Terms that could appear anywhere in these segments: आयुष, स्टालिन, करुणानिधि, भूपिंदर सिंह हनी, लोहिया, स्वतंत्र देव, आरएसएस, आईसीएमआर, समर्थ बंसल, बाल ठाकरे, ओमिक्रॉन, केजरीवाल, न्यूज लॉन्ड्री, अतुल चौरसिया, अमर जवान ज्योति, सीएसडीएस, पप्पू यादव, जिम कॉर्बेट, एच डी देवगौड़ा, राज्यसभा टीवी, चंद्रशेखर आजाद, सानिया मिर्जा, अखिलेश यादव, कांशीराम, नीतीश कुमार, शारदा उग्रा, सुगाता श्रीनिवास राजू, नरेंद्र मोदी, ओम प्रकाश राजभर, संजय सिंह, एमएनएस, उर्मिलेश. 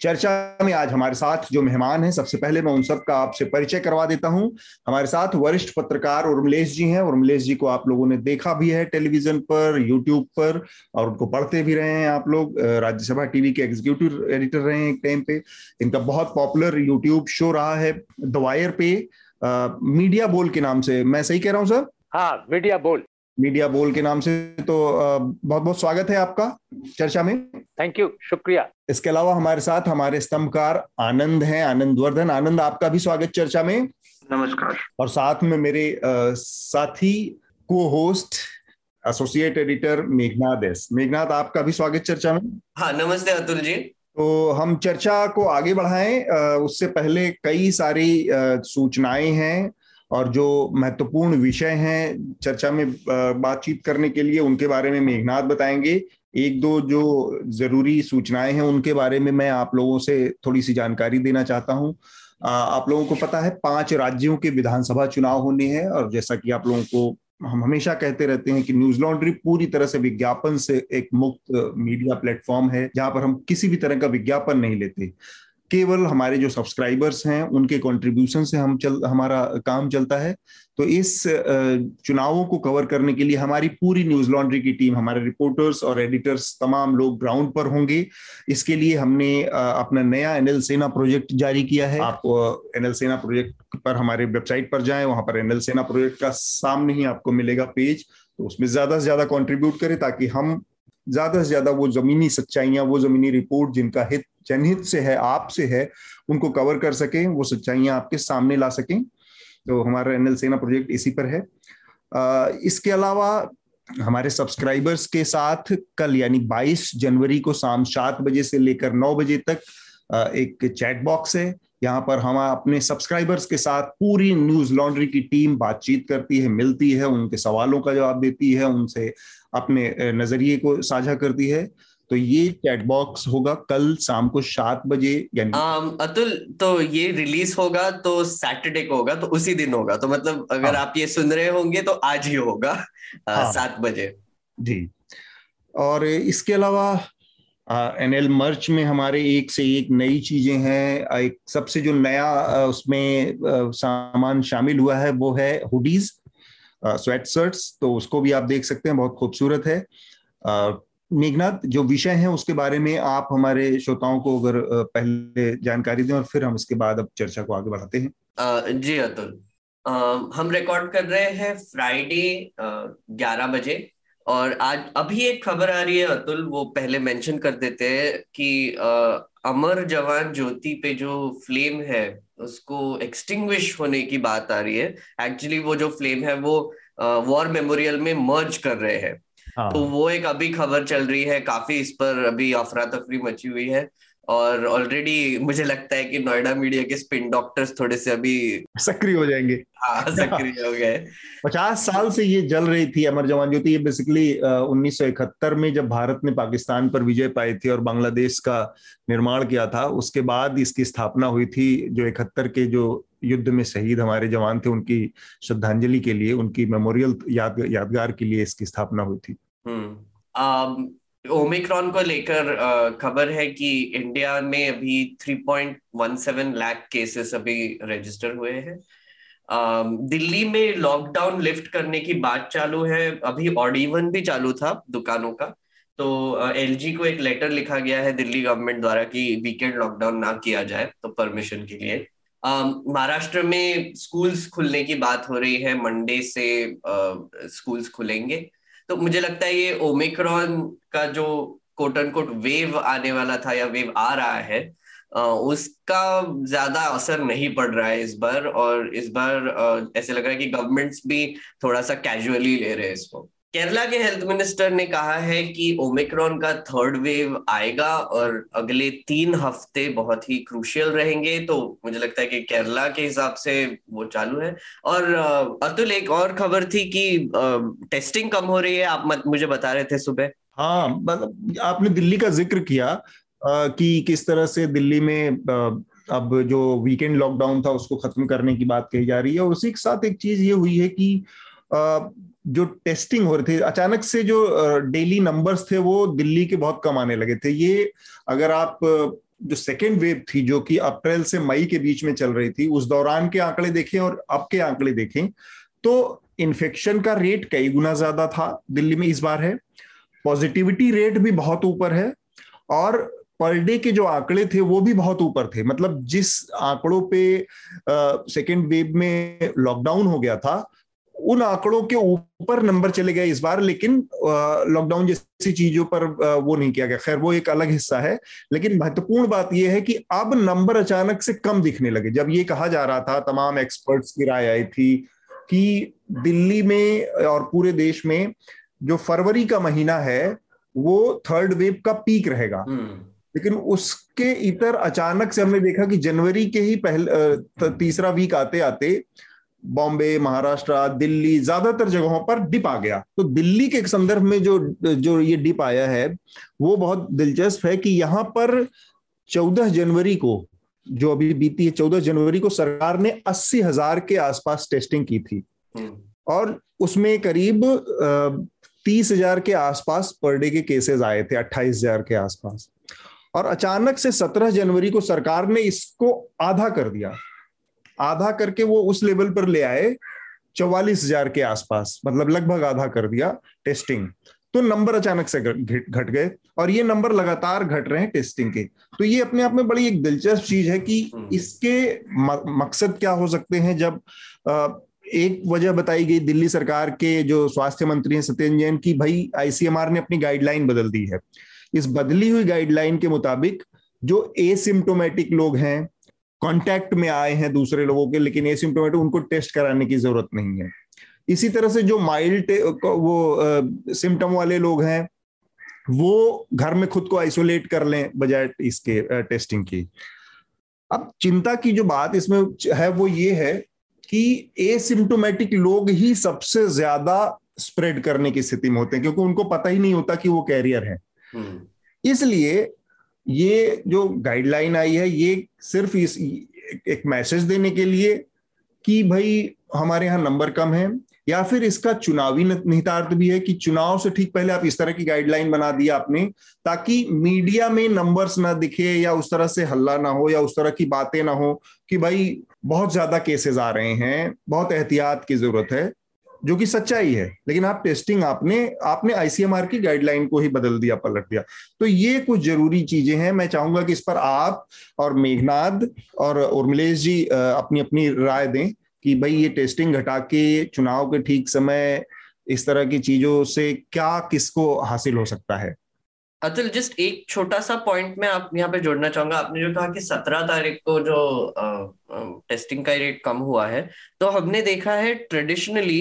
चर्चा में आज हमारे साथ जो मेहमान हैं, सबसे पहले मैं उन सबका आपसे परिचय करवा देता हूं। हमारे साथ वरिष्ठ पत्रकार उर्मिलेश जी हैं। उर्मिलेश जी को आप लोगों ने देखा भी है टेलीविजन पर, यूट्यूब पर, और उनको पढ़ते भी रहे हैं आप लोग। राज्यसभा टीवी के एग्जीक्यूटिव एडिटर रहे हैं एक टाइम पे। इनका बहुत पॉपुलर यूट्यूब शो रहा है द वायर पे, मीडिया बोल के नाम से। मैं सही कह रहा हूँ सर? हाँ, मीडिया बोल के नाम से। तो बहुत बहुत स्वागत है आपका चर्चा में। थैंक यू, शुक्रिया। इसके अलावा हमारे साथ हमारे स्तंभकार आनंद हैं, आनंद वर्धन। आनंद, आपका भी स्वागत चर्चा में। नमस्कार। और साथ में मेरे साथी को होस्ट एसोसिएट एडिटर मेघनाथ, आपका भी स्वागत चर्चा में। हाँ, नमस्ते अतुल जी। तो हम चर्चा को आगे बढ़ाएं उससे पहले कई सारी सूचनाएं हैं और जो महत्वपूर्ण विषय हैं चर्चा में बातचीत करने के लिए, उनके बारे में मेघनाथ बताएंगे। एक दो जो जरूरी सूचनाएं हैं उनके बारे में मैं आप लोगों से थोड़ी सी जानकारी देना चाहता हूं। आप लोगों को पता है 5 राज्यों के विधानसभा चुनाव होने हैं, और जैसा कि आप लोगों को हम हमेशा कहते रहते हैं कि न्यूज लॉन्ड्री पूरी तरह से विज्ञापन से एक मुक्त मीडिया प्लेटफॉर्म है, जहां पर हम किसी भी तरह का विज्ञापन नहीं लेते। केवल हमारे जो सब्सक्राइबर्स हैं उनके कंट्रीब्यूशन से हमारा काम चलता है। तो इस चुनावों को कवर करने के लिए हमारी पूरी न्यूज लॉन्ड्री की टीम, हमारे रिपोर्टर्स और एडिटर्स, तमाम लोग ग्राउंड पर होंगे। इसके लिए हमने अपना नया एनएल सेना प्रोजेक्ट जारी किया है। आप एनएल सेना प्रोजेक्ट पर हमारे वेबसाइट पर जाएं, वहां पर एनएल सेना प्रोजेक्ट का सामने ही आपको मिलेगा पेज। तो उसमें ज्यादा से ज्यादा कॉन्ट्रीब्यूट करें ताकि हम ज्यादा से ज्यादा वो जमीनी सच्चाइयां, वो जमीनी रिपोर्ट जिनका हित जनहित से है, आपसे है, उनको कवर कर सकें, वो सच्चाइयां आपके सामने ला सकें। तो हमारा एनएल सेना प्रोजेक्ट इसी पर है। इसके अलावा हमारे सब्सक्राइबर्स के साथ कल यानी 22 जनवरी को शाम 7 बजे से लेकर 9 बजे तक एक चैट बॉक्स है। यहाँ पर हम अपने सब्सक्राइबर्स के साथ पूरी न्यूज लॉन्ड्री की टीम बातचीत करती है, मिलती है, उनके सवालों का जवाब देती है, उनसे अपने नजरिए को साझा करती है। तो ये चैट बॉक्स होगा कल शाम को 7 बजे। यानी अतुल, तो ये रिलीज होगा तो सैटरडे को होगा, तो उसी दिन होगा। तो मतलब अगर आप ये सुन रहे होंगे तो आज ही होगा, 7 बजे जी। और इसके अलावा एनएल मर्च में हमारे एक से एक नई चीजें हैं। एक सबसे जो नया उसमें सामान शामिल हुआ है वो है हुडीज, स्वेट शर्ट्स। तो उसको भी आप देख सकते हैं, बहुत खूबसूरत है। मेघनाथ, जो विषय है उसके बारे में आप हमारे श्रोताओं को अगर पहले जानकारी दें, और फिर हम इसके बाद अब चर्चा को आगे बढ़ाते हैं। जी अतुल, हम रिकॉर्ड कर रहे हैं फ्राइडे 11 बजे, और आज अभी एक खबर आ रही है अतुल, वो पहले मेंशन कर देते हैं कि अमर जवान ज्योति पे जो फ्लेम है उसको एक्सटिंग्विश होने की बात आ रही है। एक्चुअली वो जो फ्लेम है वो वॉर मेमोरियल में मर्ज कर रहे हैं। हाँ। तो वो एक अभी खबर चल रही है, काफी इस पर अभी अफरा तफरी मची हुई है, और ऑलरेडी मुझे लगता है कि नोएडा मीडिया के स्पिन डॉक्टर्स थोड़े से अभी सक्रिय हो जाएंगे। हाँ, सक्रिय हो गए। 50 साल से ये जल रही थी अमर जवान ज्योति। ये बेसिकली 1971 में जब भारत ने पाकिस्तान पर विजय पाई थी और बांग्लादेश का निर्माण किया था, उसके बाद इसकी स्थापना हुई थी। जो 71 के जो युद्ध में शहीद हमारे जवान थे उनकी श्रद्धांजलि के लिए, उनकी मेमोरियल यादगार के लिए इसकी स्थापना हुई थी। ओमिक्रॉन को लेकर खबर है कि इंडिया में अभी 3.17 लाख केसेस अभी रजिस्टर हुए हैं। दिल्ली में लॉकडाउन लिफ्ट करने की बात चालू है। अभी ऑड इवन भी चालू था दुकानों का, तो एलजी को एक लेटर लिखा गया है दिल्ली गवर्नमेंट द्वारा कि वीकेंड लॉकडाउन ना किया जाए, तो परमिशन के लिए। महाराष्ट्र में स्कूल्स खुलने की बात हो रही है, मंडे से स्कूल्स खुलेंगे। तो मुझे लगता है ये ओमिक्रॉन का जो कोट अनकोट वेव आने वाला था या वेव आ रहा है, उसका ज्यादा असर नहीं पड़ रहा है इस बार। और इस बार ऐसे लग रहा है कि गवर्नमेंट्स भी थोड़ा सा कैजुअली ले रहे हैं इसको। केरला के हेल्थ मिनिस्टर ने कहा है कि ओमिक्रॉन का 3rd वेव आएगा और अगले 3 हफ्ते बहुत ही क्रूशियल रहेंगे। तो मुझे लगता है कि केरला के हिसाब से वो चालू है। और अतुल, एक और खबर थी कि टेस्टिंग कम हो रही है। आप मुझे बता रहे थे सुबह। हाँ, मतलब आपने दिल्ली का जिक्र किया कि किस तरह से दिल्ली में अब जो वीकेंड लॉकडाउन था उसको खत्म करने की बात कही जा रही है, और उसी के साथ एक चीज ये हुई है कि जो टेस्टिंग हो रहे थे अचानक से, जो डेली नंबर्स थे वो दिल्ली के बहुत कम आने लगे थे। ये अगर आप जो सेकेंड वेव थी जो कि अप्रैल से मई के बीच में चल रही थी, उस दौरान के आंकड़े देखें और अब के आंकड़े देखें तो इन्फेक्शन का रेट कई गुना ज्यादा था दिल्ली में इस बार है, पॉजिटिविटी रेट भी बहुत ऊपर है और पर डे के जो आंकड़े थे वो भी बहुत ऊपर थे। मतलब जिस आंकड़ों पे सेकेंड वेव में लॉकडाउन हो गया था उन आंकड़ों के ऊपर नंबर चले गए इस बार, लेकिन लॉकडाउन जैसी चीजों पर वो नहीं किया गया। खैर वो एक अलग हिस्सा है, लेकिन महत्वपूर्ण बात यह है कि अब नंबर अचानक से कम दिखने लगे। जब ये कहा जा रहा था, तमाम एक्सपर्ट्स की राय आई थी कि दिल्ली में और पूरे देश में जो फरवरी का महीना है वो थर्ड वेव का पीक रहेगा, लेकिन उसके इतर अचानक से हमने देखा कि जनवरी के ही पहले तीसरा वीक आते आते बॉम्बे, महाराष्ट्र, दिल्ली, ज्यादातर जगहों पर डिप आ गया। तो दिल्ली के संदर्भ में जो ये डिप आया है वो बहुत दिलचस्प है कि यहाँ पर 14 जनवरी को, जो अभी बीती है 14 जनवरी को, सरकार ने 80,000 के आसपास टेस्टिंग की थी और उसमें करीब 30,000 के आसपास पर डे के केसेस आए थे, 28,000 के आसपास। और अचानक से 17 जनवरी को सरकार ने इसको आधा कर दिया, आधा करके वो उस लेवल पर ले आए 44,000 के आसपास, मतलब लगभग आधा कर दिया टेस्टिंग। तो नंबर अचानक से घट गए और ये नंबर लगातार घट रहे हैं टेस्टिंग के। तो ये अपने आप में बड़ी एक दिलचस्प चीज है कि इसके मकसद क्या हो सकते हैं। जब एक वजह बताई गई दिल्ली सरकार के जो स्वास्थ्य मंत्री हैं सत्येंद्र जैन की, भाई आईसीएमआर ने अपनी गाइडलाइन बदल दी है। इस बदली हुई गाइडलाइन के मुताबिक जो एसिम्प्टोमेटिक लोग हैं, कांटेक्ट में आए हैं दूसरे लोगों के लेकिन एसिम्प्टोमेटिक, उनको टेस्ट कराने की जरूरत नहीं है। इसी तरह से जो माइल्ड वो सिम्टम वाले लोग हैं वो घर में खुद को आइसोलेट कर लें बजाय इसके टेस्टिंग की। अब चिंता की जो बात इसमें है वो ये है कि एसिम्प्टोमेटिक लोग ही सबसे ज्यादा स्प्रेड करने की स्थिति में होते हैं क्योंकि उनको पता ही नहीं होता कि वो कैरियर है। इसलिए ये जो गाइडलाइन आई है ये सिर्फ एक मैसेज देने के लिए कि भाई हमारे यहाँ नंबर कम है, या फिर इसका चुनावी निहितार्थ भी है कि चुनाव से ठीक पहले आप इस तरह की गाइडलाइन बना दी आपने ताकि मीडिया में नंबर्स ना दिखे या उस तरह से हल्ला ना हो या उस तरह की बातें ना हो कि भाई बहुत ज्यादा केसेस आ रहे हैं, बहुत एहतियात की जरूरत है, जो कि सच्चाई है। लेकिन आप टेस्टिंग आपने आईसीएमआर की गाइडलाइन को ही बदल दिया, पलट दिया। तो ये कुछ जरूरी चीजें हैं। मैं चाहूंगा कि इस पर आप और मेघनाथ और उर्मिलेश जी अपनी अपनी राय दें कि भाई ये टेस्टिंग घटा के चुनाव के ठीक समय इस तरह की चीजों से क्या किसको हासिल हो सकता है। अतुल, जस्ट एक छोटा सा पॉइंट मैं आप यहाँ पे जोड़ना चाहूंगा। आपने जो कहा कि 17 तारीख को जो टेस्टिंग का रेट कम हुआ है, तो हमने देखा है ट्रेडिशनली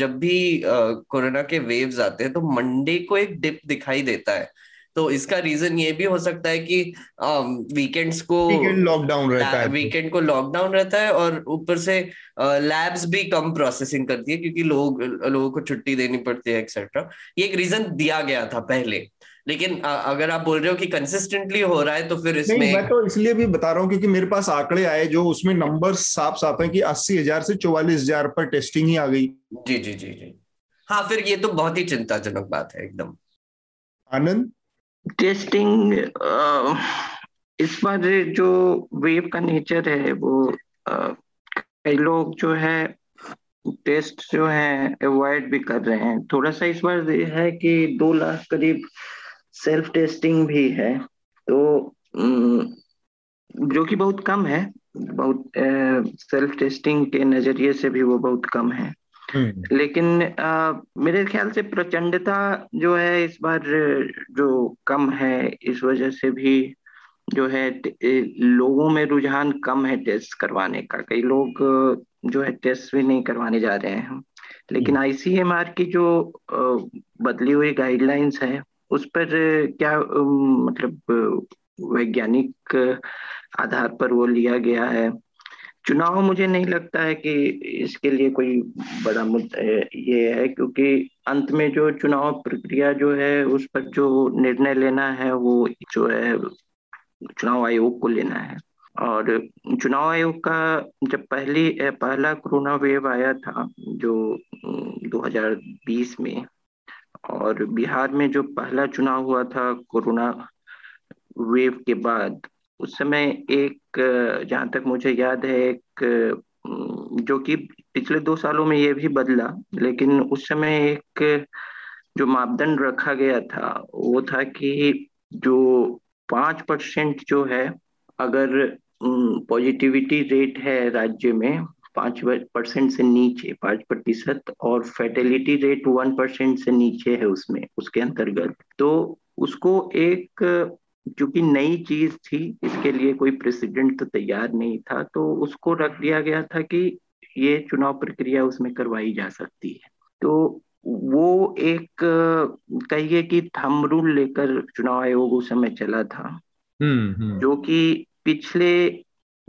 जब भी कोरोना के वेव्स आते हैं तो मंडे को एक डिप दिखाई देता है। तो इसका रीजन ये भी हो सकता है कि वीकेंड को लॉकडाउन रहता है और ऊपर से लैब्स भी कम प्रोसेसिंग करती है क्योंकि लोगों को छुट्टी देनी पड़ती है एक्सेट्रा। ये एक रीजन दिया गया था पहले, लेकिन अगर आप बोल रहे हो कि कंसिस्टेंटली हो रहा है तो फिर इसमें मैं तो इसलिए भी बता रहा हूँ क्योंकि मेरे पास आंकड़े आए जो उसमें नंबर साफ साफ है कि 80,000 से 44,000 पर टेस्टिंग ही आ गई। जी जी जी जी हाँ, फिर ये तो बहुत ही चिंताजनक बात है एकदम। आनंद, टेस्टिंग इस बार जो वेव का नेचर है वो कई लोग जो है टेस्ट जो है अवॉइड भी कर रहे हैं। थोड़ा सा इस बार है कि 2 लाख करीब सेल्फ टेस्टिंग भी है, तो जो कि बहुत कम है, बहुत सेल्फ टेस्टिंग के नजरिए से भी वो बहुत कम है। लेकिन मेरे ख्याल से प्रचंडता जो है इस बार जो कम है, इस वजह से भी जो है लोगों में रुझान कम है टेस्ट करवाने का। कई लोग जो है टेस्ट भी नहीं करवाने जा रहे हैं। लेकिन आईसीएमआर की जो बदली हुई गाइडलाइंस है उस पर क्या मतलब वैज्ञानिक आधार पर वो लिया गया है। चुनाव मुझे नहीं लगता है कि इसके लिए कोई बड़ा मुद्दा ये है क्योंकि अंत में जो चुनाव प्रक्रिया जो है उस पर जो निर्णय लेना है वो जो है चुनाव आयोग को लेना है। और चुनाव आयोग का जब पहला कोरोना वेव आया था जो 2020 में, और बिहार में जो पहला चुनाव हुआ था कोरोना वेव के बाद, उस समय एक, जहाँ तक मुझे याद है, एक जो कि पिछले 2 सालों में ये भी बदला, लेकिन उस समय एक जो मापदंड रखा गया था वो था कि जो 5% जो है, अगर पॉजिटिविटी रेट है राज्य में 5% से नीचे, 5%, और फैटेलिटी रेट 1% से नीचे है उसमें, उसके अंतर्गत, तो उसको एक, चूंकि नई चीज थी, इसके लिए कोई प्रेसिडेंट तो तैयार नहीं था, तो उसको रख दिया गया था कि ये चुनाव प्रक्रिया उसमें करवाई जा सकती है। तो वो एक, कहिए कि थंब रूल लेकर चुनाव आयोग उस समय चला था, जो कि पिछले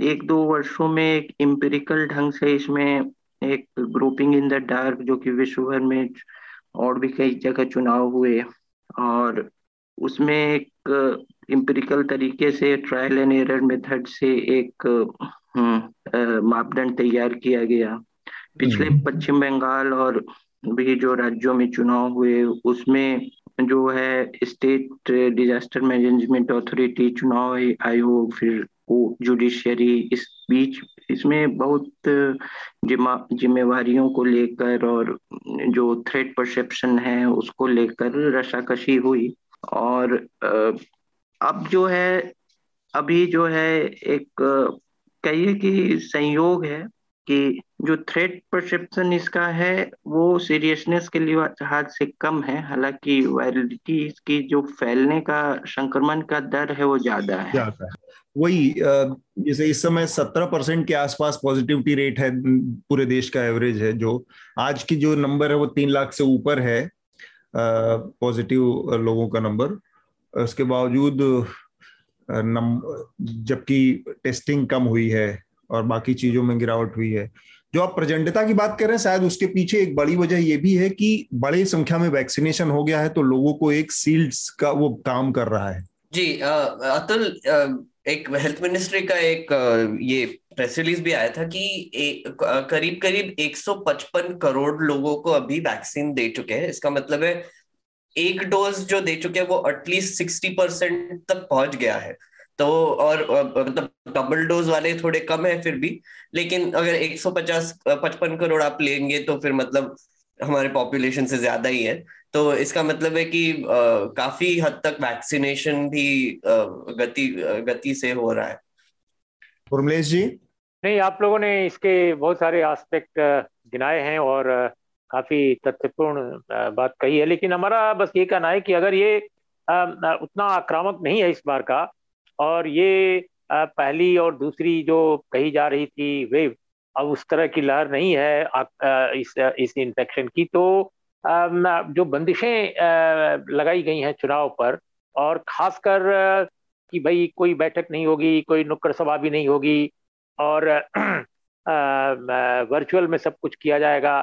1-2 वर्षों में एक एम्पिरिकल ढंग से इसमें एक ग्रुपिंग इन द डार्क, जो कि विश्व भर में और भी कई जगह चुनाव हुए, और उसमें एक एम्पिरिकल तरीके से ट्रायल एंड एरर मेथड से एक मापदंड तैयार किया गया। पिछले पश्चिम बंगाल और भी जो राज्यों में चुनाव हुए उसमें जो है स्टेट डिजास्टर मैनेजमेंट अथॉरिटी, चुनाव आयोग, फिर कोर्ट, जुडिशियरी, इस बीच इसमें बहुत जिम्मेवारियों को लेकर और जो थ्रेट परसेप्शन है उसको लेकर रशाकशी हुई। और अब जो है, अभी जो है एक, कहिए कि संयोग है कि जो थ्रेट परसेप्शन इसका है वो सीरियसनेस के लिहाज से कम है, हालांकि वायरलिटी इसकी जो फैलने का, संक्रमण का दर है वो ज्यादा है। वही जैसे इस समय 17% के आसपास पॉजिटिविटी रेट है, पूरे देश का एवरेज है, जो आज की जो नंबर है वो 3 लाख से ऊपर है पॉजिटिव लोगों का नंबर। उसके बावजूद जबकि टेस्टिंग कम हुई है और बाकी चीजों में गिरावट हुई है। जो आप प्रचंडता की बात कर रहे हैं, शायद उसके पीछे एक बड़ी वजह यह भी है कि बड़ी संख्या में वैक्सीनेशन हो गया है, तो लोगों को एक सील्ड्स का वो काम कर रहा है। जी अतुल, एक हेल्थ मिनिस्ट्री का एक ये प्रेस रिलीज भी आया था कि करीब 155 करोड़ लोगों को अभी वैक्सीन दे चुके हैं। इसका मतलब है एक डोज जो दे चुके हैं वो एटलीस्ट 60% तक पहुंच गया है। तो और मतलब डबल डोज वाले थोड़े कम है फिर भी, लेकिन अगर 155 करोड़ आप लेंगे तो फिर मतलब हमारे पॉपुलेशन से ज्यादा ही है। तो इसका मतलब है कि काफी हद तक वैक्सीनेशन भी गति से हो रहा है। उर्मिलेश जी, नहीं, आप लोगों ने इसके बहुत सारे एस्पेक्ट गिनाए हैं और काफी तथ्यपूर्ण बात कही है, लेकिन हमारा बस ये कहना है कि अगर ये उतना आक्रामक नहीं है इस बार का, और ये पहली और दूसरी जो कही जा रही थी वेव, अब उस तरह की लहर नहीं है इस इन्फेक्शन की, तो जो बंदिशें लगाई गई हैं चुनाव पर, और खासकर कि भाई कोई बैठक नहीं होगी, कोई नुक्कड़ सभा भी नहीं होगी, और वर्चुअल में सब कुछ किया जाएगा,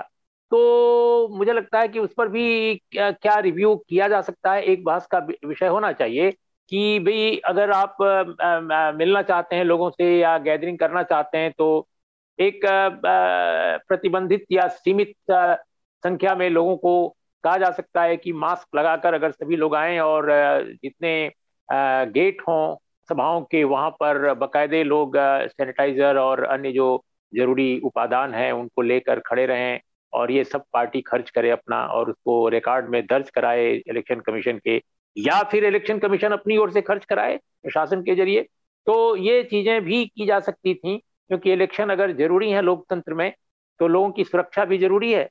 तो मुझे लगता है कि उस पर भी क्या रिव्यू किया जा सकता है, एक बहस का विषय होना चाहिए कि भाई अगर आप मिलना चाहते हैं लोगों से या गैदरिंग करना चाहते हैं, तो एक प्रतिबंधित या सीमित संख्या में लोगों को कहा जा सकता है कि मास्क लगाकर अगर सभी लोग आएं, और जितने गेट हों सभाओं के वहां पर बकायदे लोग सैनिटाइजर और अन्य जो जरूरी उपादान हैं उनको लेकर खड़े रहें, और ये सब पार्टी खर्च करे अपना और उसको रिकॉर्ड में दर्ज कराए इलेक्शन कमीशन के, या फिर इलेक्शन कमीशन अपनी ओर से खर्च कराए प्रशासन के जरिए। तो ये चीजें भी की जा सकती थी, क्योंकि इलेक्शन अगर जरूरी है लोकतंत्र में तो लोगों की सुरक्षा भी जरूरी है।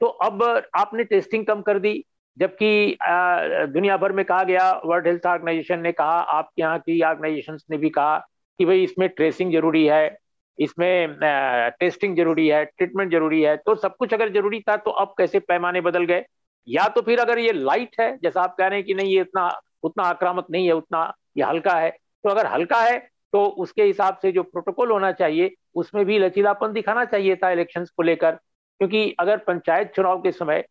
तो अब आपने टेस्टिंग कम कर दी, जबकि दुनिया भर में कहा गया, वर्ल्ड हेल्थ ऑर्गेनाइजेशन ने कहा, आपके यहाँ की ऑर्गेनाइजेशंस ने भी कहा कि भाई इसमें ट्रेसिंग जरूरी है, इसमें टेस्टिंग जरूरी है, ट्रीटमेंट जरूरी है। तो सब कुछ अगर जरूरी था तो अब कैसे पैमाने बदल गए? या तो फिर अगर ये लाइट है, जैसा आप कह रहे हैं कि नहीं ये उतना आक्रामक नहीं है, उतना ये हल्का है, तो अगर हल्का है तो उसके हिसाब से जो प्रोटोकॉल होना चाहिए उसमें भी लचीलापन दिखाना चाहिए था इलेक्शंस को लेकर। क्योंकि अगर पंचायत चुनाव के समय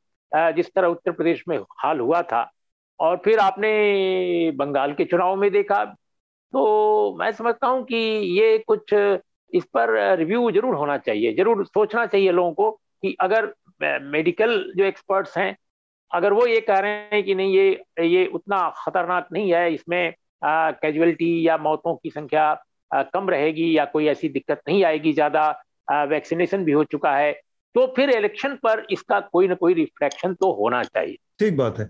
जिस तरह उत्तर प्रदेश में हाल हुआ था, और फिर आपने बंगाल के चुनाव में देखा। तो मैं समझता हूं कि ये कुछ इस पर रिव्यू जरूर होना चाहिए, जरूर सोचना चाहिए लोगों को कि अगर मेडिकल जो एक्सपर्ट्स हैं अगर वो ये कह रहे हैं कि नहीं ये उतना खतरनाक नहीं है, इसमें कैजुअलिटी या मौतों की संख्या कम रहेगी या कोई ऐसी दिक्कत नहीं आएगी, ज़्यादा वैक्सीनेशन भी हो चुका है, तो फिर इलेक्शन पर इसका कोई ना कोई रिफ्लेक्शन तो होना चाहिए। ठीक बात है।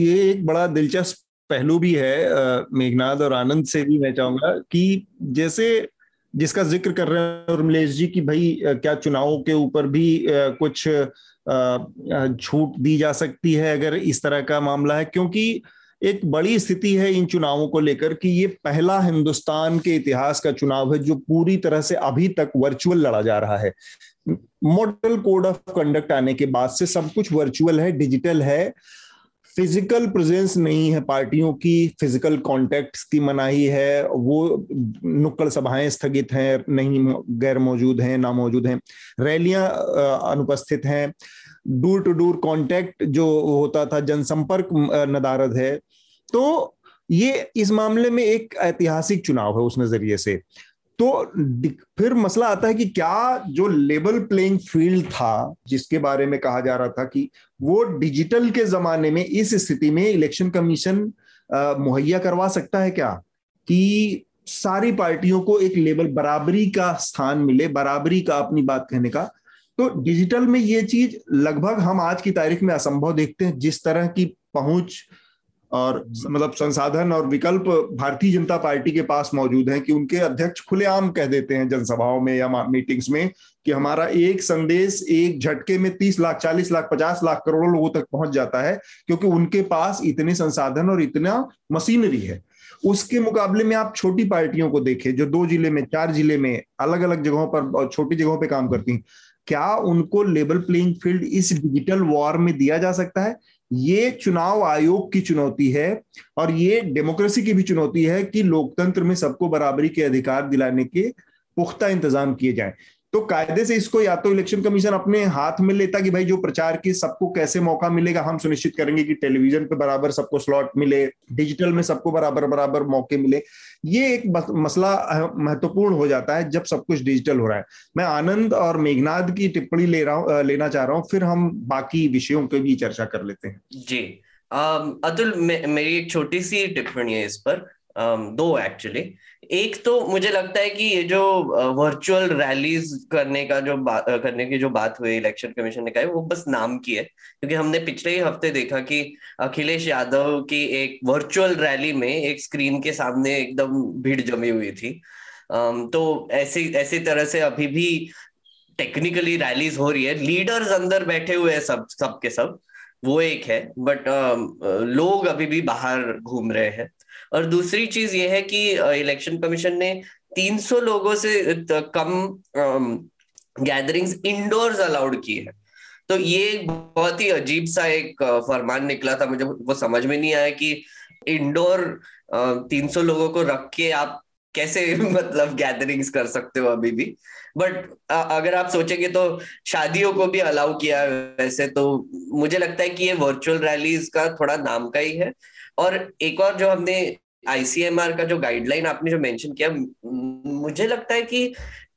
ये एक बड़ा दिलचस्प पहलू भी है मेघनाथ और आनंद से भी मैं चाहूंगा कि जैसे जिसका जिक्र कर रहे हैं उर्मिलेश जी की भाई क्या चुनाव के ऊपर भी कुछ छूट दी जा सकती है अगर इस तरह का मामला है, क्योंकि एक बड़ी स्थिति है इन चुनावों को लेकर कि ये पहला हिंदुस्तान के इतिहास का चुनाव है जो पूरी तरह से अभी तक वर्चुअल लड़ा जा रहा है। मॉडल कोड ऑफ कंडक्ट आने के बाद से सब कुछ वर्चुअल है, डिजिटल है, फिजिकल प्रेजेंस नहीं है, पार्टियों की फिजिकल कॉन्टेक्ट्स की मनाही है, वो नुक्कड़ सभाएं स्थगित हैं, नहीं गैर मौजूद हैं, ना मौजूद हैं, रैलियां अनुपस्थित हैं, डोर टू डोर कॉन्टेक्ट जो होता था जनसंपर्क नदारद है। तो ये इस मामले में एक ऐतिहासिक चुनाव है उस नजरिए से। तो फिर मसला आता है कि क्या जो लेवल प्लेइंग फील्ड था जिसके बारे में कहा जा रहा था कि वो डिजिटल के जमाने में इस स्थिति में इलेक्शन कमीशन मुहैया करवा सकता है क्या कि सारी पार्टियों को एक लेवल बराबरी का स्थान मिले, बराबरी का अपनी बात कहने का। तो डिजिटल में ये चीज लगभग हम आज की तारीख में असंभव देखते हैं, जिस तरह की पहुंच और मतलब संसाधन और विकल्प भारतीय जनता पार्टी के पास मौजूद हैं कि उनके अध्यक्ष खुलेआम कह देते हैं जनसभाओं में या मीटिंग्स में कि हमारा एक संदेश एक झटके में 30 लाख, 40 लाख, 50 लाख, करोड़ों लोगों तक पहुंच जाता है, क्योंकि उनके पास इतने संसाधन और इतना मशीनरी है। उसके मुकाबले में आप छोटी पार्टियों को देखें जो 2 जिले में, 4 जिले में, अलग अलग जगहों पर और छोटी जगहों पर काम करती हैं, क्या उनको लेवल प्लेइंग फील्ड इस डिजिटल वॉर में दिया जा सकता है? ये चुनाव आयोग की चुनौती है और ये डेमोक्रेसी की भी चुनौती है कि लोकतंत्र में सबको बराबरी के अधिकार दिलाने के पुख्ता इंतजाम किए जाएं। तो कायदे से इसको या तो इलेक्शन कमीशन अपने हाथ में लेता कि भाई जो प्रचार की सबको कैसे मौका मिलेगा, हम सुनिश्चित करेंगे कि टेलीविजन पे बराबर सबको स्लॉट मिले, डिजिटल में सबको बराबर बराबर मौके मिले। ये एक मसला महत्वपूर्ण हो जाता है जब सब कुछ डिजिटल हो रहा है। मैं आनंद और मेघनाथ की टिप्पणी लेना चाह रहा हूँ, फिर हम बाकी विषयों की भी चर्चा कर लेते हैं। जी अतुल, मेरी एक छोटी सी टिप्पणी है इस पर, 2 एक्चुअली। एक तो मुझे लगता है कि ये जो वर्चुअल रैलीज करने की जो बात हुई इलेक्शन कमीशन ने कही, वो बस नाम की है, क्योंकि हमने पिछले ही हफ्ते देखा कि अखिलेश यादव की एक वर्चुअल रैली में एक स्क्रीन के सामने एकदम भीड़ जमी हुई थी। तो ऐसी तरह से अभी भी टेक्निकली रैलीज हो रही है, लीडर्स अंदर बैठे हुए हैं सब के सब, वो एक है, बट लोग अभी भी बाहर घूम रहे हैं। और दूसरी चीज ये है कि इलेक्शन कमीशन ने 300 लोगों से कम गैदरिंग्स इंडोर्स अलाउड की है। तो ये बहुत ही अजीब सा एक फरमान निकला था, मुझे वो समझ में नहीं आया कि इंडोर 300 लोगों को रख के आप कैसे मतलब गैदरिंग्स कर सकते हो अभी भी। बट अगर आप सोचेंगे तो शादियों को भी अलाउ किया है वैसे। तो मुझे लगता है कि ये वर्चुअल रैलीज का थोड़ा नाम का ही है। और एक और जो हमने आईसीएमआर का जो गाइडलाइन आपने जो मेंशन किया, मुझे लगता है कि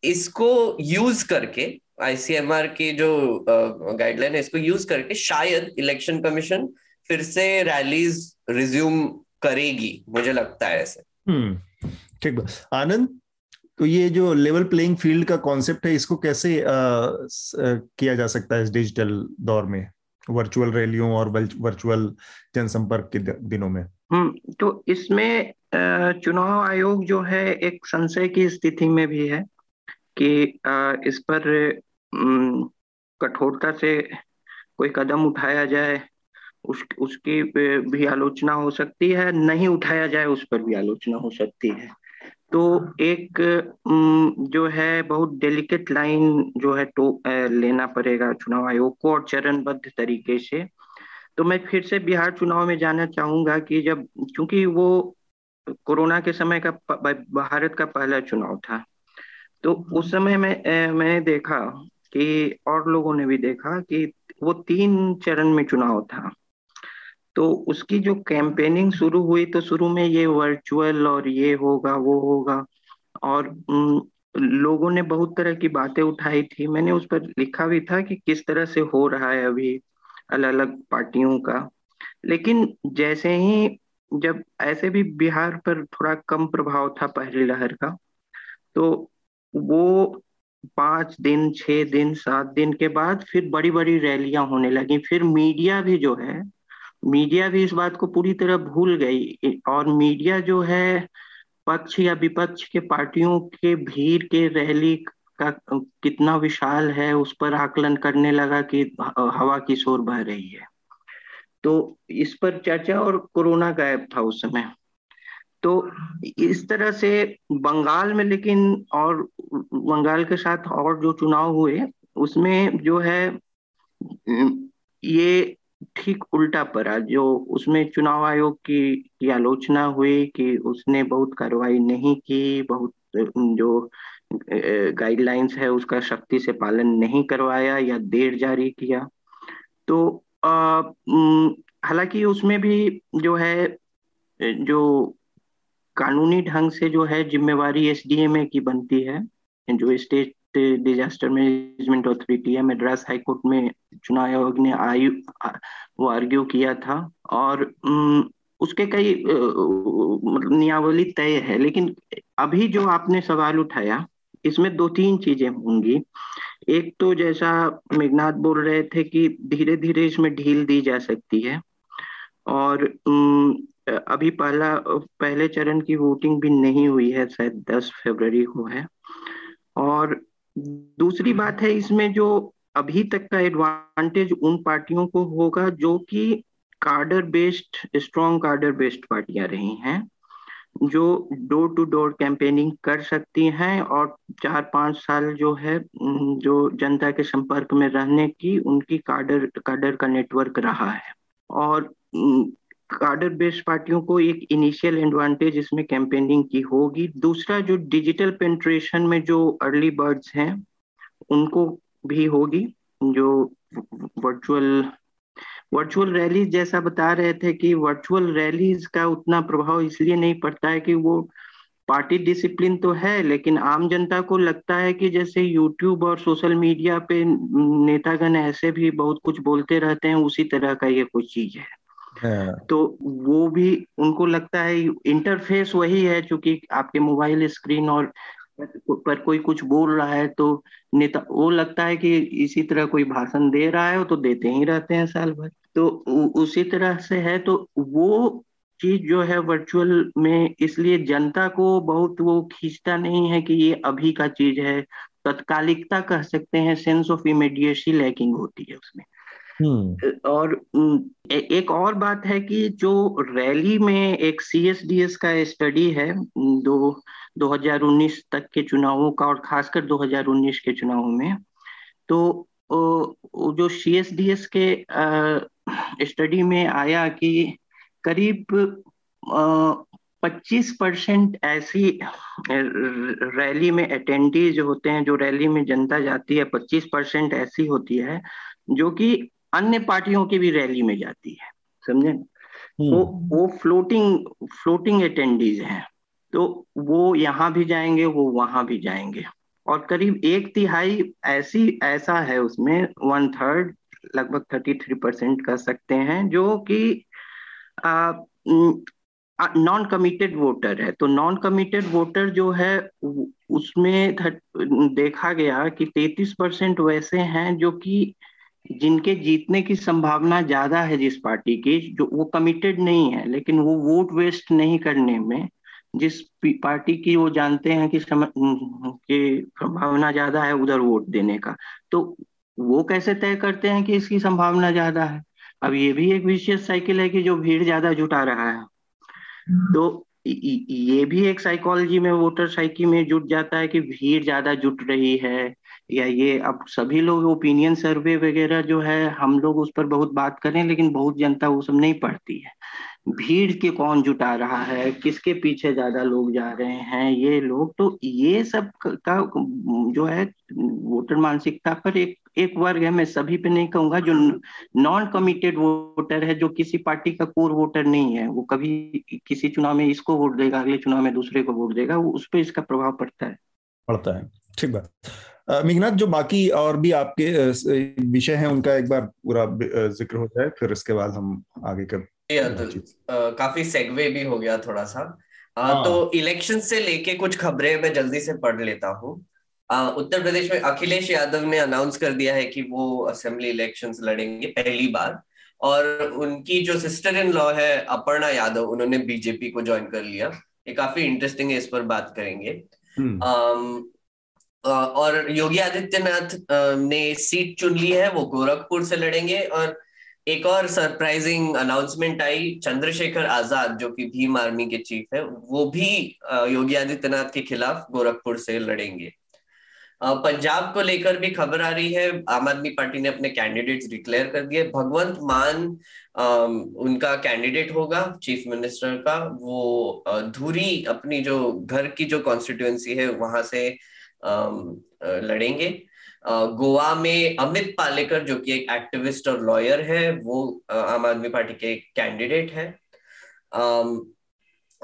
इसको यूज करके, आईसीएमआर की जो गाइडलाइन है इसको यूज करके शायद इलेक्शन कमीशन फिर से रैलीज रिज्यूम करेगी, मुझे लगता है ऐसे। ठीक है आनंद, तो ये जो लेवल प्लेइंग फील्ड का कॉन्सेप्ट है इसको कैसे किया जा सकता है इस डिजिटल दौर में, वर्चुअल रैलियों और वर्चुअल जनसंपर्क के दिनों में? तो इसमें चुनाव आयोग जो है एक संशय की स्थिति में भी है कि इस पर कठोरता से कोई कदम उठाया जाए, उसकी भी आलोचना हो सकती है, नहीं उठाया जाए उस पर भी आलोचना हो सकती है। तो एक जो है बहुत डेलिकेट लाइन जो है लेना पड़ेगा चुनाव आयोग को, और चरणबद्ध तरीके से। तो मैं फिर से बिहार चुनाव में जाना चाहूंगा कि जब, क्योंकि वो कोरोना के समय का भारत का पहला चुनाव था, तो उस समय में मैंने देखा कि और लोगों ने भी देखा कि वो 3 चरण में चुनाव था, तो उसकी जो कैंपेनिंग शुरू हुई तो शुरू में ये वर्चुअल और ये होगा वो होगा और लोगों ने बहुत तरह की बातें उठाई थी। मैंने उस पर लिखा भी था कि किस तरह से हो रहा है अभी अलग अलग पार्टियों का। लेकिन जैसे ही जब ऐसे भी बिहार पर थोड़ा कम प्रभाव था पहली लहर का, तो वो 5 दिन 6 दिन 7 दिन के बाद फिर बड़ी बड़ी रैलियां होने लगी। फिर मीडिया भी जो है, मीडिया भी इस बात को पूरी तरह भूल गई और मीडिया जो है पक्ष या विपक्ष के पार्टियों के भीड़ के रैली का कितना विशाल है उस पर आकलन करने लगा कि हवा की शोर बह रही है, तो इस पर चर्चा। और कोरोना गायब था उस समय, तो इस तरह से बंगाल में। लेकिन और बंगाल के साथ और जो चुनाव हुए उसमें जो है ये ठीक उल्टा पड़ा। जो उसमें चुनाव आयोग की आलोचना हुई कि उसने बहुत कार्रवाई नहीं की, बहुत जो गाइडलाइंस है उसका सख्ती से पालन नहीं करवाया या देर जारी किया। तो हालांकि उसमें भी जो है जो कानूनी ढंग से जो है जिम्मेवारी एसडीएमए की बनती है, जो स्टेट डिजास्टर मैनेजमेंट अथॉरिटी है। मद्रास हाईकोर्ट में चुनाव आयोग ने वो आर्ग्यू किया था और उसके कई मतलब नियावली तय है। लेकिन अभी जो आपने सवाल उठाया इसमें 2-3 चीजें होंगी। एक तो जैसा मेघनाथ बोल रहे थे कि धीरे धीरे इसमें ढील दी जा सकती है और अभी पहले चरण की वोटिंग भी नहीं हुई है, शायद 10 फरवरी को है। और दूसरी बात है इसमें जो अभी तक का एडवांटेज उन पार्टियों को होगा जो कि कार्डर बेस्ड, स्ट्रॉन्ग कार्डर बेस्ड पार्टियां रही हैं, जो डोर टू डोर कैंपेनिंग कर सकती हैं और 4-5 साल जो है जो जनता के संपर्क में रहने की उनकी कार्डर का नेटवर्क रहा है। और कार्डर बेस्ड पार्टियों को एक इनिशियल एडवांटेज इसमें कैंपेनिंग की होगी। दूसरा जो डिजिटल पेनिट्रेशन में जो अर्ली बर्ड्स हैं उनको भी होगी, जो वर्चुअल रैलीज जैसा बता रहे थे कि वर्चुअल रैलीज का उतना प्रभाव इसलिए नहीं पड़ता है कि वो पार्टी डिसिप्लिन तो है, लेकिन आम जनता को लगता है कि जैसे यूट्यूब और सोशल मीडिया पे नेतागण ऐसे भी बहुत कुछ बोलते रहते हैं, उसी तरह का ये कोई चीज है। तो वो भी उनको लगता है इंटरफेस वही है, चूंकि आपके मोबाइल स्क्रीन और पर कोई कुछ बोल रहा है तो नेता वो लगता है कि इसी तरह कोई भाषण दे रहा है, तो देते ही रहते हैं साल भर, तो उसी तरह से है। तो वो चीज जो है वर्चुअल में इसलिए जनता को बहुत वो खींचता नहीं है कि ये अभी का चीज है, तत्कालिकता कह सकते हैं, सेंस ऑफ इमीडिएसी लैकिंग होती है उसमें। और एक और बात है कि जो रैली में एक CSDS का स्टडी है 2019 तक के चुनावों का और खासकर 2019 के चुनावों में, तो जो CSDS के स्टडी में आया कि करीब 25% ऐसी रैली में अटेंडीज होते हैं, जो रैली में जनता जाती है 25% ऐसी होती है जो कि अन्य पार्टियों की भी रैली में जाती है, समझे। वो फ्लोटिंग अटेंडीज हैं, तो वो यहाँ भी जाएंगे वो वहां भी जाएंगे। और करीब 1/3 ऐसा है उसमें, 1/3 लगभग 33% कह सकते हैं जो कि नॉन कमिटेड वोटर है। तो नॉन कमिटेड वोटर जो है उसमें देखा गया कि 33% वैसे हैं जो कि जिनके जीतने की संभावना ज्यादा है जिस पार्टी की, जो वो कमिटेड नहीं है, लेकिन वो वोट वेस्ट नहीं करने में जिस पार्टी की वो जानते हैं कि संभावना ज्यादा है उधर वोट देने का, तो वो कैसे तय करते हैं कि इसकी संभावना ज्यादा है। अब ये भी एक विशेष साइकिल है कि जो भीड़ ज्यादा जुटा रहा है, तो ये भी एक साइकोलॉजी में वोटर साइकी में जुट जाता है कि भीड़ ज्यादा जुट रही है या ये। अब सभी लोग ओपिनियन सर्वे वगैरह जो है हम लोग उस पर बहुत बात करें, लेकिन बहुत जनता वो सब नहीं पढ़ती है, भीड़ के कौन जुटा रहा है, किसके पीछे ज्यादा लोग जा रहे हैं ये लोग, तो ये सब का जो है वोटर मानसिकता पर एक एक वर्ग है, मैं सभी पे नहीं कहूंगा, जो नॉन कमिटेड वोटर है, जो किसी पार्टी का कोर वोटर नहीं है, वो कभी किसी चुनाव में इसको वोट देगा, अगले चुनाव में दूसरे को वोट देगा, उस पे इसका प्रभाव पड़ता है। ठीक बात। मेघनाथ, जो बाकी और भी आपके विषय हैं उनका एक बार पूरा जिक्र हो जाए, फिर इसके बाद हम आगे काफी सेगवे भी हो गया थोड़ा सा। तो इलेक्शन से लेके कुछ खबरें मैं जल्दी से पढ़ लेता हूँ। उत्तर प्रदेश में अखिलेश यादव ने अनाउंस कर दिया है कि वो असेंबली इलेक्शंस लड़ेंगे पहली बार, और उनकी जो सिस्टर इन लॉ है अपर्णा यादव, उन्होंने बीजेपी को ज्वाइन कर लिया। ये काफी इंटरेस्टिंग है, इस पर बात करेंगे। और योगी आदित्यनाथ ने सीट चुन ली है, वो गोरखपुर से लड़ेंगे। और एक और सरप्राइजिंग अनाउंसमेंट आई, चंद्रशेखर आजाद जो कि भीम आर्मी के चीफ है, वो भी योगी आदित्यनाथ के खिलाफ गोरखपुर से लड़ेंगे। पंजाब को लेकर भी खबर आ रही है, आम आदमी पार्टी ने अपने कैंडिडेट्स डिक्लेयर कर दिए। भगवंत मान उनका कैंडिडेट होगा चीफ मिनिस्टर का, वो धुरी अपनी जो घर की जो कॉन्स्टिट्यूएंसी है वहां से लड़ेंगे। गोवा में अमित पालेकर जो कि एक एक्टिविस्ट और लॉयर है, वो आम आदमी पार्टी के कैंडिडेट है।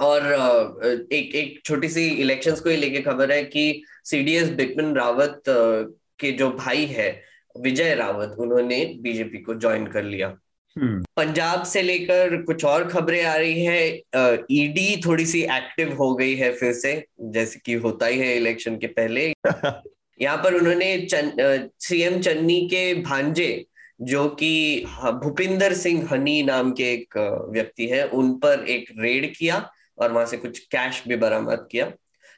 और एक छोटी सी इलेक्शंस को ही लेके खबर है कि सीडीएस बिपिन रावत के जो भाई है विजय रावत, उन्होंने बीजेपी को ज्वाइन कर लिया। पंजाब से लेकर कुछ और खबरें आ रही है। ईडी थोड़ी सी एक्टिव हो गई है फिर से, जैसे कि होता ही है इलेक्शन के पहले। यहाँ पर उन्होंने सीएम चन्नी के भांजे जो कि भूपिंदर सिंह हनी नाम के एक व्यक्ति है, उन पर एक रेड किया और वहां से कुछ कैश भी बरामद किया।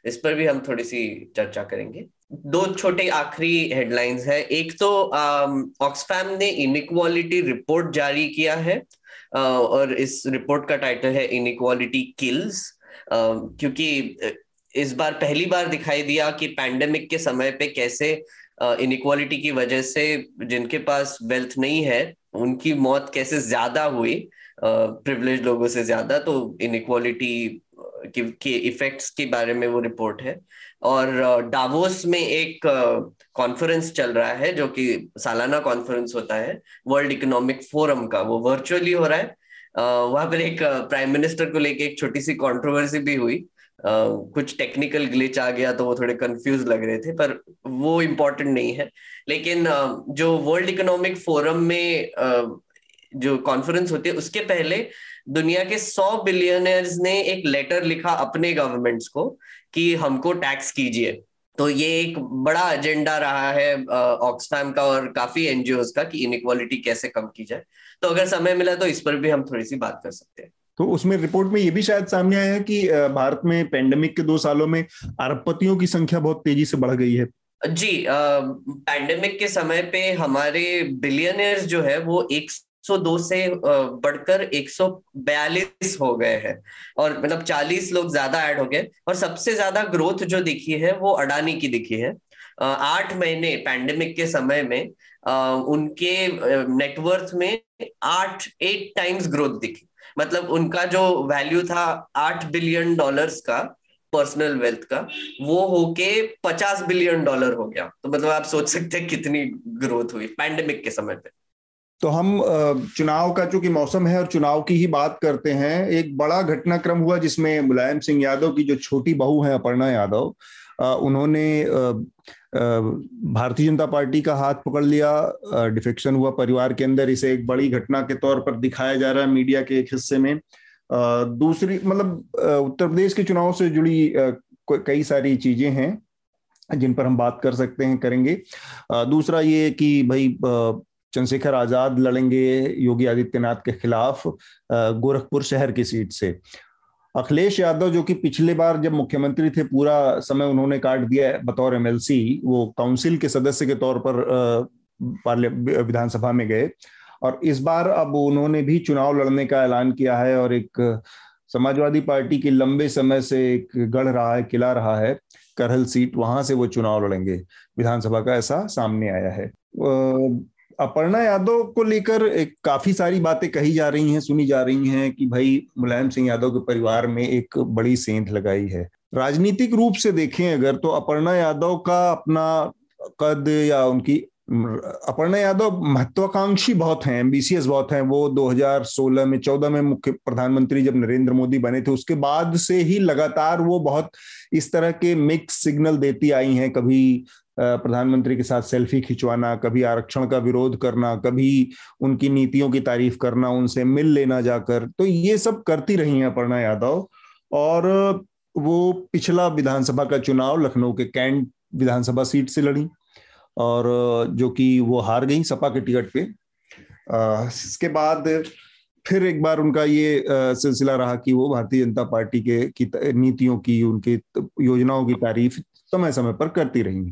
इस पर भी हम थोड़ी सी चर्चा करेंगे। दो छोटे आखिरी हेडलाइंस है। एक तो ऑक्सफैम ने इनइक्वालिटी रिपोर्ट जारी किया है, और इस रिपोर्ट का टाइटल है इनइक्वालिटी किल्स, क्योंकि इस बार पहली बार दिखाई दिया कि पैंडेमिक के समय पे कैसे इनइक्वालिटी की वजह से जिनके पास वेल्थ नहीं है उनकी मौत कैसे ज्यादा हुई, प्रिविलेज लोगों से ज्यादा। तो इनइक्वालिटी के इफेक्ट्स के बारे में वो रिपोर्ट है। और डावोस में एक कॉन्फ्रेंस चल रहा है जो कि सालाना कॉन्फ्रेंस होता है वर्ल्ड इकोनॉमिक फोरम का, वो वर्चुअली हो रहा है। वहां पर एक प्राइम मिनिस्टर को लेके एक छोटी सी कंट्रोवर्सी भी हुई, कुछ टेक्निकल ग्लिच आ गया तो वो थोड़े कंफ्यूज लग रहे थे, पर वो इम्पोर्टेंट नहीं है। लेकिन जो वर्ल्ड इकोनॉमिक फोरम में जो कॉन्फ्रेंस होती है उसके पहले दुनिया के 100 बिलियनर्स ने एक लेटर लिखा अपने गवर्नमेंट्स को कि हमको टैक्स कीजिए। तो ये एक बड़ा एजेंडा रहा है ऑक्सफैम का और काफी एनजीओज का कि इनइक्वालिटी कैसे कम की जाए। तो अगर समय मिला तो इस पर भी हम थोड़ी सी बात कर सकते हैं। तो उसमें रिपोर्ट में ये भी शायद सामने आया है कि भारत में पैंडेमिक के 2 सालों में अरबपतियों की संख्या बहुत तेजी से बढ़ गई है। जी, पैंडेमिक के समय पे हमारे बिलियनर्स जो है वो 102 से बढ़कर 142 हो गए हैं, और मतलब 40 लोग ज्यादा ऐड हो गए। और सबसे ज्यादा ग्रोथ जो दिखी है वो अडानी की दिखी है। 8 महीने पैंडेमिक के समय में उनके नेटवर्थ में 8 टाइम्स ग्रोथ दिखी। मतलब उनका जो वैल्यू था $8 बिलियन का पर्सनल वेल्थ का, वो होके $50 बिलियन हो गया। तो मतलब आप सोच सकते हैं कितनी ग्रोथ हुई पैंडेमिक के समय पे। तो हम चुनाव का चूंकि मौसम है और चुनाव की ही बात करते हैं, एक बड़ा घटनाक्रम हुआ जिसमें मुलायम सिंह यादव की जो छोटी बहू है अपर्णा यादव, उन्होंने भारतीय जनता पार्टी का हाथ पकड़ लिया। डिफेक्शन हुआ परिवार के अंदर, इसे एक बड़ी घटना के तौर पर दिखाया जा रहा है मीडिया के एक हिस्से में। दूसरी मतलब उत्तर प्रदेश के चुनाव से जुड़ी कई सारी चीजें हैं जिन पर हम बात कर सकते हैं, करेंगे। दूसरा ये कि भाई चंद्रशेखर आजाद लड़ेंगे योगी आदित्यनाथ के खिलाफ गोरखपुर शहर की सीट से। अखिलेश यादव जो कि पिछले बार जब मुख्यमंत्री थे पूरा समय उन्होंने काट दिया बतौर एमएलसी, वो काउंसिल के सदस्य के तौर पर विधानसभा में गए, और इस बार अब उन्होंने भी चुनाव लड़ने का ऐलान किया है। और एक समाजवादी पार्टी की लंबे समय से एक गढ़ रहा है, किला रहा है करहल सीट, वहां से वो चुनाव लड़ेंगे विधानसभा का, ऐसा सामने आया है। अपर्णा यादव को लेकर एक काफी सारी बातें कही जा रही हैं, सुनी जा रही हैं कि भाई मुलायम सिंह यादव के परिवार में एक बड़ी सेंध लगाई है। राजनीतिक रूप से देखें अगर तो अपर्णा यादव का अपना कद या उनकी अपर्णा यादव महत्वाकांक्षी बहुत हैं, एम्बिशियस बहुत हैं। वो 2016 में 14 में मुख्य प्रधानमंत्री जब नरेंद्र मोदी बने थे उसके बाद से ही लगातार वो बहुत इस तरह के मिक्स सिग्नल देती आई हैं। कभी प्रधानमंत्री के साथ सेल्फी खिंचवाना, कभी आरक्षण का विरोध करना, कभी उनकी नीतियों की तारीफ करना, उनसे मिल लेना जाकर, तो ये सब करती रही हैं अपर्णा यादव। और वो पिछला विधानसभा का चुनाव लखनऊ के कैंट विधानसभा सीट से लड़ी और जो कि वो हार गई सपा के टिकट पे। इसके बाद फिर एक बार उनका ये सिलसिला रहा कि वो भारतीय जनता पार्टी के नीतियों की, उनकी योजनाओं की तारीफ समय समय पर करती रही।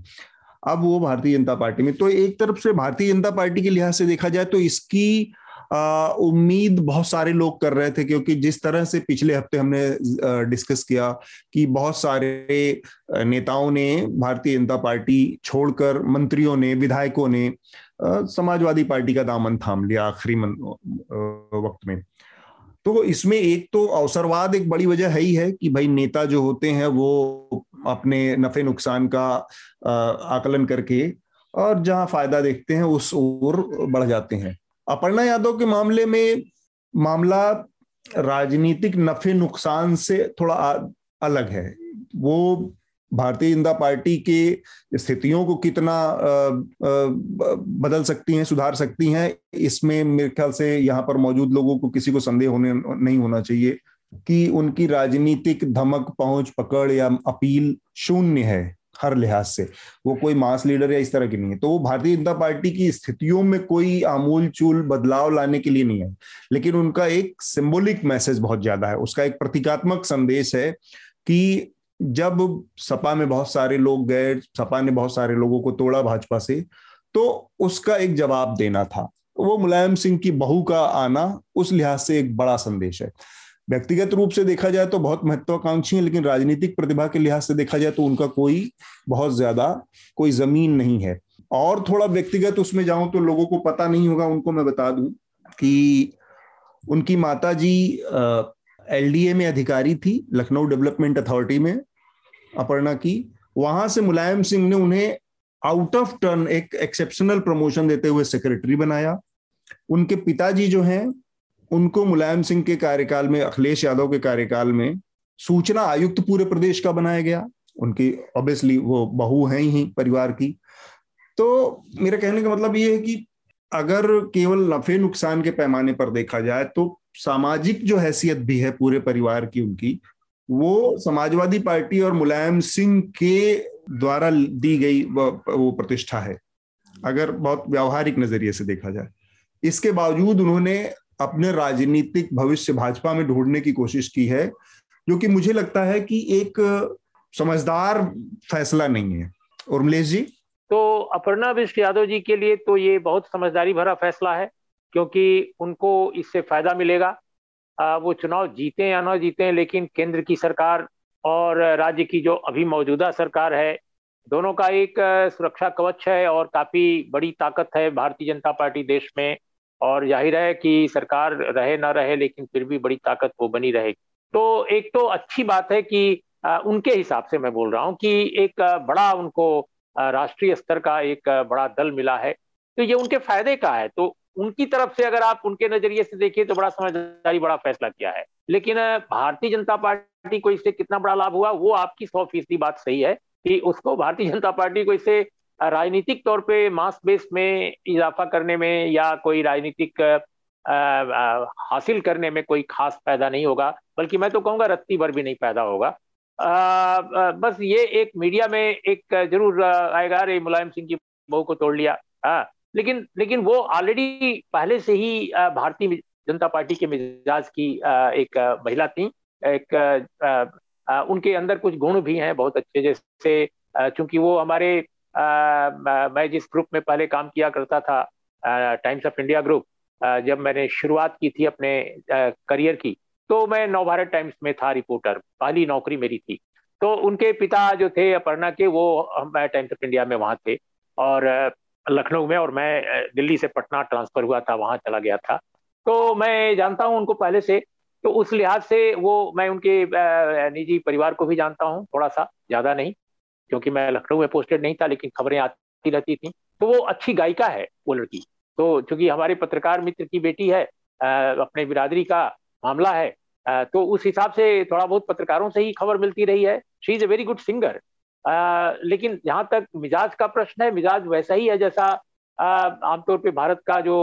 अब वो भारतीय जनता पार्टी में, तो एक तरफ से भारतीय जनता पार्टी के लिहाज से देखा जाए तो इसकी उम्मीद बहुत सारे लोग कर रहे थे, क्योंकि जिस तरह से पिछले हफ्ते हमने डिस्कस किया कि बहुत सारे नेताओं ने, भारतीय जनता पार्टी छोड़कर मंत्रियों ने, विधायकों ने समाजवादी पार्टी का दामन थाम लिया आखिरी वक्त में। तो इसमें एक तो अवसरवाद एक बड़ी वजह है ही है कि भाई नेता जो होते हैं वो अपने नफे नुकसान का आकलन करके और जहां फायदा देखते हैं उस ओर बढ़ जाते हैं। अपर्णा यादव के मामले में मामला राजनीतिक नफे नुकसान से थोड़ा अलग है। वो भारतीय जनता पार्टी के स्थितियों को कितना बदल सकती हैं, सुधार सकती हैं, इसमें मेरे ख्याल से यहाँ पर मौजूद लोगों को किसी को संदेह नहीं होना चाहिए कि उनकी राजनीतिक धमक, पहुंच, पकड़ या अपील शून्य है हर लिहाज से। वो कोई मास लीडर या इस तरह की नहीं है। तो वो भारतीय जनता पार्टी की स्थितियों में कोई आमूलचूल बदलाव लाने के लिए नहीं है, लेकिन उनका एक सिंबॉलिक मैसेज बहुत ज्यादा है, उसका एक प्रतीकात्मक संदेश है कि जब सपा में बहुत सारे लोग गए, सपा ने बहुत सारे लोगों को तोड़ा भाजपा से, तो उसका एक जवाब देना था। वो मुलायम सिंह की बहू का आना उस लिहाज से एक बड़ा संदेश है। व्यक्तिगत रूप से देखा जाए तो बहुत महत्वाकांक्षी है, लेकिन राजनीतिक प्रतिभा के लिहाज से देखा जाए तो उनका कोई बहुत ज्यादा कोई जमीन नहीं है। और थोड़ा व्यक्तिगत उसमें जाऊं तो लोगों को पता नहीं होगा, उनको मैं बता दूं कि उनकी माताजी एलडीए में अधिकारी थी, लखनऊ डेवलपमेंट अथॉरिटी में अपर्णा की। वहां से मुलायम सिंह ने उन्हें आउट ऑफ टर्न एक एक्सेप्शनल प्रमोशन देते हुए सेक्रेटरी बनाया। उनके पिताजी जो हैं उनको मुलायम सिंह के कार्यकाल में, अखिलेश यादव के कार्यकाल में सूचना आयुक्त पूरे प्रदेश का बनाया गया। उनकी ऑब्वियसली वो बहू हैं ही परिवार की। तो मेरा कहने का मतलब ये है कि अगर केवल नफे नुकसान के पैमाने पर देखा जाए तो सामाजिक जो हैसियत भी है पूरे परिवार की उनकी, वो समाजवादी पार्टी और मुलायम सिंह के द्वारा दी गई वो प्रतिष्ठा है, अगर बहुत व्यावहारिक नजरिए से देखा जाए। इसके बावजूद उन्होंने अपने राजनीतिक भविष्य भाजपा में ढूंढने की कोशिश की है, जो कि मुझे लगता है कि एक समझदार फैसला नहीं है। उर्मिलेश जी, तो अपर्णा यादव जी के लिए तो ये बहुत समझदारी भरा फैसला है, क्योंकि उनको इससे फायदा मिलेगा। वो चुनाव जीते या ना जीते, लेकिन केंद्र की सरकार और राज्य की जो अभी मौजूदा सरकार है, दोनों का एक सुरक्षा कवच है और काफी बड़ी ताकत है भारतीय जनता पार्टी देश में। और जाहिर है कि सरकार रहे ना रहे, लेकिन फिर भी बड़ी ताकत वो बनी रहेगी। तो एक तो अच्छी बात है कि उनके हिसाब से मैं बोल रहा हूँ कि एक बड़ा उनको राष्ट्रीय स्तर का एक बड़ा दल मिला है, तो ये उनके फायदे का है। तो उनकी तरफ से अगर आप उनके नजरिए से देखिए तो बड़ा समझदारी बड़ा फैसला किया है। लेकिन भारतीय जनता पार्टी को इससे कितना बड़ा लाभ हुआ, वो आपकी 100% बात सही है कि उसको, भारतीय जनता पार्टी को इससे राजनीतिक तौर पे मास बेस में इजाफा करने में या कोई राजनीतिक हासिल करने में कोई खास फायदा नहीं होगा, बल्कि मैं तो कहूँगा रत्ती भर भी नहीं पैदा होगा। बस ये एक मीडिया में एक जरूर आएगा, अरे मुलायम सिंह की बहू को तोड़ लिया। हाँ, लेकिन वो ऑलरेडी पहले से ही भारतीय जनता पार्टी के मिजाज की एक महिला थी। उनके अंदर कुछ गुण भी हैं बहुत अच्छे, जैसे चूंकि वो हमारे मैं जिस ग्रुप में पहले काम किया करता था, टाइम्स ऑफ इंडिया ग्रुप, जब मैंने शुरुआत की थी अपने करियर की, तो मैं नवभारत टाइम्स में था रिपोर्टर, पहली नौकरी मेरी थी। तो उनके पिता जो थे अपर्णा के, वो टाइम्स ऑफ इंडिया में वहाँ थे और लखनऊ में, और मैं दिल्ली से पटना ट्रांसफर हुआ था, वहाँ चला गया था, तो मैं जानता हूँ उनको पहले से। तो उस लिहाज से वो, मैं उनके निजी परिवार को भी जानता हूँ, थोड़ा सा, ज़्यादा नहीं, क्योंकि मैं लखनऊ में पोस्टेड नहीं था, लेकिन खबरें आती रहती थी। तो वो अच्छी गायिका है वो लड़की, तो चूंकि हमारे पत्रकार मित्र की बेटी है, अपने बिरादरी का मामला है, तो उस हिसाब से थोड़ा बहुत पत्रकारों से ही खबर मिलती रही है। She is a very good singer. लेकिन जहाँ तक मिजाज का प्रश्न है, मिजाज वैसा ही है जैसा आमतौर पे भारत का जो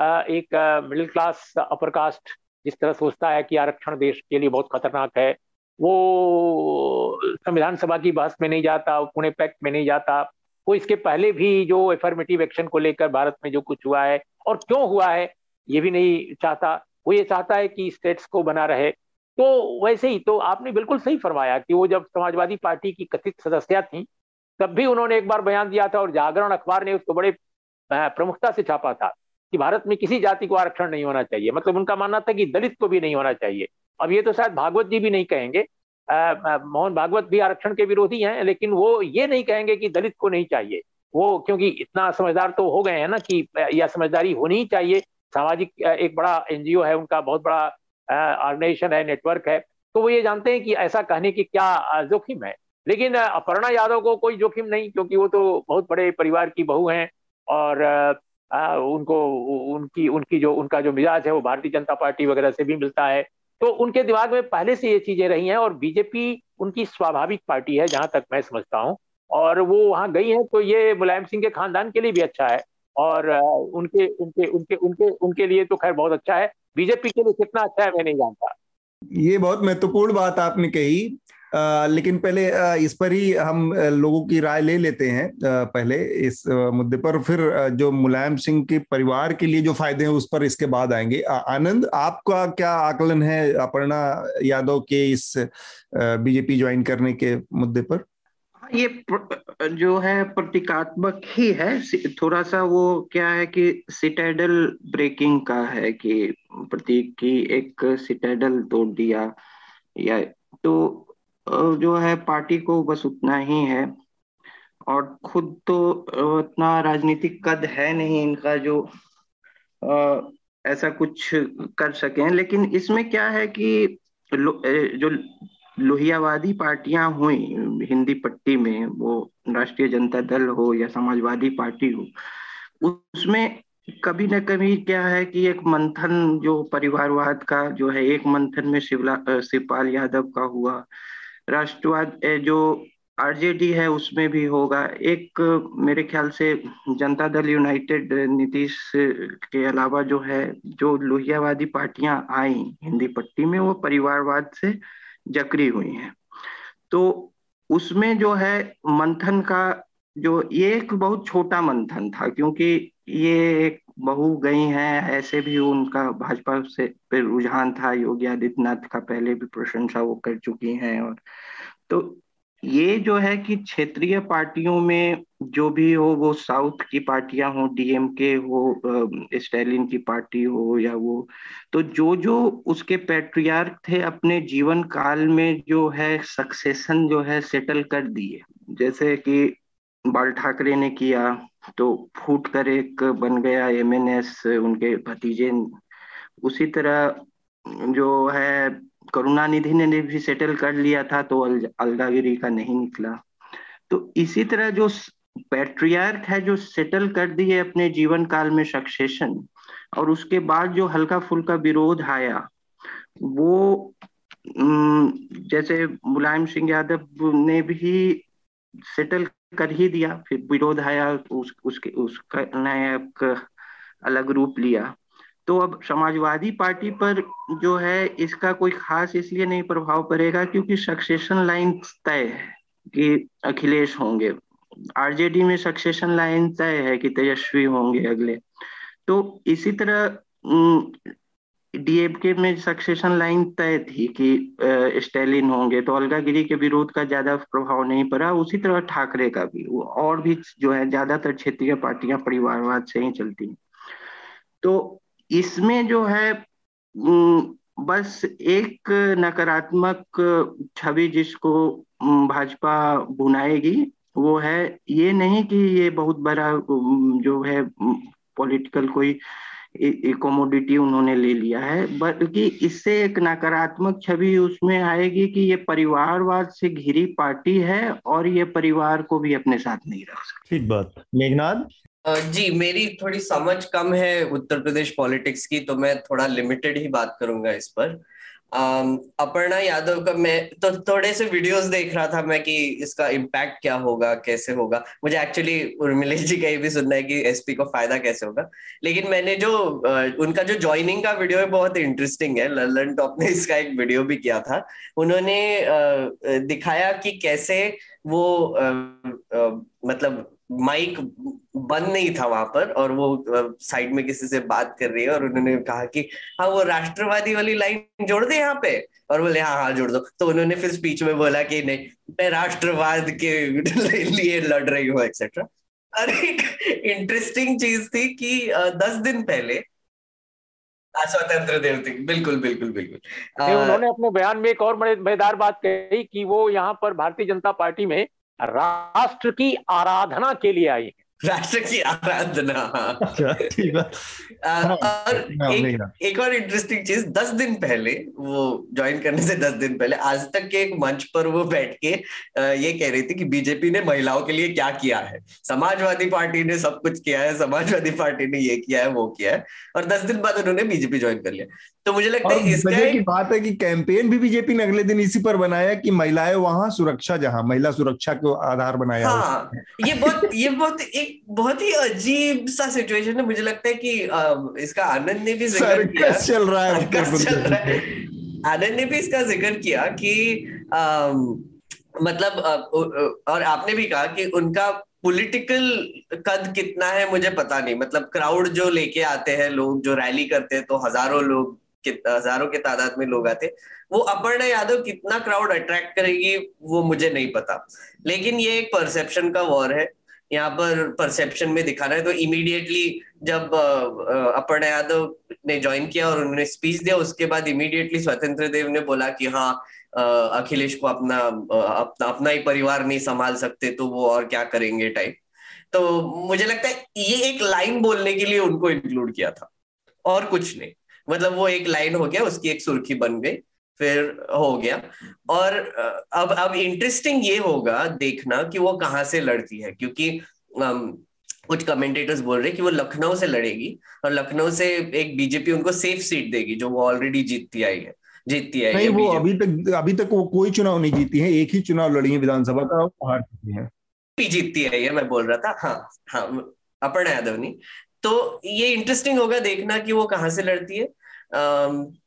एक मिडिल क्लास अपर कास्ट जिस तरह सोचता है कि आरक्षण देश के लिए बहुत खतरनाक है, वो संविधान सभा की बहस में नहीं जाता, पुणे पैक्ट में नहीं जाता। वो इसके पहले भी जो एफर्मेटिव एक्शन को लेकर भारत में जो कुछ हुआ है और क्यों हुआ है ये भी नहीं चाहता, वो ये चाहता है कि स्टेट्स को बना रहे। तो वैसे ही तो आपने बिल्कुल सही फरमाया कि वो जब समाजवादी पार्टी की कथित सदस्या थी तब भी उन्होंने एक बार बयान दिया था और जागरण अखबार ने उसको बड़े प्रमुखता से छापा था कि भारत में किसी जाति को आरक्षण नहीं होना चाहिए, मतलब उनका मानना था कि दलित को भी नहीं होना चाहिए। अब ये तो शायद भागवत जी भी नहीं कहेंगे, मोहन भागवत भी आरक्षण के विरोधी हैं, लेकिन वो ये नहीं कहेंगे कि दलित को नहीं चाहिए। वो क्योंकि इतना समझदार तो हो गए हैं ना कि यह समझदारी होनी ही चाहिए। सामाजिक एक बड़ा एनजीओ है, उनका बहुत बड़ा ऑर्गेनाइजेशन है, नेटवर्क है, तो वो ये जानते हैं कि ऐसा कहने की क्या जोखिम है। लेकिन अपर्णा यादव को कोई जोखिम नहीं, क्योंकि वो तो बहुत बड़े परिवार की बहू हैं और उनको उनकी जो उनका जो मिजाज है वो भारतीय जनता पार्टी वगैरह से भी मिलता है, तो उनके दिमाग में पहले से ये चीजें रही हैं। और बीजेपी उनकी स्वाभाविक पार्टी है जहां तक मैं समझता हूं, और वो वहां गई हैं तो ये मुलायम सिंह के खानदान के लिए भी अच्छा है और उनके उनके उनके उनके उनके लिए तो खैर बहुत अच्छा है, बीजेपी के लिए कितना अच्छा है मैं नहीं जानता। ये बहुत महत्वपूर्ण बात आपने कही, लेकिन पहले इस पर ही हम लोगों की राय ले लेते हैं पहले इस मुद्दे पर, फिर जो मुलायम सिंह के परिवार के लिए जो फायदे हैं उस पर इसके बाद आएंगे। आनंद, आपका क्या आकलन है अपर्णा यादव के इस बीजेपी ज्वाइन करने के मुद्दे पर? ये जो है प्रतीकात्मक ही है, थोड़ा सा वो क्या है कि सिटाडेल ब्रेकिंग का है कि प्रतीक की एक सिटाडेल तोड़ दिया, या तो जो है पार्टी को बस उतना ही है और खुद तो उतना राजनीतिक कद है नहीं इनका जो ऐसा कुछ कर सके। लेकिन इसमें क्या है कि जो लोहियावादी पार्टियां हुई हिंदी पट्टी में, वो राष्ट्रीय जनता दल हो या समाजवादी पार्टी हो, उसमें कभी ना कभी क्या है कि एक मंथन जो परिवारवाद का जो है, एक मंथन में शिवपाल यादव का हुआ, राष्ट्रवाद जो आरजेडी है उसमें भी होगा, एक मेरे ख्याल से जनता दल यूनाइटेड नीतीश के अलावा जो है जो लोहियावादी पार्टियां आई हिंदी पट्टी में वो परिवारवाद से जकड़ी हुई है, तो उसमें जो है मंथन का जो ये एक बहुत छोटा मंथन था क्योंकि ये एक बहू गई हैं, ऐसे भी उनका भाजपा से पे रुझान था, योगी आदित्यनाथ का पहले भी प्रशंसा वो कर चुकी हैं। और तो ये जो है कि क्षेत्रीय पार्टियों में जो भी हो, वो साउथ की पार्टियां हो, डीएमके हो, स्टालिन की पार्टी हो, या वो तो जो जो उसके पैट्रियार्क थे अपने जीवन काल में जो है सक्सेशन जो है सेटल कर दिए, जैसे कि बाल ठाकरे ने किया तो फूट कर एक बन गया एमएनएस उनके भतीजे, उसी तरह जो है करुणानिधि ने भी सेटल कर लिया था तो अलगागिरी का नहीं निकला। तो इसी तरह जो पैट्रियार्क है जो सेटल कर दी है अपने जीवन काल में सक्सेशन, और उसके बाद जो हल्का फुल्का विरोध आया वो जैसे मुलायम सिंह यादव ने भी सेटल कर ही दिया, फिर विरोध आया उसका नया एक अलग रूप लिया। तो अब समाजवादी पार्टी पर जो है इसका कोई खास इसलिए नहीं प्रभाव पड़ेगा क्योंकि सक्सेशन लाइन तय है कि अखिलेश होंगे, आरजेडी में सक्सेशन लाइन तय है कि तेजस्वी होंगे अगले, तो इसी तरह डीएमके में सक्सेशन लाइन तय थी कि स्टालिन होंगे, तो अलगागिरी के विरोध का ज्यादा प्रभाव नहीं पड़ा। उसी तरह ठाकरे का भी, और भी जो है ज्यादातर क्षेत्रीय पार्टियां परिवारवाद से ही चलती हैं। तो इसमें जो है बस एक नकारात्मक छवि जिसको भाजपा बुनाएगी वो है, ये नहीं कि ये बहुत बड़ा जो है पॉलिटिकल कोई कमोडिटी उन्होंने ले लिया है, बल्कि इससे एक नकारात्मक छवि उसमें आएगी कि ये परिवारवाद से घिरी पार्टी है और ये परिवार को भी अपने साथ नहीं रख सकती। ठीक बात। मेघनाथ, जी मेरी थोड़ी समझ कम है उत्तर प्रदेश पॉलिटिक्स की, तो मैं थोड़ा लिमिटेड ही बात करूंगा इस पर। अपर्णा यादव का मैं तो थोड़े से वीडियोस देख रहा था मैं कि इसका इम्पैक्ट क्या होगा, कैसे होगा। मुझे एक्चुअली उर्मिलेश जी का ये भी सुनना है कि एसपी को फायदा कैसे होगा, लेकिन मैंने जो उनका जो ज्वाइनिंग का वीडियो है बहुत इंटरेस्टिंग है। लल्लन टॉप ने इसका एक वीडियो भी किया था, उन्होंने दिखाया कि कैसे वो मतलब माइक बंद नहीं था वहां पर और वो साइड में किसी से बात कर रही है और उन्होंने कहा कि हाँ वो राष्ट्रवादी वाली लाइन जोड़ दे यहाँ पे, और बोले हाँ हाँ जोड़ दो। तो उन्होंने फिर स्पीच में बोला कि नहीं मैं राष्ट्रवाद के लिए लड़ रही हूँ एक्सेट्रा। और एक इंटरेस्टिंग चीज थी कि 10 दिन पहले स्वतंत्र देवती, बिल्कुल बिल्कुल बिल्कुल, उन्होंने अपने बयान में एक और मजेदार बात कही कि वो यहाँ पर भारतीय जनता पार्टी में राष्ट्र की आराधना के लिए आई है, राष्ट्र की आराधना। और एक और इंटरेस्टिंग चीज, 10 दिन पहले वो ज्वाइन करने से 10 दिन पहले आज तक के एक मंच पर वो बैठ के ये कह रही थी कि बीजेपी ने महिलाओं के लिए क्या किया है, समाजवादी पार्टी ने सब कुछ किया है, समाजवादी पार्टी ने ये किया है वो किया है, और 10 दिन बाद उन्होंने बीजेपी ज्वाइन कर लिया। तो मुझे लगता है इसका की बात है कि कैंपेन भी बीजेपी ने अगले दिन इसी पर बनाया कि महिलाएं वहां, सुरक्षा जहां, महिला सुरक्षा को आधार बनाया। हाँ, ये बहुत एक बहुत ही अजीब सा सिचुएशन है। मुझे लगता है कि इसका आनंद ने भी जिक्र किया, चल रहा है आनंद ने भी इसका जिक्र किया कि मतलब, और आपने भी कहा कि उनका पॉलिटिकल कद कितना है मुझे पता नहीं, मतलब क्राउड जो लेके आते हैं लोग, जो रैली करते हैं तो हजारों के तादाद में लोग आते, वो अपर्णा यादव कितना क्राउड अट्रैक्ट करेगी वो मुझे नहीं पता, लेकिन ये एक परसेप्शन का वॉर है, यहाँ पर परसेप्शन में दिखा रहा है। तो इमीडिएटली जब अपर्णा यादव ने ज्वाइन किया और उन्होंने स्पीच दिया, उसके बाद इमीडिएटली स्वतंत्र देव ने बोला कि हाँ अखिलेश को अपना ही परिवार नहीं संभाल सकते तो वो और क्या करेंगे टाइप। तो मुझे लगता है ये एक लाइन बोलने के लिए उनको इंक्लूड किया था और कुछ नहीं, मतलब वो एक लाइन हो गया, उसकी एक सुर्खी बन गई, फिर हो गया। और अब इंटरेस्टिंग ये होगा देखना कि वो कहाँ से लड़ती है, क्योंकि कुछ कमेंटेटर्स बोल रहे हैं कि वो लखनऊ से लड़ेगी और लखनऊ से एक बीजेपी उनको सेफ सीट देगी जो वो ऑलरेडी जीतती आई है नहीं, वो अभी तक वो कोई चुनाव नहीं जीती है, एक ही चुनाव लड़ी है विधानसभा का, वो हार चुकी है, जीतती आई है मैं बोल रहा था, हाँ अपर्णा यादव नहीं। तो ये इंटरेस्टिंग होगा देखना कि वो कहाँ से लड़ती है।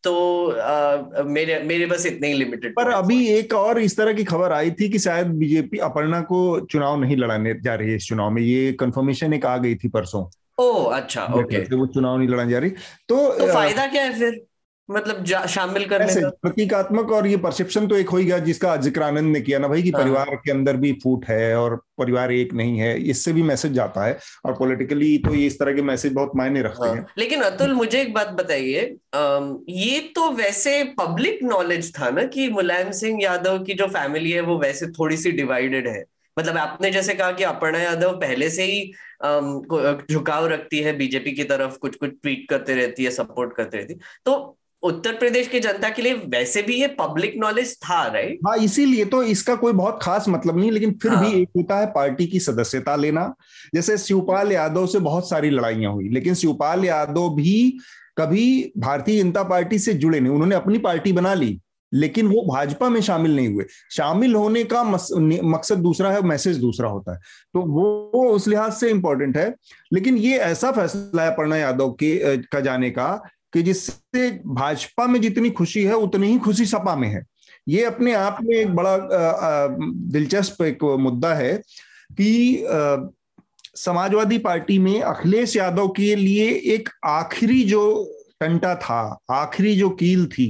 तो मेरे बस इतने ही लिमिटेड। पर अभी एक और इस तरह की खबर आई थी कि शायद बीजेपी अपर्णा को चुनाव नहीं लड़ाने जा रही है इस चुनाव में, ये कंफर्मेशन एक आ गई थी परसों। ओह अच्छा, ओके, तो वो चुनाव नहीं लड़ाने जा रही, तो फायदा क्या है फिर, मतलब शामिल करने का प्रतीकात्मक। और ये परसेप्शन तो एक हो ही गया जिसका जिक्र आनंद ने किया ना भाई, कि परिवार के अंदर भी फूट है और परिवार एक नहीं है, इससे भी मैसेज जाता है और पॉलिटिकली तो ये इस तरह के मैसेज बहुत मायने रखते हैं। लेकिन अतुल मुझे एक बात बताइए, ये तो वैसे पब्लिक नॉलेज था ना कि मुलायम सिंह यादव की जो फैमिली है वो वैसे थोड़ी सी डिवाइडेड है, मतलब आपने जैसे कहा कि अपर्णा यादव पहले से ही झुकाव रखती है बीजेपी की तरफ, कुछ कुछ ट्वीट करते रहती है, सपोर्ट करते रहती है, तो उत्तर प्रदेश की जनता के लिए वैसे भी ये पब्लिक नॉलेज था, राइट? हाँ, इसीलिए तो इसका कोई बहुत खास मतलब नहीं, लेकिन फिर भी एक होता है पार्टी की सदस्यता लेना। जैसे शिवपाल यादव से बहुत सारी लड़ाइयां हुई, लेकिन शिवपाल यादव भी कभी भारतीय जनता पार्टी से जुड़े नहीं, उन्होंने अपनी पार्टी बना ली लेकिन वो भाजपा में शामिल नहीं हुए। शामिल होने का मकसद दूसरा है, मैसेज दूसरा होता है, तो वो उस लिहाज से इंपॉर्टेंट है। लेकिन ये ऐसा फैसला है अपर्णा यादव के का जाने का कि जिससे भाजपा में जितनी खुशी है उतनी ही खुशी सपा में है। ये अपने आप में एक बड़ा दिलचस्प एक मुद्दा है कि समाजवादी पार्टी में अखिलेश यादव के लिए एक आखिरी जो टंटा था, आखिरी जो कील थी,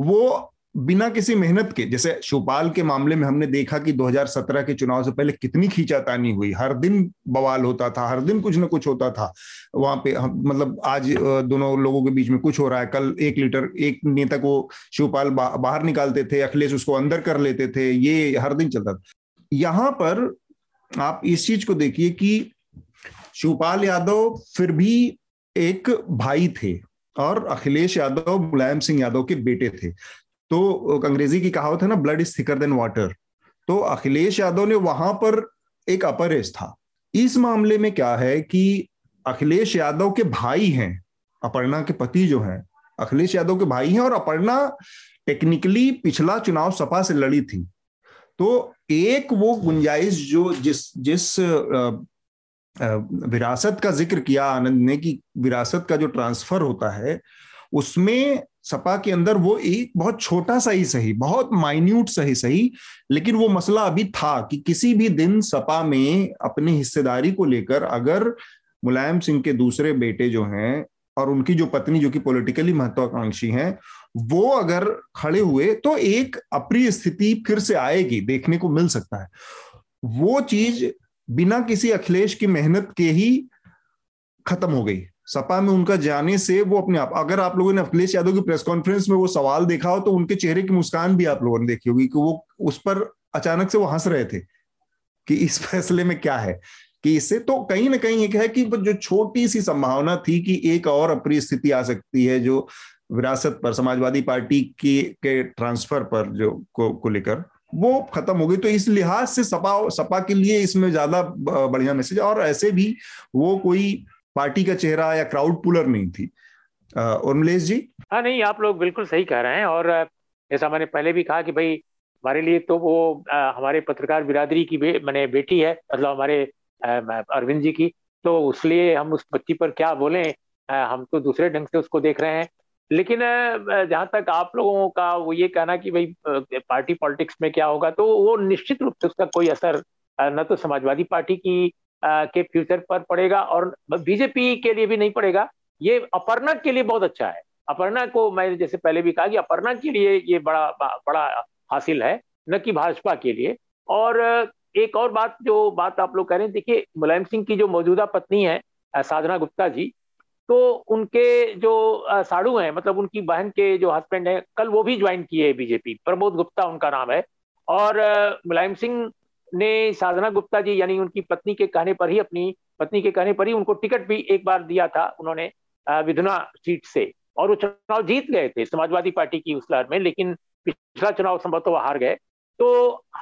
वो बिना किसी मेहनत के, जैसे शिवपाल के मामले में हमने देखा कि 2017 के चुनाव से पहले कितनी खींचातानी हुई, हर दिन बवाल होता था, हर दिन कुछ ना कुछ होता था वहां पे, मतलब आज दोनों लोगों के बीच में कुछ हो रहा है, कल एक नेता को शिवपाल बाहर निकालते थे, अखिलेश उसको अंदर कर लेते थे, ये हर दिन चलता था। यहाँ पर आप इस चीज को देखिए कि शिवपाल यादव फिर भी एक भाई थे और अखिलेश यादव मुलायम सिंह यादव के बेटे थे, तो अंग्रेजी की कहावत है ना, blood is thicker than water, तो अखिलेश यादव ने वहां पर एक अपर एज था, इस मामले में क्या है कि अखिलेश यादव के भाई हैं, अपर्णा के पति जो हैं अखिलेश यादव के भाई हैं, और अपर्णा टेक्निकली पिछला चुनाव सपा से लड़ी थी, तो एक वो गुंजाइश जो जिस विरासत का जिक्र किया आनंद ने कि विरासत का जो ट्रांसफर होता है उसमें सपा के अंदर वो एक बहुत छोटा सा ही सही, बहुत माइन्यूट सा ही सही, लेकिन वो मसला अभी था कि किसी भी दिन सपा में अपनी हिस्सेदारी को लेकर अगर मुलायम सिंह के दूसरे बेटे जो हैं और उनकी जो पत्नी जो कि पॉलिटिकली महत्वाकांक्षी हैं वो अगर खड़े हुए तो एक अप्रिय स्थिति फिर से आएगी, देखने को मिल सकता है। वो चीज बिना किसी अखिलेश की मेहनत के ही खत्म हो गई सपा में, उनका जाने से वो अपने आप। अगर आप लोगों ने अखिलेश यादव की प्रेस कॉन्फ्रेंस में वो सवाल देखा हो तो उनके चेहरे की मुस्कान भी आप लोगों ने देखी होगी कि वो उस पर अचानक से वो हंस रहे थे कि इस फैसले में क्या है, कि इससे तो कहीं ना कहीं एक है कि जो छोटी सी संभावना थी कि एक और अप्रिय स्थिति आ सकती है जो विरासत पर समाजवादी पार्टी के ट्रांसफर पर जो को लेकर वो खत्म हो गई। तो इस लिहाज से सपा के लिए इसमें ज्यादा बढ़िया मैसेज, और ऐसे भी वो कोई पार्टी का चेहरा या क्राउड पुलर नहीं थी। उर्मिलेश जी। हाँ नहीं, आप लोग बिल्कुल सही कह रहे हैं, और जैसा मैंने पहले भी कहा कि भाई हमारे लिए तो वो हमारे पत्रकार बिरादरी की माने बेटी है, मतलब हमारे अरविंद जी की, तो उसलिए हम उस बच्ची पर क्या बोलें, हम तो दूसरे ढंग से उसको देख रहे हैं। लेकिन जहाँ तक आप लोगों का वो ये कहना कि भाई पार्टी पॉलिटिक्स में क्या होगा, तो वो निश्चित रूप से उसका कोई असर न तो समाजवादी पार्टी के फ्यूचर पर पड़ेगा और बीजेपी के लिए भी नहीं पड़ेगा। ये अपर्णा के लिए बहुत अच्छा है, अपर्णा को मैं जैसे पहले भी कहा कि अपर्णा के लिए ये बड़ा हासिल है, न कि भाजपा के लिए। और एक और बात आप लोग कह रहे हैं, देखिए मुलायम सिंह की जो मौजूदा पत्नी है साधना गुप्ता जी, तो उनके जो साड़ू हैं, मतलब उनकी बहन के जो हस्बैंड हैं, कल वो भी ज्वाइन किए बीजेपी, प्रमोद गुप्ता उनका नाम है, और मुलायम सिंह ने साधना गुप्ता जी यानी उनकी पत्नी के कहने पर ही उनको टिकट भी एक बार दिया था उन्होंने विधुना सीट से, और वो चुनाव जीत गए थे समाजवादी पार्टी की उस लहर में, लेकिन पिछला चुनाव संभवतः हार गए। तो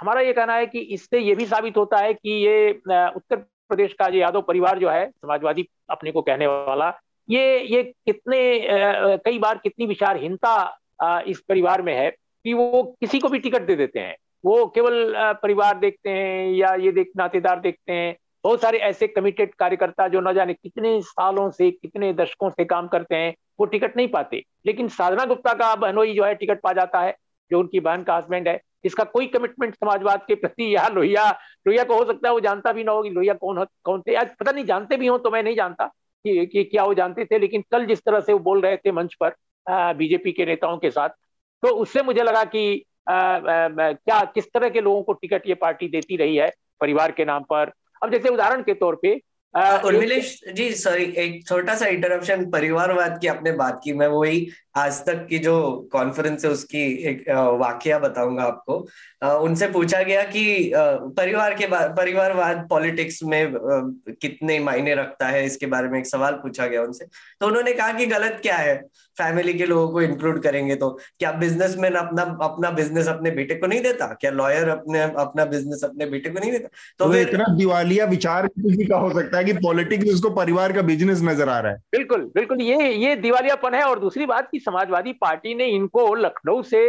हमारा ये कहना है कि इससे ये भी साबित होता है कि ये उत्तर प्रदेश का जो यादव परिवार जो है समाजवादी अपने को कहने वाला, ये कई बार कितनी विचारहीनता इस परिवार में है कि वो किसी को भी टिकट दे देते हैं, वो केवल परिवार देखते हैं या ये नातेदार देखते हैं। बहुत सारे ऐसे कमिटेड कार्यकर्ता जो न जाने कितने सालों से, कितने दशकों से काम करते हैं, वो टिकट नहीं पाते, लेकिन साधना गुप्ता का बहनोई जो है टिकट पा जाता है, जो उनकी बहन का हस्बैंड है, इसका कोई कमिटमेंट समाजवाद के प्रति, या लोहिया को हो सकता है वो जानता भी ना होगी, लोहिया कौन थे आज पता नहीं, जानते भी हों तो मैं नहीं जानता कि क्या वो जानते थे, लेकिन कल जिस तरह से वो बोल रहे थे मंच पर बीजेपी के नेताओं के साथ, तो उससे मुझे लगा कि किस तरह के लोगों को टिकट ये पार्टी देती रही है परिवार के नाम पर। अब जैसे उदाहरण के तौर पे उर्मिलेश जी, सॉरी एक छोटा सा इंटरप्शन, परिवारवाद की आपने बात की, मैं वही आज तक की जो कॉन्फ्रेंस है उसकी एक वाकया बताऊंगा आपको। उनसे पूछा गया कि परिवारवाद पॉलिटिक्स में कितने मायने रखता है, इसके बारे में एक सवाल पूछा गया उनसे, तो उन्होंने कहा कि गलत क्या है, फैमिली के लोगों को इंक्लूड करेंगे तो क्या बिजनेसमैन अपना बिजनेस अपने बेटे को नहीं देता, क्या लॉयर अपना बिजनेस अपने बेटे को नहीं देता, तो फिर इतना दिवालिया विचार किसी का हो सकता है कि पॉलिटिक्स उसको परिवार का बिजनेस नजर आ रहा है। बिल्कुल बिल्कुल, ये दिवालियापन है। और दूसरी बात की समाजवादी पार्टी ने इनको लखनऊ से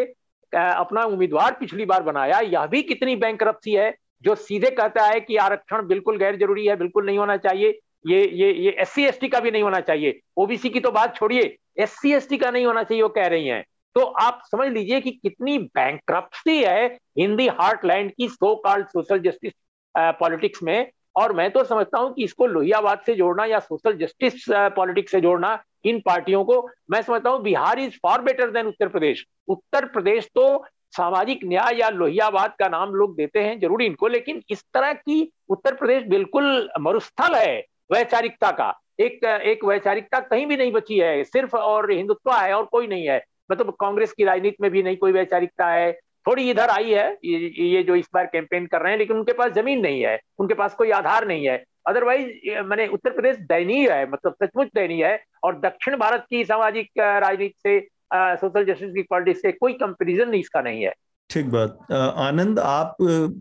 अपना उम्मीदवार पिछली बार बनाया, यह भी कितनी बैंकरप्सी है, जो सीधे कहता है कि आरक्षण बिल्कुल गैर जरूरी है, बिल्कुल नहीं होना चाहिए, ये SC ST का भी नहीं होना चाहिए, ओबीसी की तो बात छोड़िए, SC ST का नहीं होना चाहिए वो कह रही हैं। तो आप समझ लीजिए कि कितनी बैंकरप्सी है हिंदी हार्टलैंड की so called social justice politics में। और मैं तो समझता हूं कि इसको लोहियावाद से जोड़ना या सोशल जस्टिस पॉलिटिक्स से जोड़ना इन पार्टियों को, मैं समझता हूं Bihar is far better than Uttar Pradesh. तो सामाजिक न्याय या लोहियावाद का नाम लोग देते हैं जरूरी इनको, लेकिन इस तरह की उत्तर प्रदेश बिल्कुल मरुस्थल है वैचारिकता का, एक वैचारिकता कहीं भी नहीं बची है, सिर्फ और हिंदुत्व है और कोई नहीं है। मतलब कांग्रेस की राजनीति में भी नहीं कोई वैचारिकता है, थोड़ी इधर आई है ये जो इस बार कैंपेन कर रहे हैं, लेकिन उनके पास जमीन नहीं है, उनके पास कोई आधार नहीं है। अदरवाइज मैंने उत्तर प्रदेश दयनीय है, मतलब सचमुच दयनीय है। और दक्षिण भारत की सामाजिक राजनीति से, सोशल जस्टिस की पॉलिटिक्स से कोई कंपेरिजन इसका नहीं है। ठीक बात। आनंद, आप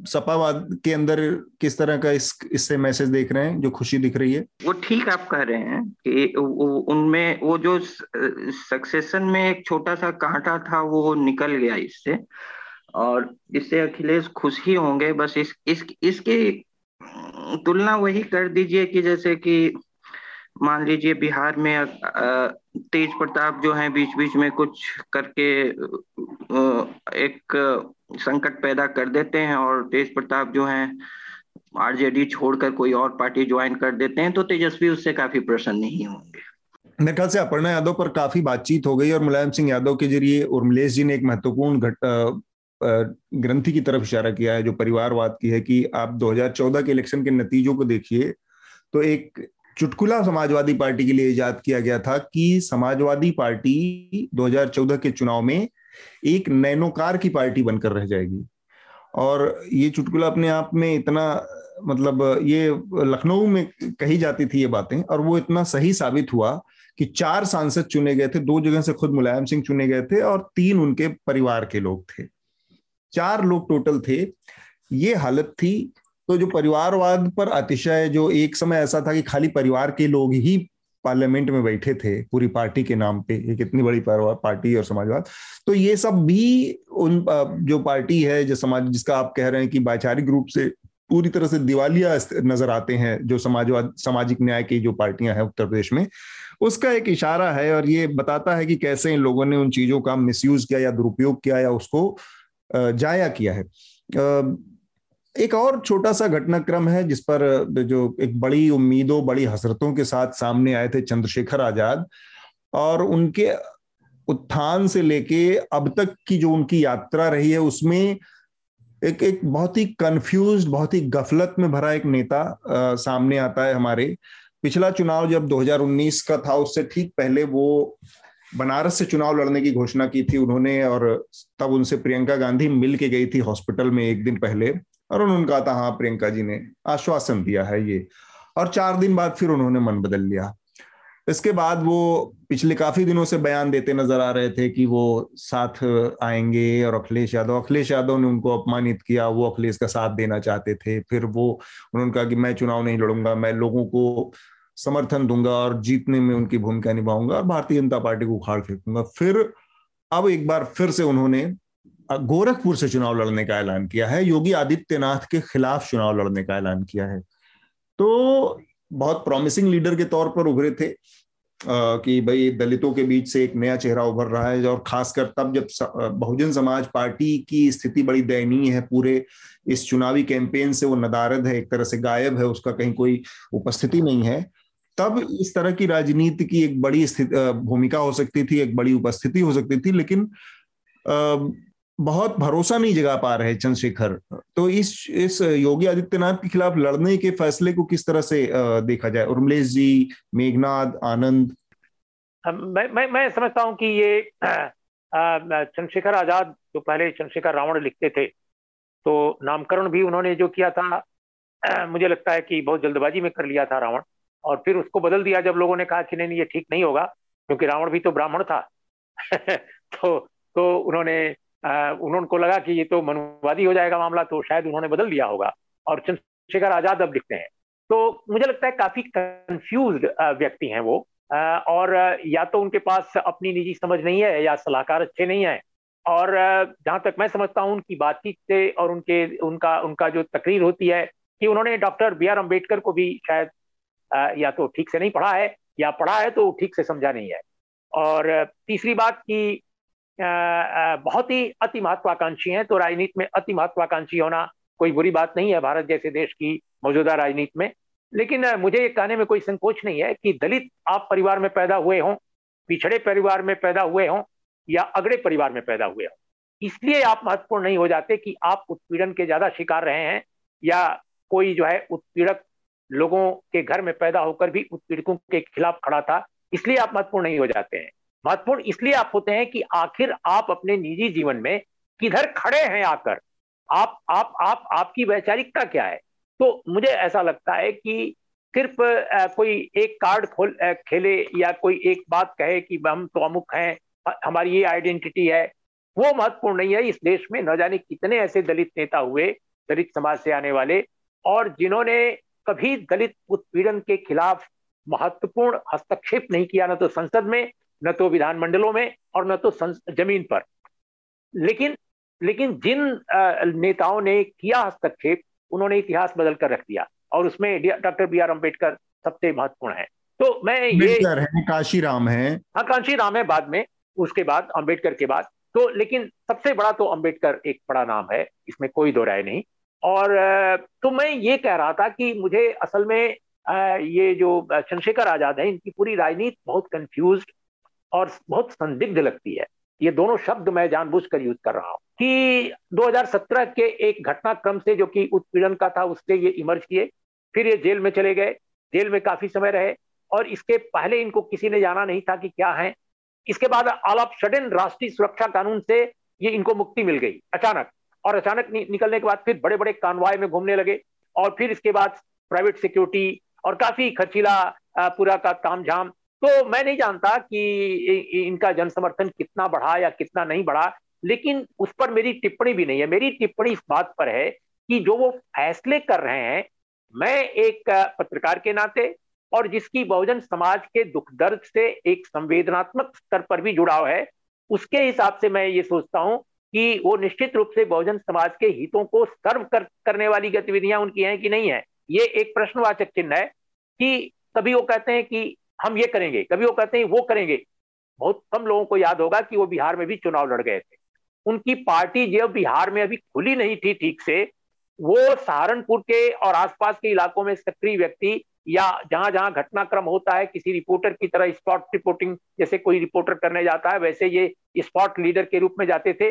सपावाद के अंदर किस तरह का इससे मैसेज देख रहे हैं? जो खुशी दिख रही है वो ठीक आप कह रहे हैं कि उनमें वो जो सक्सेशन में एक छोटा सा कांटा था वो निकल गया इससे, और इससे अखिलेश खुश ही होंगे। बस इसकी तुलना वही कर दीजिए कि जैसे कि मान लीजिए बिहार में तेज प्रताप जो है बीच बीच में कुछ करके एक संकट पैदा कर देते हैं, और तेज प्रताप जो है आरजेडी छोड़कर कोई और पार्टी ज्वाइन कर देते हैं, तो तेजस्वी उससे काफी प्रसन्न नहीं होंगे। मेरे ख्याल से अपर्णा यादव पर काफी बातचीत हो गई और मुलायम सिंह यादव के जरिए उर्मिलेश जी ने एक महत्वपूर्ण ग्रंथि की तरफ इशारा किया है जो परिवारवाद की है, कि आप 2014 के इलेक्शन के नतीजों को देखिए तो एक चुटकुला समाजवादी पार्टी के लिए इजाद किया गया था कि समाजवादी पार्टी 2014 के चुनाव में एक नैनोकार की पार्टी बनकर रह जाएगी। और ये चुटकुला अपने आप में इतना, मतलब ये लखनऊ में कही जाती थी ये बातें, और वो इतना सही साबित हुआ कि 4 सांसद चुने गए थे, 2 जगह से खुद मुलायम सिंह चुने गए थे और 3 उनके परिवार के लोग थे, 4 लोग टोटल थे। ये हालत थी। तो जो परिवारवाद पर अतिशय, जो एक समय ऐसा था कि खाली परिवार के लोग ही पार्लियामेंट में बैठे थे पूरी पार्टी के नाम पे, एक इतनी बड़ी पार्टी और समाजवाद, तो ये सब भी उन जो पार्टी है, जो समाज, जिसका आप कह रहे हैं कि वैचारिक रूप से पूरी तरह से दिवालिया नजर आते हैं, जो समाजवाद, सामाजिक न्याय की जो पार्टियां हैं उत्तर प्रदेश में, उसका एक इशारा है। और ये बताता है कि कैसे इन लोगों ने उन चीजों का मिसयूज किया या दुरुपयोग किया या उसको जाया किया है। एक और छोटा सा घटनाक्रम है जिस पर, जो एक बड़ी उम्मीदों, बड़ी हसरतों के साथ सामने आए थे चंद्रशेखर आजाद, और उनके उत्थान से लेके अब तक की जो उनकी यात्रा रही है उसमें एक बहुत ही कंफ्यूज्ड, बहुत ही गफलत में भरा एक नेता सामने आता है हमारे। पिछला चुनाव जब 2019 का था उससे ठीक पहले वो बनारस से चुनाव लड़ने की घोषणा की थी उन्होंने, और तब उनसे प्रियंका गांधी मिल के गई थी हॉस्पिटल में एक दिन पहले, और उन्होंने कहा था हाँ प्रियंका जी ने आश्वासन दिया है ये, और 4 दिन बाद फिर उन्होंने मन बदल लिया। इसके बाद वो पिछले काफी दिनों से बयान देते नजर आ रहे थे कि वो साथ आएंगे, और अखिलेश यादव ने उनको अपमानित किया, वो अखिलेश का साथ देना चाहते थे। फिर उन्होंने कहा कि मैं चुनाव नहीं लड़ूंगा, मैं लोगों को समर्थन दूंगा और जीतने में उनकी भूमिका निभाऊंगा और भारतीय जनता पार्टी को उखाड़ फेंकूंगा। फिर अब एक बार फिर से उन्होंने गोरखपुर से चुनाव लड़ने का ऐलान किया है, योगी आदित्यनाथ के खिलाफ चुनाव लड़ने का ऐलान किया है। तो बहुत प्रॉमिसिंग लीडर के तौर पर उभरे थे कि भाई दलितों के बीच से एक नया चेहरा उभर रहा है, और खासकर तब जब बहुजन समाज पार्टी की स्थिति बड़ी दयनीय है, पूरे इस चुनावी कैंपेन से वो नदारद है, एक तरह से गायब है, उसका कहीं कोई उपस्थिति नहीं है। तब इस तरह की राजनीति की एक बड़ी भूमिका हो सकती थी, एक बड़ी उपस्थिति हो सकती थी, लेकिन बहुत भरोसा नहीं जगा पा रहे चंद्रशेखर। तो इस योगी आदित्यनाथ के खिलाफ लड़ने के फैसले को किस तरह से देखा जाए? उर्मिलेश जी, मेघनाथ, आनंद। मैं समझता हूं कि ये चंद्रशेखर आजाद जो पहले चंद्रशेखर रावण लिखते थे, तो नामकरण भी उन्होंने जो किया था मुझे लगता है कि बहुत जल्दबाजी में कर लिया था रावण, और फिर उसको बदल दिया जब लोगों ने कहा कि नहीं ये ठीक नहीं होगा, क्योंकि रावण भी तो ब्राह्मण था तो उन्होंने को लगा कि ये तो मनुवादी हो जाएगा मामला, तो शायद उन्होंने बदल दिया होगा, और चंद्रशेखर आजाद अब लिखते हैं। तो मुझे लगता है काफी कंफ्यूज्ड व्यक्ति हैं वो, और या तो उनके पास अपनी निजी समझ नहीं है या सलाहकार अच्छे नहीं है, और जहां तक मैं समझता हूं उनकी बातचीत से और उनका जो तकरीर होती है कि उन्होंने डॉक्टर BR अम्बेडकर को भी शायद या तो ठीक से नहीं पढ़ा है या पढ़ा है तो ठीक से समझा नहीं है। और तीसरी बात की बहुत ही अति महत्वाकांक्षी हैं, तो राजनीति में अति महत्वाकांक्षी होना कोई बुरी बात नहीं है भारत जैसे देश की मौजूदा राजनीति में। लेकिन मुझे ये कहने में कोई संकोच नहीं है कि दलित आप परिवार में पैदा हुए हों, पिछड़े परिवार में पैदा हुए हों या अगड़े परिवार में पैदा हुए हों, इसलिए आप महत्वपूर्ण नहीं हो जाते कि आप उत्पीड़न के ज्यादा शिकार रहे हैं या कोई जो है उत्पीड़क लोगों के घर में पैदा होकर भी उत्पीड़कों के खिलाफ खड़ा था, इसलिए आप महत्वपूर्ण नहीं हो जाते हैं। महत्वपूर्ण इसलिए आप होते हैं कि आखिर आप अपने निजी जीवन में किधर खड़े हैं, आकर आपकी वैचारिकता क्या है। तो मुझे ऐसा लगता है कि सिर्फ कोई एक कार्ड खेले या कोई एक बात कहे कि हम तो अमुक हैं, हमारी ये आइडेंटिटी है, वो महत्वपूर्ण नहीं है। इस देश में न जाने कितने ऐसे दलित नेता हुए, दलित समाज से आने वाले, और जिन्होंने कभी दलित उत्पीड़न के खिलाफ महत्वपूर्ण हस्तक्षेप नहीं किया, न तो संसद में, न तो विधानमंडलों में, और न तो जमीन पर। लेकिन जिन नेताओं ने किया हस्तक्षेप, उन्होंने इतिहास बदल कर रख दिया, और उसमें डॉक्टर बी आर अम्बेडकर सबसे महत्वपूर्ण है। तो मैं ये कांशीराम है, हाँ कांशीराम है, बाद में उसके बाद अम्बेडकर के बाद, तो लेकिन सबसे बड़ा तो अम्बेडकर एक बड़ा नाम है, इसमें कोई दो राय नहीं। और तो मैं ये कह रहा था कि मुझे असल में ये जो चंद्रशेखर आजाद है, इनकी पूरी राजनीति बहुत कंफ्यूज और बहुत संदिग्ध लगती है। ये दोनों शब्द मैं जानबूझकर यूज कर रहा हूँ कि 2017 के एक घटनाक्रम से, जो कि उत्पीड़न का था, उससे ये इमर्ज किए, फिर ये जेल में चले गए, जेल में काफी समय रहे, और इसके पहले इनको किसी ने जाना नहीं था कि क्या है। इसके बाद ऑल ऑफ सडन राष्ट्रीय सुरक्षा कानून से ये इनको मुक्ति मिल गई अचानक, और अचानक निकलने के बाद फिर बड़े बड़े कानवाय में घूमने लगे, और फिर इसके बाद प्राइवेट सिक्योरिटी और काफी खर्चीला पूरा का तामझाम। तो मैं नहीं जानता कि इनका जनसमर्थन कितना बढ़ा या कितना नहीं बढ़ा, लेकिन उस पर मेरी टिप्पणी भी नहीं है। मेरी टिप्पणी इस बात पर है कि जो वो फैसले कर रहे हैं, मैं एक पत्रकार के नाते, और जिसकी बहुजन समाज के दुख दर्द से एक संवेदनात्मक स्तर पर भी जुड़ाव है, उसके हिसाब से मैं ये सोचता हूं कि वो निश्चित रूप से बहुजन समाज के हितों को सर्व करने वाली गतिविधियां उनकी हैं कि नहीं है, ये एक प्रश्नवाचक चिन्ह है। कि कभी वो कहते हैं कि हम ये करेंगे, कभी वो कहते हैं वो करेंगे। बहुत कम लोगों को याद होगा कि वो बिहार में भी चुनाव लड़ गए थे, उनकी पार्टी जो बिहार में अभी खुली नहीं थी ठीक से, वो सहारनपुर के और आसपास के इलाकों में सक्रिय व्यक्ति, या जहां जहां घटनाक्रम होता है, किसी रिपोर्टर की तरह स्पॉट रिपोर्टिंग, जैसे कोई रिपोर्टर करने जाता है, वैसे ये स्पॉट लीडर के रूप में जाते थे।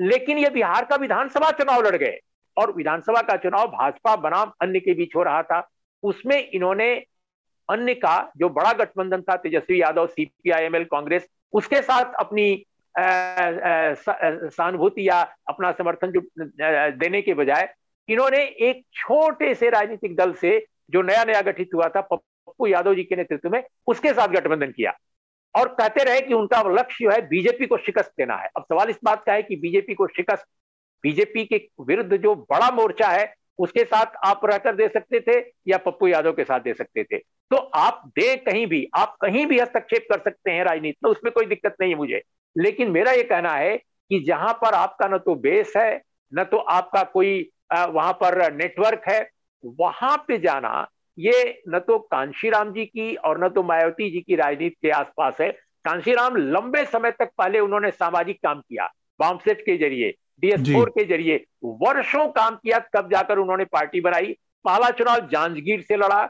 लेकिन ये बिहार का विधानसभा चुनाव लड़ गए, और विधानसभा का चुनाव भाजपा बनाम अन्य के बीच हो रहा था। उसमें इन्होंने अन्य का जो बड़ा गठबंधन था, तेजस्वी यादव, सीपीआईएमएल, कांग्रेस, उसके साथ अपनी सहानुभूति या अपना समर्थन देने के बजाय इन्होंने एक छोटे से राजनीतिक दल से, जो नया नया गठित हुआ था पप्पू यादव जी के नेतृत्व में, उसके साथ गठबंधन किया, और कहते रहे कि उनका लक्ष्य है बीजेपी को शिकस्त देना है। अब सवाल इस बात का है कि बीजेपी को शिकस्त, बीजेपी के विरुद्ध जो बड़ा मोर्चा है, उसके साथ आप रहकर दे सकते थे, या पप्पू यादव के साथ दे सकते थे। तो आप दे कहीं भी, आप कहीं भी हस्तक्षेप कर सकते हैं राजनीति में, उसमें कोई दिक्कत नहीं है मुझे। लेकिन मेरा ये कहना है कि जहां पर आपका न तो बेस है, न तो आपका कोई वहां पर नेटवर्क है, वहां पे जाना, ये न तो कांशीराम जी की और न तो मायावती जी की राजनीति के आसपास है। कांशीराम लंबे समय तक पहले उन्होंने सामाजिक काम किया, बामसेट के जरिए, DS4 के जरिए वर्षों काम किया, तब जाकर उन्होंने पार्टी बनाई। पहला चुनाव जांजगीर से लड़ा,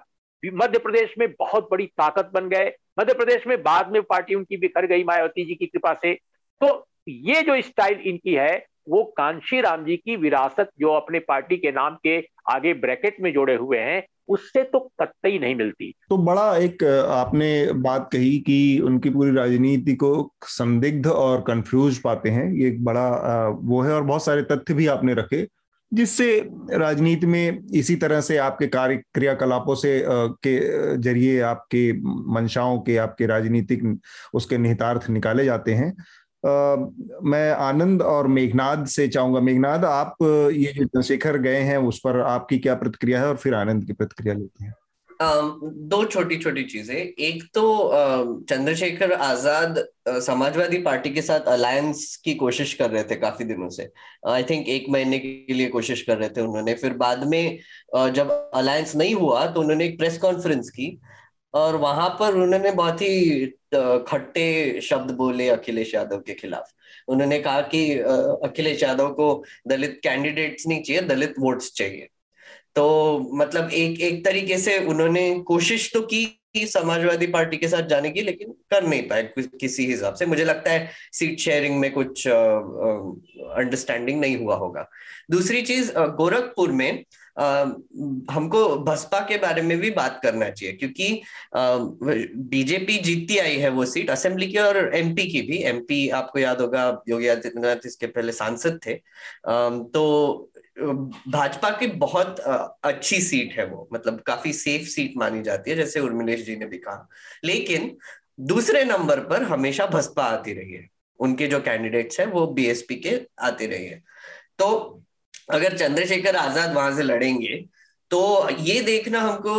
मध्य प्रदेश में बहुत बड़ी ताकत बन गए, मध्य प्रदेश में बाद में पार्टी उनकी बिखर गई मायावती जी की कृपा से। तो ये जो स्टाइल इनकी है, वो कांशीराम जी की विरासत, जो अपने पार्टी के नाम के आगे ब्रैकेट में जोड़े हुए हैं, उससे तो कतई नहीं मिलती। तो बड़ा एक आपने बात कही कि उनकी पूरी राजनीति को संदिग्ध और कंफ्यूज पाते हैं, ये एक बड़ा वो है, और बहुत सारे तथ्य भी आपने रखे जिससे राजनीति में इसी तरह से आपके कार्य क्रियाकलापों से के जरिए आपके मंशाओं के, आपके राजनीतिक उसके निहितार्थ निकाले जाते हैं। मैं आनंद और मेघनाथ से चाहूंगा, मेघनाथ आप ये जो चंद्रशेखर गए हैं उस पर आपकी क्या प्रतिक्रिया है, और फिर आनंद की प्रतिक्रिया लेते हैं। दो छोटी छोटी चीजें। एक तो चंद्रशेखर आजाद समाजवादी पार्टी के साथ अलायंस की कोशिश कर रहे थे काफी दिनों से, आई थिंक 1 महीने के लिए कोशिश कर रहे थे उन्होंने। फिर बाद में जब अलायंस नहीं हुआ तो उन्होंने एक प्रेस कॉन्फ्रेंस की, और वहां पर उन्होंने बहुत ही खट्टे शब्द बोले अखिलेश यादव के खिलाफ। उन्होंने कहा कि अखिलेश यादव को दलित कैंडिडेट्स नहीं चाहिए, दलित वोट्स चाहिए। तो मतलब एक तरीके से उन्होंने कोशिश तो की समाजवादी पार्टी के साथ जाने की, लेकिन कर नहीं पाए किसी हिसाब से। मुझे लगता है सीट शेयरिंग में कुछ अंडरस्टैंडिंग नहीं हुआ होगा। दूसरी चीज, गोरखपुर में हमको बसपा के बारे में भी बात करना चाहिए, क्योंकि बीजेपी जीतती आई है वो सीट, असेंबली की और एमपी की भी। एमपी आपको याद होगा योगी आदित्यनाथ इसके पहले सांसद थे, तो भाजपा की बहुत अच्छी सीट है वो, मतलब काफी सेफ सीट मानी जाती है, जैसे उर्मिलेश जी ने भी कहा। लेकिन दूसरे नंबर पर हमेशा बसपा आती रही है, उनके जो कैंडिडेट्स हैं वो बीएसपी के आते रहे हैं। तो अगर चंद्रशेखर आजाद वहां से लड़ेंगे तो ये देखना हमको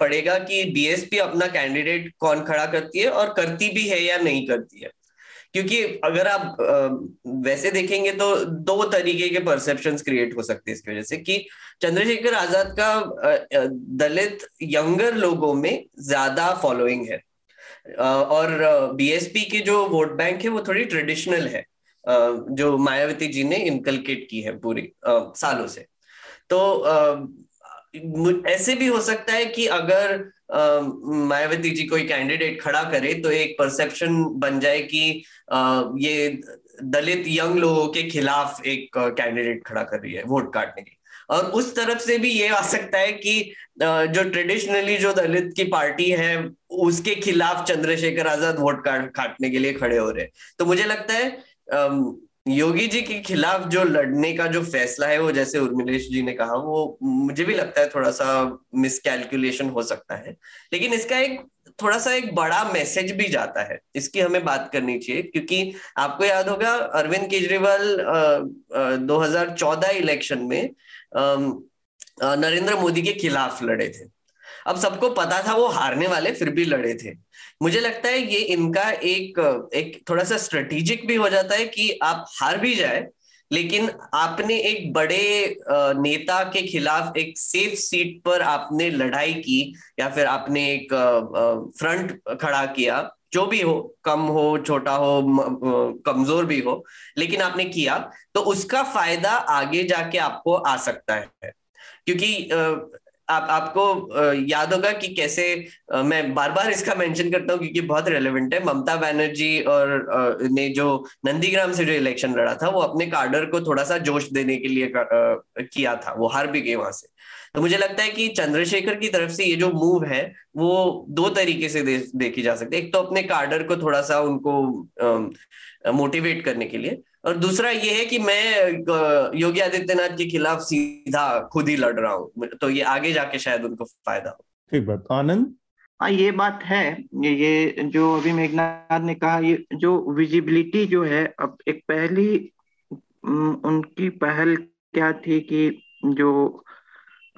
पड़ेगा कि बीएसपी अपना कैंडिडेट कौन खड़ा करती है और करती भी है या नहीं करती है, क्योंकि अगर आप वैसे देखेंगे तो दो तरीके के परसेप्शंस क्रिएट हो सकते हैं इसकी वजह से कि चंद्रशेखर आजाद का दलित यंगर लोगों में ज्यादा फॉलोइंग है और बीएसपी के जो वोट बैंक है वो थोड़ी ट्रेडिशनल है, जो मायावती जी ने इनकलकेट की है पूरी सालों से। तो ऐसे भी हो सकता है कि अगर मायावती जी कोई कैंडिडेट खड़ा करे तो एक परसेप्शन बन जाए कि ये दलित यंग लोगों के खिलाफ एक कैंडिडेट खड़ा कर रही है वोट काटने के, और उस तरफ से भी ये आ सकता है कि जो ट्रेडिशनली जो दलित की पार्टी है उसके खिलाफ चंद्रशेखर आजाद वोट काटने के लिए खड़े हो रहे हैं। तो मुझे लगता है योगी जी के खिलाफ जो लड़ने का जो फैसला है वो, जैसे उर्मिलेश जी ने कहा, वो मुझे भी लगता है थोड़ा सा मिसकैलकुलेशन हो सकता है, लेकिन इसका एक थोड़ा सा एक बड़ा मैसेज भी जाता है, इसकी हमें बात करनी चाहिए। क्योंकि आपको याद होगा अरविंद केजरीवाल 2014 इलेक्शन में नरेंद्र मोदी के खिलाफ लड़े थे। अब सबको पता था वो हारने वाले, फिर भी लड़े थे। मुझे लगता है ये इनका एक थोड़ा सा स्ट्रेटेजिक भी हो जाता है कि आप हार भी जाए लेकिन आपने एक बड़े नेता के खिलाफ एक सेफ सीट पर आपने लड़ाई की या फिर आपने एक फ्रंट खड़ा किया, जो भी हो, कम हो, छोटा हो, कमजोर भी हो, लेकिन आपने किया, तो उसका फायदा आगे जाके आपको आ सकता है। क्योंकि आपको याद होगा कि कैसे, मैं बार बार इसका मेंशन करता हूँ क्योंकि बहुत रेलेवेंट है, ममता बनर्जी और ने जो नंदीग्राम से जो इलेक्शन लड़ा था वो अपने कार्डर को थोड़ा सा जोश देने के लिए किया था, वो हार भी गए वहां से। तो मुझे लगता है कि चंद्रशेखर की तरफ से ये जो मूव है वो दो तरीके से देखी जा सकती है। एक तो अपने कार्डर को थोड़ा सा उनको मोटिवेट करने के लिए, और दूसरा ये है कि मैं योगी आदित्यनाथ के खिलाफ सीधा खुद ही लड़ रहा हूँ, तो ये आगे जाके शायद उनको फायदा हो। ठीक बात, आनंद। हाँ, ये बात है। ये जो अभी मेघनाथ ने कहा, ये जो विजिबिलिटी जो है, अब एक पहली उनकी पहल क्या थी कि जो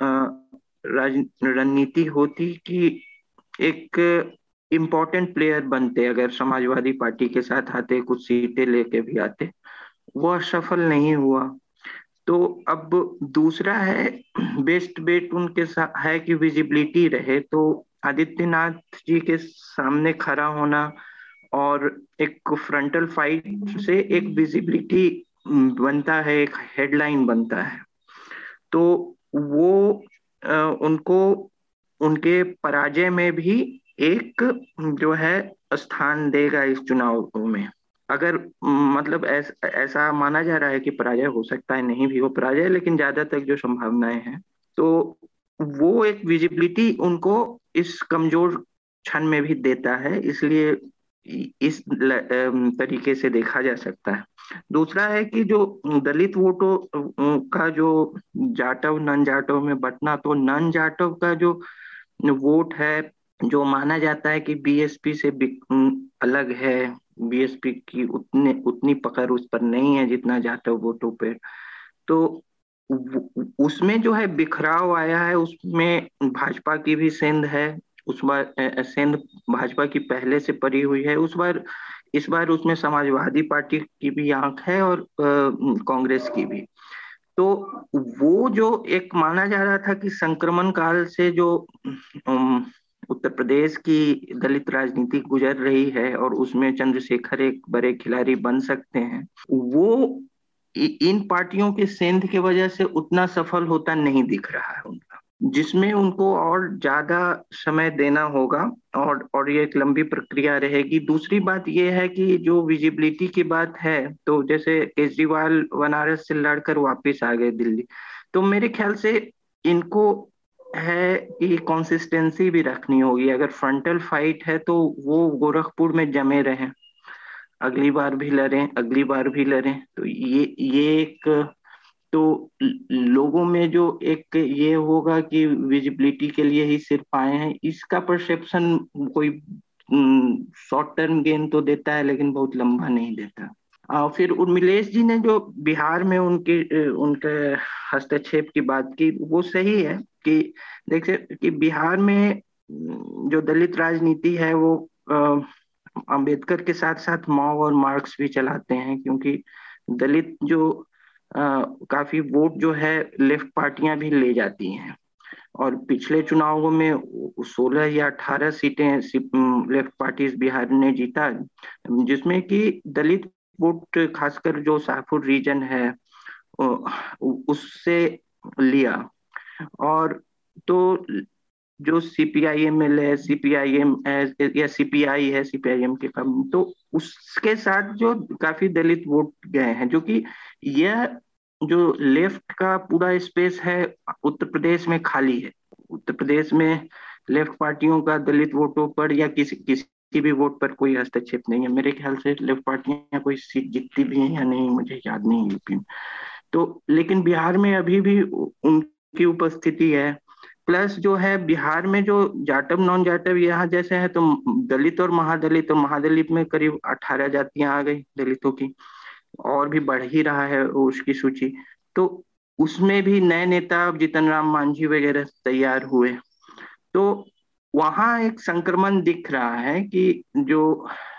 रणनीति होती कि एक इम्पोर्टेंट प्लेयर बनते, अगर समाजवादी पार्टी के साथ आते, कुछ सीटें लेके भी आते, वो सफल नहीं हुआ। तो अब दूसरा है, बेस्ट बेट उनके साथ है कि विजिबिलिटी रहे, तो आदित्यनाथ जी के सामने खड़ा होना और एक फ्रंटल फाइट से एक विजिबिलिटी बनता है, एक हेडलाइन बनता है। तो वो उनको उनके पराजय में भी एक जो है स्थान देगा इस चुनाव में। अगर मतलब ऐसा माना जा रहा है कि पराजय हो सकता है, नहीं भी हो पराजय, लेकिन ज्यादा तक जो संभावनाएं हैं, तो वो एक विजिबिलिटी उनको इस कमजोर क्षण में भी देता है, इसलिए इस तरीके से देखा जा सकता है। दूसरा है कि जो दलित वोटों का जो जाटव नन जाटव में बंटना, तो नन जाटव का जो वोट है जो माना जाता है कि बीएसपी से अलग है, बीएसपी की उतनी पकड़ उस पर नहीं है जितना जाटव वोटों पर, तो उसमें जो है बिखराव आया है। उसमें भाजपा की भी सेंध है, उस बार सेंध भाजपा की पहले से परी हुई है, उस बार इस बार उसमें समाजवादी पार्टी की भी आंख है और कांग्रेस की भी। तो वो जो एक माना जा रहा था कि संक्रमण काल से जो उत्तर प्रदेश की दलित राजनीति गुजर रही है और उसमें चंद्रशेखर एक बड़े खिलाड़ी बन सकते हैं, वो इन पार्टियों के सेंध के वजह से उतना सफल होता नहीं दिख रहा है उनका, जिसमें उनको और ज्यादा समय देना होगा और ये एक लंबी प्रक्रिया रहेगी। दूसरी बात ये है कि जो विजिबिलिटी की बात है, तो जैसे केजरीवाल बनारस से लड़कर वापिस आ गए दिल्ली, तो मेरे ख्याल से इनको है कि कंसिस्टेंसी भी रखनी होगी। अगर फ्रंटल फाइट है तो वो गोरखपुर में जमे रहें, अगली बार भी लड़ें। तो ये एक तो लोगों में जो एक ये होगा कि विजिबिलिटी के लिए ही सिर्फ आए हैं, इसका परसेप्शन कोई शॉर्ट टर्म गेन तो देता है लेकिन बहुत लंबा नहीं देता। फिर उर्मिलेश जी ने जो बिहार में उनके हस्तक्षेप की बात की वो सही है कि देखिए कि बिहार में जो दलित राजनीति है वो अंबेडकर के साथ साथ माओ और मार्क्स भी चलाते हैं, क्योंकि दलित जो काफी वोट जो है लेफ्ट पार्टियां भी ले जाती हैं और पिछले चुनावों में 16 या 18 सीटें लेफ्ट पार्टीज बिहार ने जीता, जिसमें कि दलित वोट खासकर जो शाहपुर रीजन है उससे लिया। और तो जो सीपीआईएमएल है, सीपीआईएम या सीपीआई है, सीपीआईएम के कम तो उसके साथ जो काफी दलित वोट गए हैं, जो कि यह जो लेफ्ट का पूरा स्पेस है उत्तर प्रदेश में खाली है। उत्तर प्रदेश में लेफ्ट पार्टियों का दलित वोटों पर या किसी भी वोट पर कोई हस्तक्षेप नहीं है। मेरे ख्याल से लेफ्ट पार्टियां कोई सीट जीतती भी है या नहीं मुझे याद नहीं यूपी में, तो लेकिन बिहार में अभी भी उनकी उपस्थिति है। प्लस जो है बिहार में जो जाटव नॉन जाटव यहाँ जैसे है तो दलित और महादलित, तो महादलित में करीब 18 जातियां आ गई दलितों की, और भी बढ़ ही रहा है उसकी सूची। तो उसमें भी नए नेता जीतन राम मांझी वगैरह तैयार हुए, तो वहाँ एक संक्रमण दिख रहा है कि जो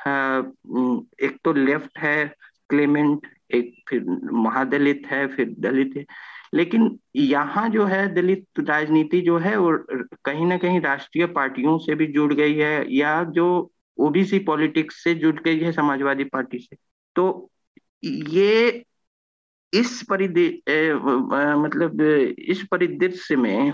एक तो लेफ्ट है क्लेमेंट, एक फिर महादलित है, फिर दलित है, लेकिन यहाँ जो है दलित राजनीति जो है वो कहीं ना कहीं राष्ट्रीय पार्टियों से भी जुड़ गई है या जो ओबीसी पॉलिटिक्स से जुड़ गई है समाजवादी पार्टी से। तो ये इस परिदृश्य में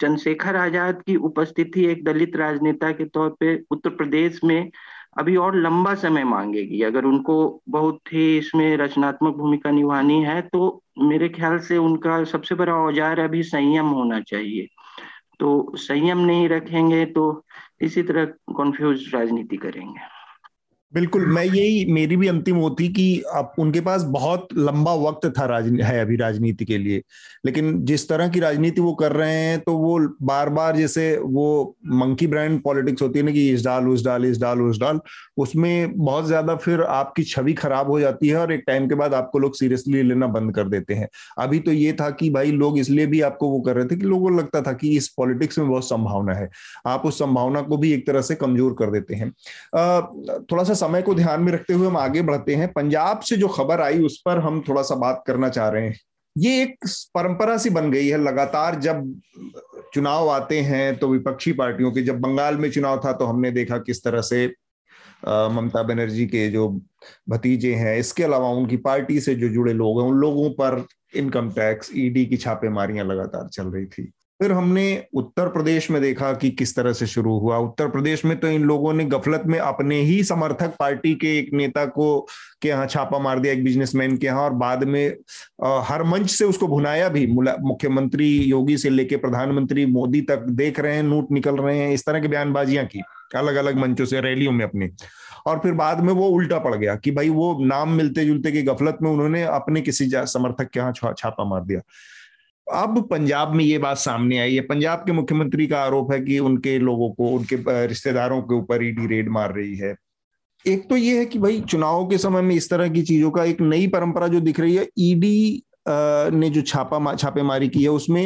चंद्रशेखर आजाद की उपस्थिति एक दलित राजनेता के तौर पे उत्तर प्रदेश में अभी और लंबा समय मांगेगी। अगर उनको बहुत ही इसमें रचनात्मक भूमिका निभानी है तो मेरे ख्याल से उनका सबसे बड़ा औजार अभी संयम होना चाहिए, तो संयम नहीं रखेंगे तो इसी तरह कंफ्यूज राजनीति करेंगे। बिल्कुल, मैं यही मेरी भी अंतिम होती कि आप उनके पास बहुत लंबा वक्त था है अभी राजनीति के लिए, लेकिन जिस तरह की राजनीति वो कर रहे हैं तो वो बार बार जैसे वो मंकी ब्रांड पॉलिटिक्स होती है ना कि इस डाल उस डाल, उसमें बहुत ज्यादा फिर आपकी छवि खराब हो जाती है और एक टाइम के बाद आपको लोग सीरियसली लेना बंद कर देते हैं। अभी तो ये था कि भाई लोग इसलिए भी आपको वो कर रहे थे कि लोगों को लगता था कि इस पॉलिटिक्स में बहुत संभावना है, आप उस संभावना को भी एक तरह से कमजोर कर देते हैं। थोड़ा सा समय को ध्यान में रखते हुए हम आगे बढ़ते हैं। पंजाब से जो खबर आई उस पर हम थोड़ा सा बात करना चाह रहे हैं। ये एक परंपरा सी बन गई है, लगातार जब चुनाव आते हैं तो विपक्षी पार्टियों के, जब बंगाल में चुनाव था तो हमने देखा किस तरह से ममता बनर्जी के जो भतीजे हैं, इसके अलावा उनकी पार्टी से जो जुड़े लोग हैं, उन लोगों पर इनकम टैक्स, ईडी की छापेमारियां लगातार चल रही थी। फिर हमने उत्तर प्रदेश में देखा कि किस तरह से शुरू हुआ। उत्तर प्रदेश में तो इन लोगों ने गफलत में अपने ही समर्थक पार्टी के एक नेता को के यहाँ छापा मार दिया, एक बिजनेसमैन के यहाँ, और बाद में हर मंच से उसको भुनाया भी। मुख्यमंत्री योगी से लेके प्रधानमंत्री मोदी तक देख रहे हैं नोट निकल रहे हैं, इस तरह की बयानबाजियां की अलग अलग मंचों से, रैलियों में अपने। और फिर बाद में वो उल्टा पड़ गया कि भाई वो नाम मिलते जुलते की गफलत में उन्होंने अपने किसी समर्थक के यहाँ छापा मार दिया। अब पंजाब में ये बात सामने आई है। पंजाब के मुख्यमंत्री का आरोप है कि उनके लोगों को, उनके रिश्तेदारों के ऊपर ईडी रेड मार रही है। एक तो ये है कि भाई चुनाव के समय में इस तरह की चीजों का एक नई परंपरा जो दिख रही है। ईडी ने जो छापेमारी की है उसमें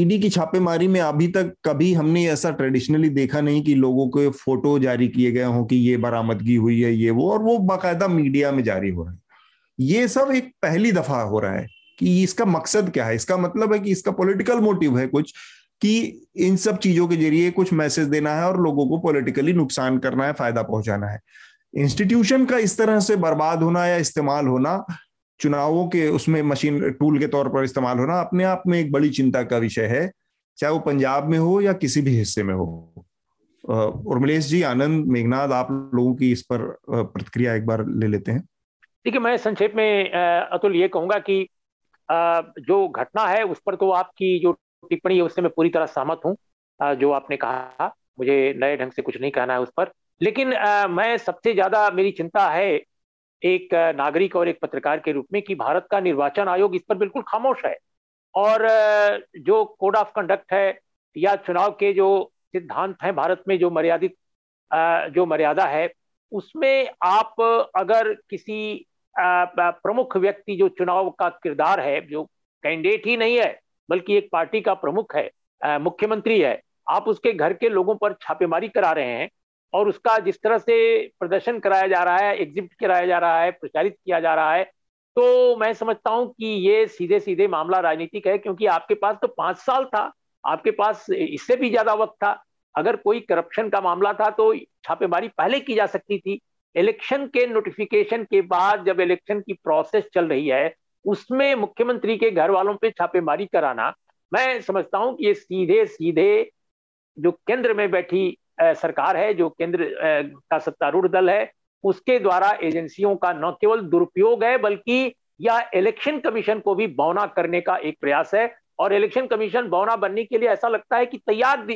ईडी की छापेमारी में अभी तक कभी हमने ऐसा ट्रेडिशनली देखा नहीं कि लोगों के फोटो जारी किए गए हों कि ये बरामदगी हुई है, ये वो, और वो बाकायदा मीडिया में जारी हो रहा है। ये सब एक पहली दफा हो रहा है कि इसका मकसद क्या है। इसका मतलब है कि इसका पॉलिटिकल मोटिव है कुछ, कि इन सब चीजों के जरिए कुछ मैसेज देना है और लोगों को पॉलिटिकली नुकसान करना है, फायदा पहुंचाना है। इंस्टीट्यूशन का इस तरह से बर्बाद होना या इस्तेमाल होना, चुनावों के उसमें मशीन टूल के तौर पर इस्तेमाल होना, अपने आप में एक बड़ी चिंता का विषय है, चाहे वो पंजाब में हो या किसी भी हिस्से में हो। उर्मिलेश जी, आनंद, मेघनाथ, आप लोगों की इस पर प्रतिक्रिया एक बार ले लेते हैं। देखिए, मैं संक्षेप में अतुल ये कहूंगा कि जो घटना है उस पर तो आपकी जो टिप्पणी है उससे मैं पूरी तरह सहमत हूँ, जो आपने कहा, मुझे नए ढंग से कुछ नहीं कहना है उस पर। लेकिन मैं सबसे ज्यादा, मेरी चिंता है एक नागरिक और एक पत्रकार के रूप में कि भारत का निर्वाचन आयोग इस पर बिल्कुल खामोश है और जो कोड ऑफ कंडक्ट है या चुनाव के जो सिद्धांत हैं भारत में, जो मर्यादित जो मर्यादा है, उसमें आप अगर किसी प्रमुख व्यक्ति जो चुनाव का किरदार है, जो कैंडिडेट ही नहीं है बल्कि एक पार्टी का प्रमुख है, मुख्यमंत्री है, आप उसके घर के लोगों पर छापेमारी करा रहे हैं और उसका जिस तरह से प्रदर्शन कराया जा रहा है, एग्जिबिट कराया जा रहा है, प्रचारित किया जा रहा है, तो मैं समझता हूं कि ये सीधे सीधे मामला राजनीतिक है, क्योंकि आपके पास तो 5 साल था, आपके पास इससे भी ज्यादा वक्त था। अगर कोई करप्शन का मामला था तो छापेमारी पहले की जा सकती थी। इलेक्शन के नोटिफिकेशन के बाद जब इलेक्शन की प्रोसेस चल रही है, उसमें मुख्यमंत्री के घर वालों पर छापेमारी कराना, मैं समझता हूं कि ये सीधे सीधे जो केंद्र में बैठी सरकार है, जो केंद्र का सत्तारूढ़ दल है, उसके द्वारा एजेंसियों का न केवल दुरुपयोग है बल्कि यह इलेक्शन कमीशन को भी बौना करने का एक प्रयास है। और इलेक्शन कमीशन बौना बनने के लिए ऐसा लगता है कि तैयार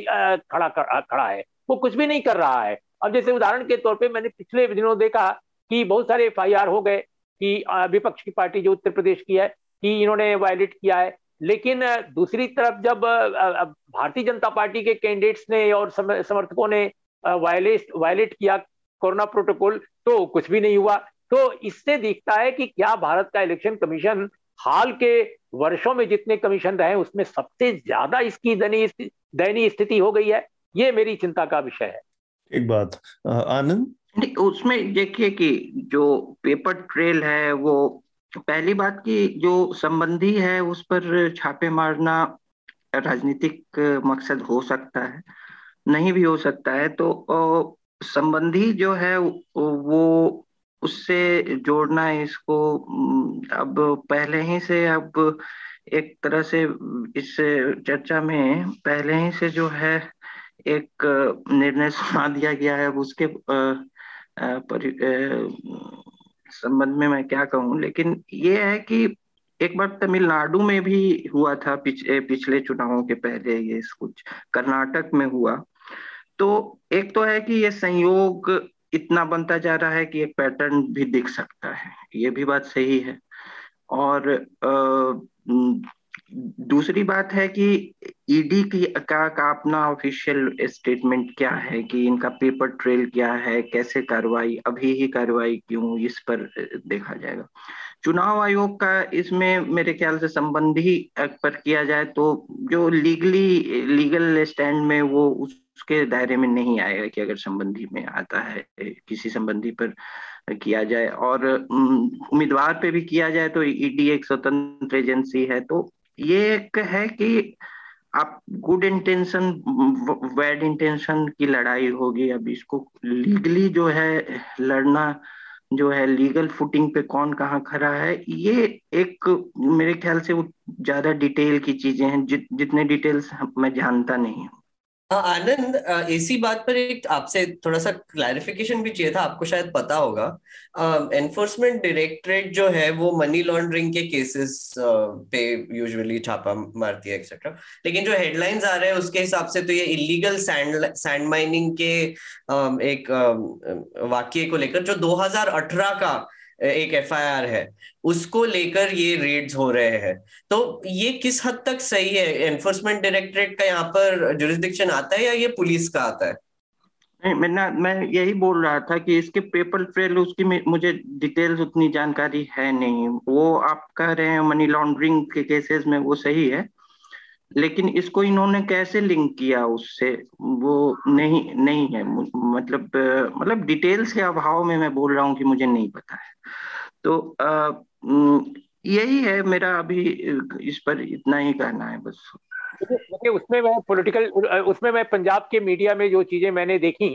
खड़ा है, वो कुछ भी नहीं कर रहा है। अब जैसे उदाहरण के तौर पे मैंने पिछले दिनों देखा कि बहुत सारे FIR हो गए कि विपक्ष की पार्टी जो उत्तर प्रदेश की है कि इन्होंने वायलेट किया है, लेकिन दूसरी तरफ जब भारतीय जनता पार्टी के कैंडिडेट्स ने और समर्थकों ने वायलेट किया कोरोना प्रोटोकॉल, तो कुछ भी नहीं हुआ। तो इससे दिखता है कि क्या भारत का इलेक्शन कमीशन हाल के वर्षों में जितने कमीशन रहे उसमें सबसे ज्यादा इसकी दयनीय स्थिति हो गई है। ये मेरी चिंता का विषय है। एक बात आनंद, उसमें देखिए कि जो पेपर ट्रेल है, वो पहली बात की जो संबंधी है उस पर छापे मारना राजनीतिक मकसद हो सकता है, नहीं भी हो सकता है। तो संबंधी जो है वो उससे जोड़ना इसको अब पहले ही से, अब एक तरह से इस चर्चा में पहले ही से जो है एक निर्णय सुना दिया गया है। अब उसके संबंध में मैं क्या कहूँ, लेकिन ये है कि एक बार तमिलनाडु में भी हुआ था पिछले चुनावों के पहले, ये कुछ कर्नाटक में हुआ। तो एक तो है कि ये संयोग इतना बनता जा रहा है कि एक पैटर्न भी दिख सकता है, ये भी बात सही है। और दूसरी बात है कि ईडी का अपना ऑफिशियल स्टेटमेंट क्या है कि इनका पेपर ट्रेल क्या है, कैसे कार्रवाई, अभी ही कार्रवाई क्यों, इस पर देखा जाएगा। चुनाव आयोग का इसमें मेरे ख्याल से संबंधी पर किया जाए तो जो लीगल स्टैंड में वो उसके दायरे में नहीं आएगा कि अगर संबंधी में आता है, किसी संबंधी पर किया जाए और उम्मीदवार पे भी किया जाए तो ईडी एक स्वतंत्र एजेंसी है। तो ये एक है कि आप गुड इंटेंशन बैड इंटेंशन की लड़ाई होगी। अब इसको लीगली जो है लड़ना, जो है लीगल फुटिंग पे कौन कहाँ खड़ा है, ये एक मेरे ख्याल से वो ज्यादा डिटेल की चीजें हैं, जितने डिटेल्स मैं जानता नहीं हूँ। आनंद, इसी बात पर एक आपसे थोड़ा सा क्लैरिफिकेशन भी चाहिए था। आपको शायद पता होगा, एनफोर्समेंट डायरेक्टरेट जो है वो मनी लॉन्ड्रिंग के केसेस पे यूजुअली छापा मारती है एक्सेट्रा, लेकिन जो हेडलाइंस आ रहे हैं उसके हिसाब से तो ये इलीगल सैंड माइनिंग के एक वाक्य को लेकर, जो 2018 का एक FIR है, उसको लेकर ये रेड्स हो रहे हैं। तो ये किस हद तक सही है? एनफोर्समेंट डायरेक्टरेट का यहाँ पर जुरिस्डिक्शन आता है या ये पुलिस का आता है? मैं यही बोल रहा था कि इसके पेपर ट्रेल, उसकी मुझे डिटेल्स उतनी जानकारी है नहीं। वो आप कह रहे हैं मनी लॉन्ड्रिंग के केसेस में, वो सही है, लेकिन इसको इन्होंने कैसे लिंक किया उससे, वो नहीं है। मतलब डिटेल्स के अभाव में मैं बोल रहा हूँ कि मुझे नहीं पता है। तो यही है मेरा, अभी इस पर इतना ही कहना है बस। उसमें मैं पंजाब के मीडिया में जो चीजें मैंने देखी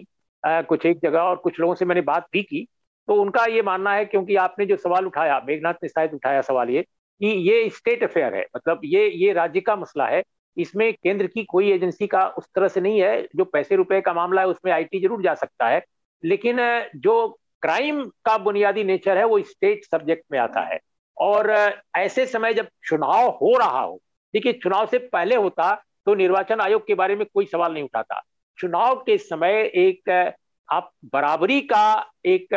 कुछ एक जगह, और कुछ लोगों से मैंने बात भी की, तो उनका ये मानना है, क्योंकि आपने जो सवाल उठाया, मेघनाथ ने शायद उठाया सवाल ये कि ये स्टेट अफेयर है, मतलब ये राज्य का मसला है, इसमें केंद्र की कोई एजेंसी का उस तरह से नहीं है। जो पैसे रुपए का मामला है उसमें IT जरूर जा सकता है, लेकिन जो क्राइम का बुनियादी नेचर है वो स्टेट सब्जेक्ट में आता है। और ऐसे समय जब चुनाव हो रहा हो, देखिए चुनाव से पहले होता तो निर्वाचन आयोग के बारे में कोई सवाल नहीं उठाता, चुनाव के समय एक आप बराबरी का एक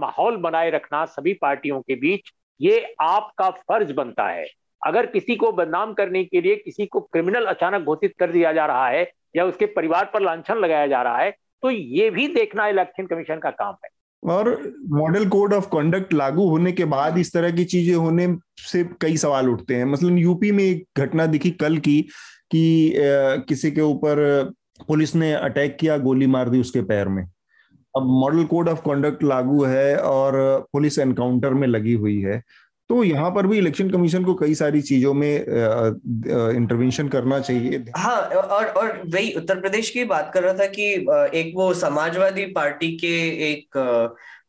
माहौल बनाए रखना सभी पार्टियों के बीच, ये आपका फर्ज बनता है। अगर किसी को बदनाम करने के लिए किसी को क्रिमिनल अचानक घोषित कर दिया जा रहा है या उसके परिवार पर लांछन लगाया जा रहा है, तो ये भी देखना इलेक्शन कमीशन का काम है। और मॉडल कोड ऑफ कॉन्डक्ट लागू होने के बाद इस तरह की चीजें होने से कई सवाल उठते हैं। मसलन यूपी में एक घटना दिखी कल की कि किसी के ऊपर पुलिस ने अटैक किया, गोली मार दी उसके पैर में। अब मॉडल कोड ऑफ कॉन्डक्ट लागू है और पुलिस एनकाउंटर में लगी हुई है, तो यहाँ पर भी इलेक्शन कमीशन को कई सारी चीजों में इंटरवेंशन करना चाहिए। हाँ, और वही उत्तर प्रदेश की बात कर रहा था कि एक वो समाजवादी पार्टी के एक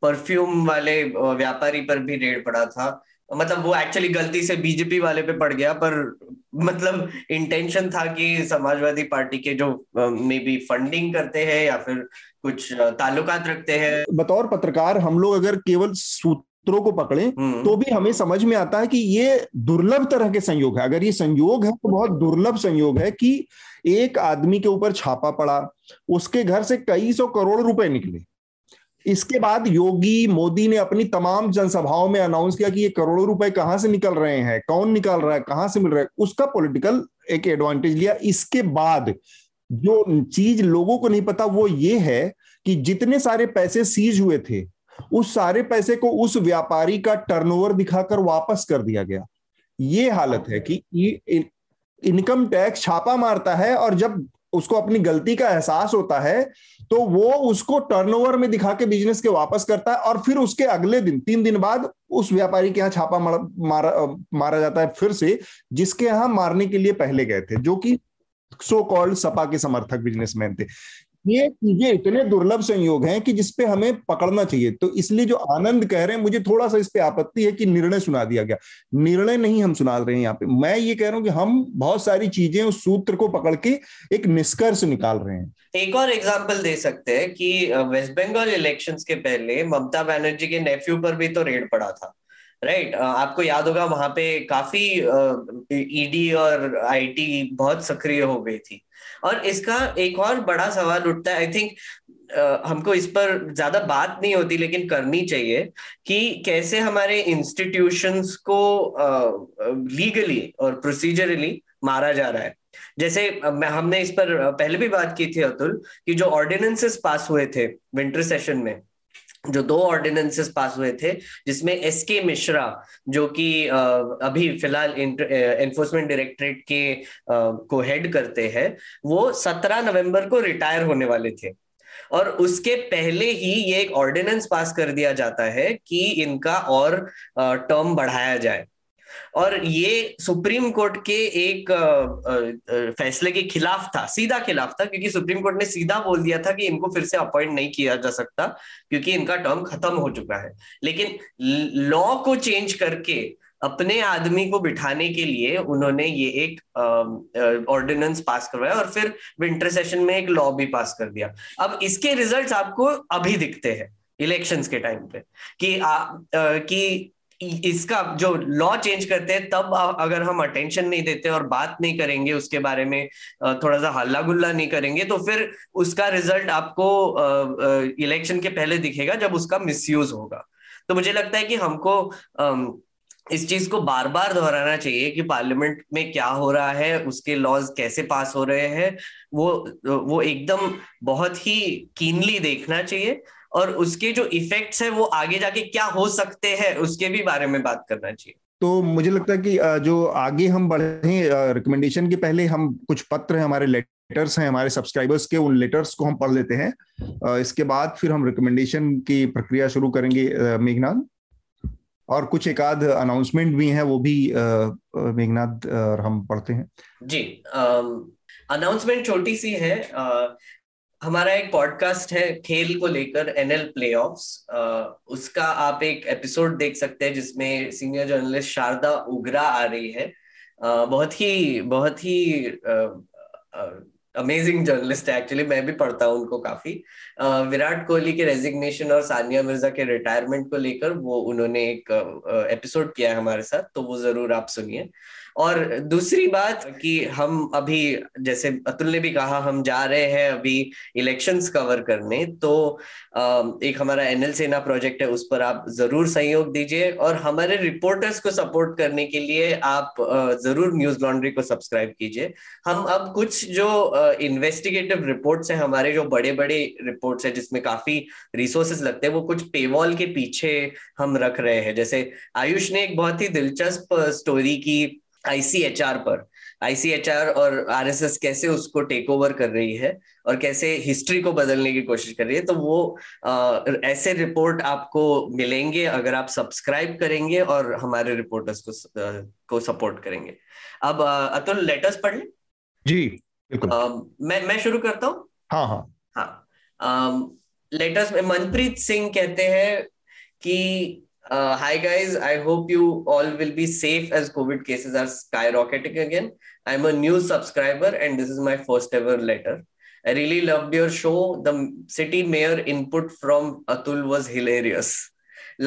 परफ्यूम वाले व्यापारी पर भी रेड पड़ा था, मतलब वो एक्चुअली गलती से बीजेपी वाले पे पड़ गया, पर मतलब इंटेंशन था कि समाजवादी पार्टी के जो मे बी फंडिंग करते हैं या फिर कुछ ताल्लुकात रखते हैं। बतौर पत्रकार हम लोग अगर केवल सूत्रों को पकड़े तो भी हमें समझ में आता है कि ये दुर्लभ तरह के संयोग है। अगर ये संयोग है तो बहुत दुर्लभ संयोग है कि एक आदमी के ऊपर छापा पड़ा, उसके घर से कई सौ करोड़ रुपए निकले। इसके बाद योगी मोदी ने अपनी तमाम जनसभाओं में अनाउंस किया कि ये करोड़ों रुपए कहां से निकल रहे हैं, कौन निकाल रहा है, कहां से मिल रहा है, उसका पॉलिटिकल एक एडवांटेज लिया। इसके बाद जो चीज लोगों को नहीं पता वो ये है कि जितने सारे पैसे सीज हुए थे उस सारे पैसे को उस व्यापारी का टर्नओवर दिखाकर वापस कर दिया गया। ये हालत है कि इनकम टैक्स छापा मारता है और जब उसको अपनी गलती का एहसास होता है तो वो उसको टर्नओवर में दिखा के बिजनेस के वापस करता है, और फिर उसके अगले दिन 3 दिन बाद उस व्यापारी के यहाँ छापा मारा जाता है फिर से, जिसके यहाँ मारने के लिए पहले गए थे, जो कि सो कॉल्ड सपा के समर्थक बिजनेसमैन थे। ये चीजें इतने दुर्लभ संयोग हैं कि जिसपे हमें पकड़ना चाहिए। तो इसलिए जो आनंद कह रहे हैं, मुझे थोड़ा सा इस पे आपत्ति है कि निर्णय सुना दिया गया। निर्णय नहीं हम सुना रहे हैं यहाँ पे, मैं ये कह रहा हूँ कि हम बहुत सारी चीजें उस सूत्र को पकड़ के एक निष्कर्ष निकाल रहे हैं। एक और एग्जाम्पल दे सकते हैं कि वेस्ट बंगाल इलेक्शन के पहले ममता बनर्जी के नेफ्यू पर भी तो रेड पड़ा था, राइट? आपको याद होगा वहां पे काफी ईडी और आईटी बहुत सक्रिय हो गई थी। और इसका एक और बड़ा सवाल उठता है, आई थिंक हमको इस पर ज्यादा बात नहीं होती लेकिन करनी चाहिए, कि कैसे हमारे इंस्टीट्यूशंस को लीगली और प्रोसीजरली मारा जा रहा है। जैसे हमने इस पर पहले भी बात की थी अतुल, कि जो ऑर्डिनेंसेस पास हुए थे विंटर सेशन में, जो 2 ऑर्डिनेंसेस पास हुए थे, जिसमें एसके मिश्रा, जो कि अभी फिलहाल एनफोर्समेंट डायरेक्टरेट को हेड करते हैं, वो 17 नवंबर को रिटायर होने वाले थे, और उसके पहले ही ये एक ऑर्डिनेंस पास कर दिया जाता है कि इनका और टर्म बढ़ाया जाए। और ये सुप्रीम कोर्ट के एक फैसले के खिलाफ था, सीधा खिलाफ था, क्योंकि सुप्रीम कोर्ट ने सीधा बोल दिया था कि इनको फिर से अपॉइंट नहीं किया जा सकता क्योंकि इनका टर्म खत्म हो चुका है। लेकिन लॉ को चेंज करके अपने आदमी को बिठाने के लिए उन्होंने ये एक ऑर्डिनेंस पास करवाया और फिर विंटर सेशन में एक लॉ भी पास कर दिया। अब इसके रिजल्ट आपको अभी दिखते हैं इलेक्शंस के टाइम पे, कि इसका जो लॉ चेंज करते हैं तब अगर हम अटेंशन नहीं देते और बात नहीं करेंगे उसके बारे में, थोड़ा सा हल्ला गुल्ला नहीं करेंगे, तो फिर उसका रिजल्ट आपको इलेक्शन के पहले दिखेगा जब उसका मिसयूज होगा। तो मुझे लगता है कि हमको इस चीज को बार बार दोहराना चाहिए कि पार्लियामेंट में क्या हो रहा है, उसके लॉज कैसे पास हो रहे हैं, वो एकदम बहुत ही कीनली देखना चाहिए, और उसके जो इफेक्ट्स है वो आगे जाके क्या हो सकते हैं उसके भी बारे में बात करना चाहिए। तो मुझे लगता है कि जो आगे हम बढ़े रिकमेंडेशन के पहले हम कुछ पत्र हैं, हमारे लेटर्स हैं हमारे सब्सक्राइबर्स के, उन लेटर्स को हम पढ़ लेते हैं। इसके बाद फिर हम रिकमेंडेशन की प्रक्रिया शुरू करेंगे मेघनाथ, और कुछ एक आध अनाउंसमेंट भी हैं वो भी मेघनाथ हम पढ़ते हैं। जी, अनाउंसमेंट छोटी सी है। हमारा एक पॉडकास्ट है खेल को लेकर, एनएल प्लेऑफ्स, उसका आप एक एपिसोड देख सकते हैं जिसमें सीनियर जर्नलिस्ट शारदा उग्रा आ रही है। बहुत ही अमेजिंग जर्नलिस्ट है एक्चुअली, मैं भी पढ़ता हूँ उनको काफी। विराट कोहली के रेजिग्नेशन और सानिया मिर्जा के रिटायरमेंट को लेकर वो उन्होंने एक एपिसोड किया है हमारे साथ, तो वो जरूर आप सुनिए। और दूसरी बात कि हम अभी, जैसे अतुल ने भी कहा, हम जा रहे हैं अभी इलेक्शंस कवर करने, तो एक हमारा एनएल सेना प्रोजेक्ट है, उस पर आप जरूर सहयोग दीजिए। और हमारे रिपोर्टर्स को सपोर्ट करने के लिए आप जरूर न्यूज लॉन्ड्री को सब्सक्राइब कीजिए। हम अब कुछ जो इन्वेस्टिगेटिव रिपोर्ट्स हैं हमारे, जो बड़े बड़े रिपोर्ट्स हैं जिसमें काफी रिसोर्सेस लगते हैं, वो कुछ पेवॉल के पीछे हम रख रहे हैं। जैसे आयुष ने एक बहुत ही दिलचस्प स्टोरी की ICHR पर, ICHR और RSS कैसे उसको टेक ओवर कर रही है और कैसे हिस्ट्री को बदलने की कोशिश कर रही है। तो वो ऐसे रिपोर्ट आपको मिलेंगे अगर आप सब्सक्राइब करेंगे और हमारे रिपोर्टर्स को सपोर्ट करेंगे। अब अतुल, लेटर्स पढ़ लें। जी बिल्कुल। मैं शुरू करता हूँ। हाँ, लेटर्स में मनप्रीत सिंह कहते हैं कि hi guys, I hope you all will be safe as COVID cases are skyrocketing again. I'm a new subscriber and this is my first ever letter. I really loved your show. The city mayor input from Atul was hilarious.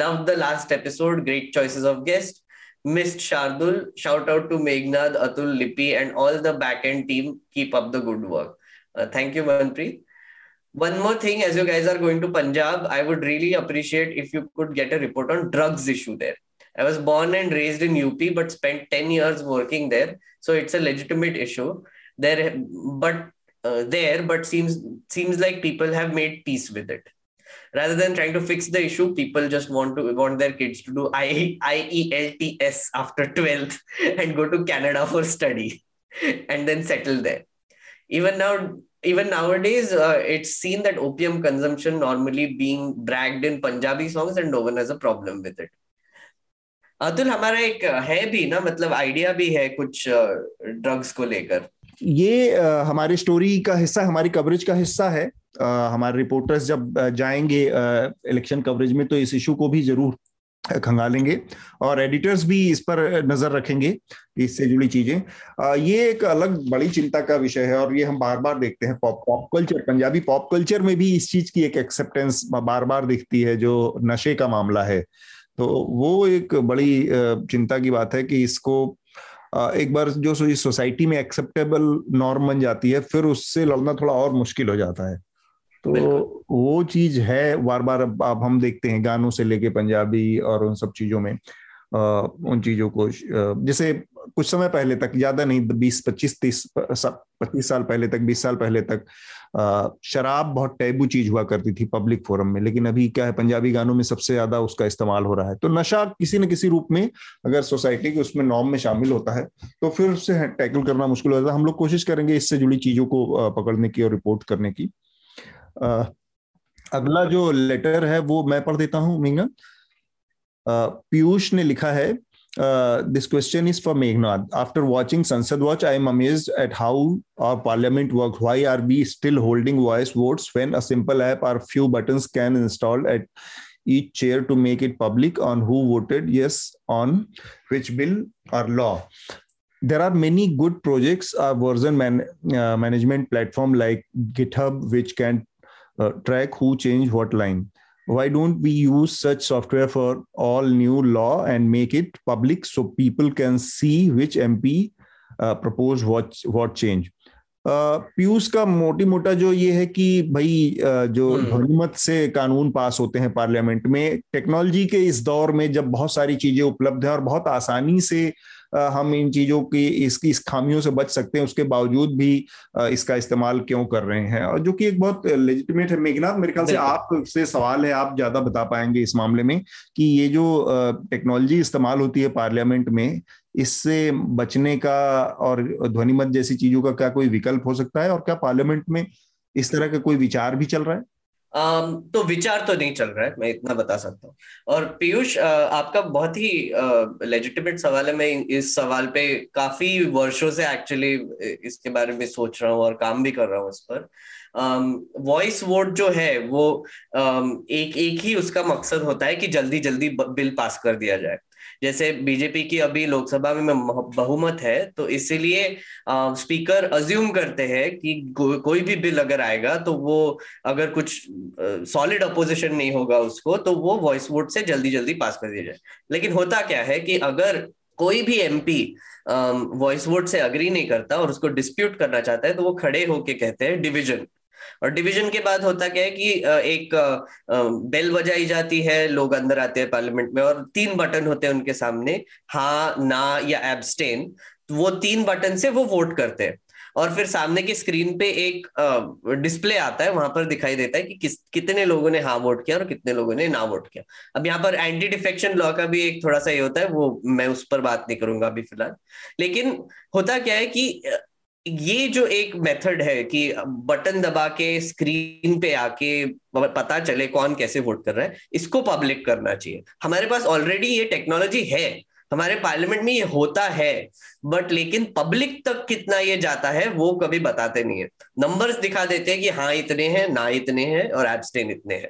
Loved the last episode. Great choices of guests. Missed Shardul. Shout out to Meghnath, Atul, Lippi and all the back-end team. Keep up the good work. Thank you, Manpreet. One more thing, as you guys are going to Punjab, I would really appreciate if you could get a report on drugs issue there. I was born and raised in UP, but spent 10 years working there. So it's a legitimate issue there, but seems like people have made peace with it. Rather than trying to fix the issue, people just want their kids to do IELTS after 12th and go to Canada for study and then settle there. Even nowadays, it's seen that opium consumption normally being bragged in Punjabi songs and no one has a problem with it. Atul, हमारा एक है भी ना, मतलब idea भी है कुछ drugs को लेकर। ये हमारी स्टोरी का हिस्सा, हमारी कवरेज का हिस्सा है। हमारे रिपोर्टर्स जब जाएंगे इलेक्शन कवरेज में तो इस इशू को भी जरूर खंगालेंगे और एडिटर्स भी इस पर नजर रखेंगे, इससे जुड़ी चीजें। ये एक अलग बड़ी चिंता का विषय है और ये हम बार बार देखते हैं। Pop culture, Punjabi pop culture में भी इस चीज की एक एक्सेप्टेंस बार बार दिखती है, जो नशे का मामला है। तो वो एक बड़ी चिंता की बात है कि इसको एक बार जो सोसाइटी में एक्सेप्टेबल नॉर्म बन जाती है, फिर उससे लड़ना थोड़ा और मुश्किल हो जाता है। तो वो चीज है, बार बार अब हम देखते हैं गानों से लेके पंजाबी और उन सब चीजों में, उन चीजों को, जैसे कुछ समय पहले तक, ज्यादा नहीं, 20 साल पहले तक शराब बहुत टैबू चीज हुआ करती थी पब्लिक फोरम में, लेकिन अभी क्या है, पंजाबी गानों में सबसे ज्यादा उसका इस्तेमाल हो रहा है। तो नशा किसी न किसी रूप में अगर सोसाइटी के उसमें नॉर्म में शामिल होता है तो फिर उससे टैकल करना मुश्किल हो जाता है। हम लोग कोशिश करेंगे इससे जुड़ी चीजों को पकड़ने की और रिपोर्ट करने की। अगला जो लेटर है वो मैं पढ़ देता हूं। मेघनाथ, पीयूष ने लिखा है, this question is for Meghnath. After watching Sansad Watch, I am amazed at how our parliament works. Why are we still holding voice votes when a simple app or few buttons can install at each chair to make it public on who voted yes on which bill or law? There are many good projects or version management platform like GitHub which can track who changed what line. Why don't we use such software for all new law and make it public so people can see which MP proposed what change? Piyush का मोटा जो ये है कि भाई जो बहुमत से कानून पास होते हैं पार्लियामेंट में, टेक्नोलॉजी के इस दौर में जब बहुत सारी चीजें उपलब्ध हैं और बहुत आसानी से हम इन चीजों की इस खामियों से बच सकते हैं, उसके बावजूद भी इसका इस्तेमाल क्यों कर रहे हैं, और जो कि एक बहुत लेजिटिमेट है। मेघनाथ, मेरे ख्याल से आपसे सवाल है, आप ज्यादा बता पाएंगे इस मामले में कि ये जो टेक्नोलॉजी इस्तेमाल होती है पार्लियामेंट में, इससे बचने का और ध्वनिमत जैसी चीजों का क्या कोई विकल्प हो सकता है, और क्या पार्लियामेंट में इस तरह का कोई विचार भी चल रहा है? तो विचार तो नहीं चल रहा है, मैं इतना बता सकता हूँ। और पीयूष, आपका बहुत ही लेजिटिमेट सवाल है। मैं इस सवाल पे काफी वर्षों से एक्चुअली इसके बारे में सोच रहा हूँ और काम भी कर रहा हूँ इस पर। वॉइस वोट जो है वो एक ही उसका मकसद होता है कि जल्दी जल्दी बिल पास कर दिया जाए। जैसे बीजेपी की अभी लोकसभा में बहुमत है, तो इसीलिए स्पीकर अज्यूम करते हैं कि कोई भी बिल अगर आएगा तो वो अगर कुछ सॉलिड अपोजिशन नहीं होगा उसको, तो वो वॉइस वोट से जल्दी जल्दी पास कर दिया जाए। लेकिन होता क्या है कि अगर कोई भी एमपी वॉइस वोट से अग्री नहीं करता और उसको डिस्प्यूट करना चाहता है, तो वो खड़े होके कहते हैं डिविजन। और डिवीजन के बाद होता क्या है कि एक बेल बजाई जाती है, लोग अंदर आते हैं पार्लियामेंट में, और 3 बटन होते हैं उनके सामने, हाँ, ना या एब्सटेन। वो 3 बटन से वो वोट करते हैं और फिर सामने की स्क्रीन पे एक डिस्प्ले आता है, वहां पर दिखाई देता है कि कितने लोगों ने हाँ वोट किया और कितने लोगों ने ना वोट किया। अब यहाँ पर एंटी डिफेक्शन लॉ का भी एक थोड़ा सा ये होता है, वो मैं उस पर बात नहीं करूंगा अभी फिलहाल। लेकिन होता क्या है कि ये जो एक मेथड है कि बटन दबा के स्क्रीन पे आके पता चले कौन कैसे वोट कर रहा है, इसको पब्लिक करना चाहिए। हमारे पास ऑलरेडी ये टेक्नोलॉजी है, हमारे पार्लियामेंट में ये होता है, बट लेकिन पब्लिक तक कितना ये जाता है वो कभी बताते नहीं है। नंबर्स दिखा देते हैं कि हाँ इतने हैं, ना इतने हैं और एब्सटेन इतने हैं।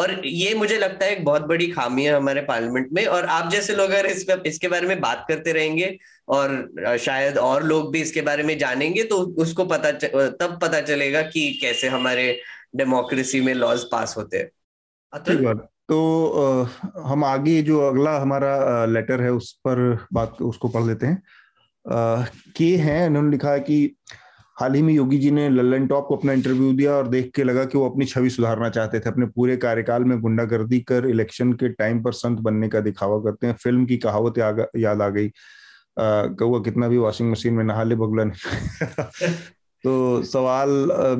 और ये मुझे लगता है एक बहुत बड़ी खामी है हमारे पार्लियामेंट में। और आप जैसे लोग अगर इसके बारे में बात करते रहेंगे और शायद और लोग भी इसके बारे में जानेंगे, तो उसको तब पता चलेगा कि कैसे हमारे डेमोक्रेसी में लॉज पास होते हैं। अतुल, तो हम आगे जो अगला हमारा लेटर है उस पर बात उसको पढ़ लेते हैं। के हैं, इन्होंने लिखा है कि हाल ही में योगी जी ने लल्लन टॉप को अपना इंटरव्यू दिया और देख के लगा कि वो अपनी छवि सुधारना चाहते थे। अपने पूरे कार्यकाल में गुंडागर्दी कर इलेक्शन के टाइम पर संत बनने का दिखावा करते हैं। फिल्म की कहावत याद आ गई, कौवा कितना भी वॉशिंग मशीन में नहा ले बगुला नहीं। तो सवाल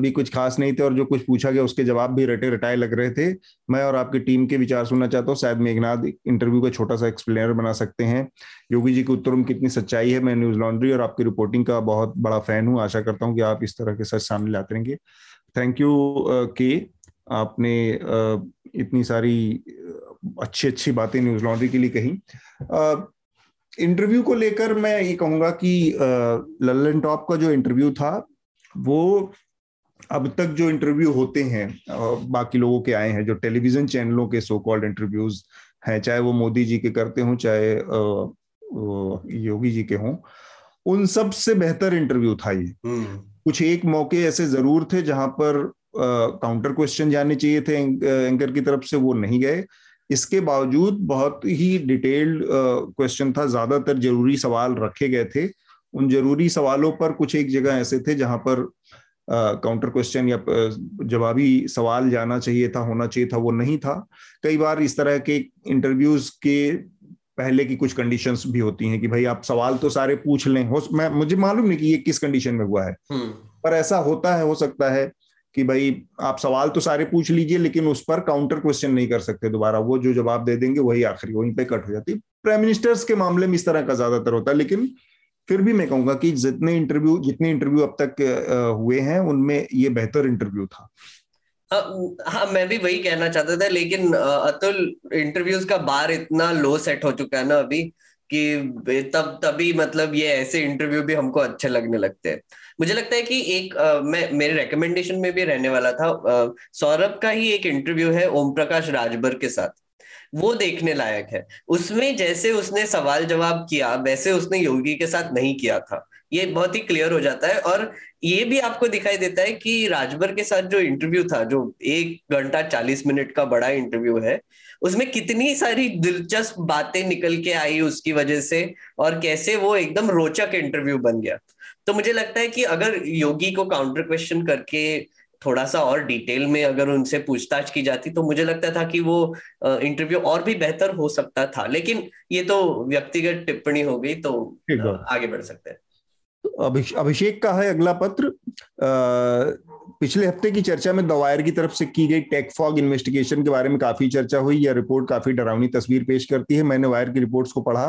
भी कुछ खास नहीं थे और जो कुछ पूछा गया उसके जवाब भी रटे रटाए लग रहे थे। मैं और आपकी टीम के विचार सुनना चाहता हूँ। शायद मेघनाथ इंटरव्यू का छोटा सा एक्सप्लेनर बना सकते हैं। योगी जी के उत्तरों में कितनी सच्चाई है। मैं न्यूज लॉन्ड्री और आपकी रिपोर्टिंग का बहुत बड़ा फैन हूँ। आशा करता हूँ कि आप इस तरह के सच सामने लाते रहेंगे। थैंक यू के, आपने इतनी सारी अच्छी अच्छी बातें न्यूज लॉन्ड्री के लिए कही। इंटरव्यू को लेकर मैं ये कहूँगा कि लल्लन टॉप का जो इंटरव्यू था वो अब तक जो इंटरव्यू होते हैं बाकी लोगों के आए हैं, जो टेलीविजन चैनलों के सो कॉल्ड इंटरव्यूज हैं, चाहे वो मोदी जी के करते हों चाहे योगी जी के हों, उन सब से बेहतर इंटरव्यू था ये। कुछ एक मौके ऐसे जरूर थे जहां पर काउंटर क्वेश्चन जाने चाहिए थे एंकर की तरफ से, वो नहीं गए। इसके बावजूद बहुत ही डिटेल्ड क्वेश्चन था, ज्यादातर जरूरी सवाल रखे गए थे। उन जरूरी सवालों पर कुछ एक जगह ऐसे थे जहां पर काउंटर क्वेश्चन या जवाबी सवाल जाना चाहिए था, होना चाहिए था, वो नहीं था। कई बार इस तरह के इंटरव्यूज के पहले की कुछ कंडीशंस भी होती हैं कि भाई आप सवाल तो सारे पूछ लें। मुझे मालूम नहीं कि ये किस कंडीशन में हुआ है, पर ऐसा होता है, हो सकता है कि भाई आप सवाल तो सारे पूछ लीजिए लेकिन उस पर काउंटर क्वेश्चन नहीं कर सकते दोबारा, वो जो जवाब दे देंगे वही आखिरी, वहीं पे कट हो जाती है। प्राइम मिनिस्टर्स के मामले में इस तरह का ज्यादातर होता है। लेकिन फिर भी मैं कहूंगा कि जितने इंटरव्यू अब तक हुए हैं उनमें ये बेहतर इंटरव्यू था। हाँ, मैं भी वही कहना चाहता था। लेकिन अतुल, इंटरव्यूज का बार इतना लो सेट हो चुका है ना अभी कि तभी मतलब ये ऐसे इंटरव्यू भी हमको अच्छे लगने लगते हैं। मुझे लगता है कि एक मैं मेरे रेकमेंडेशन में भी रहने वाला था, सौरभ का ही एक इंटरव्यू है ओम प्रकाश राजभर के साथ, वो देखने लायक है। उसमें जैसे उसने सवाल जवाब किया वैसे उसने योगी के साथ नहीं किया था, ये बहुत ही क्लियर हो जाता है। और ये भी आपको दिखाई देता है कि राजभर के साथ जो इंटरव्यू था, जो 1 घंटा 40 मिनट का बड़ा इंटरव्यू है, उसमें कितनी सारी दिलचस्प बातें निकल के आई उसकी वजह से, और कैसे वो एकदम रोचक इंटरव्यू बन गया। तो मुझे लगता है कि अगर योगी को काउंटर क्वेश्चन करके थोड़ा सा और डिटेल में अगर उनसे पूछताछ की जाती तो मुझे लगता था कि वो इंटरव्यू और भी बेहतर हो सकता था। लेकिन ये तो व्यक्तिगत टिप्पणी हो गई, तो आगे बढ़ सकते हैं। अभिषेक का है अगला पत्र। पिछले हफ्ते की चर्चा में दवायर की तरफ से की गई टेक फॉग इन्वेस्टिगेशन के बारे में काफी चर्चा हुई। यह रिपोर्ट काफी डरावनी तस्वीर पेश करती है। मैंने वायर की रिपोर्ट्स को पढ़ा।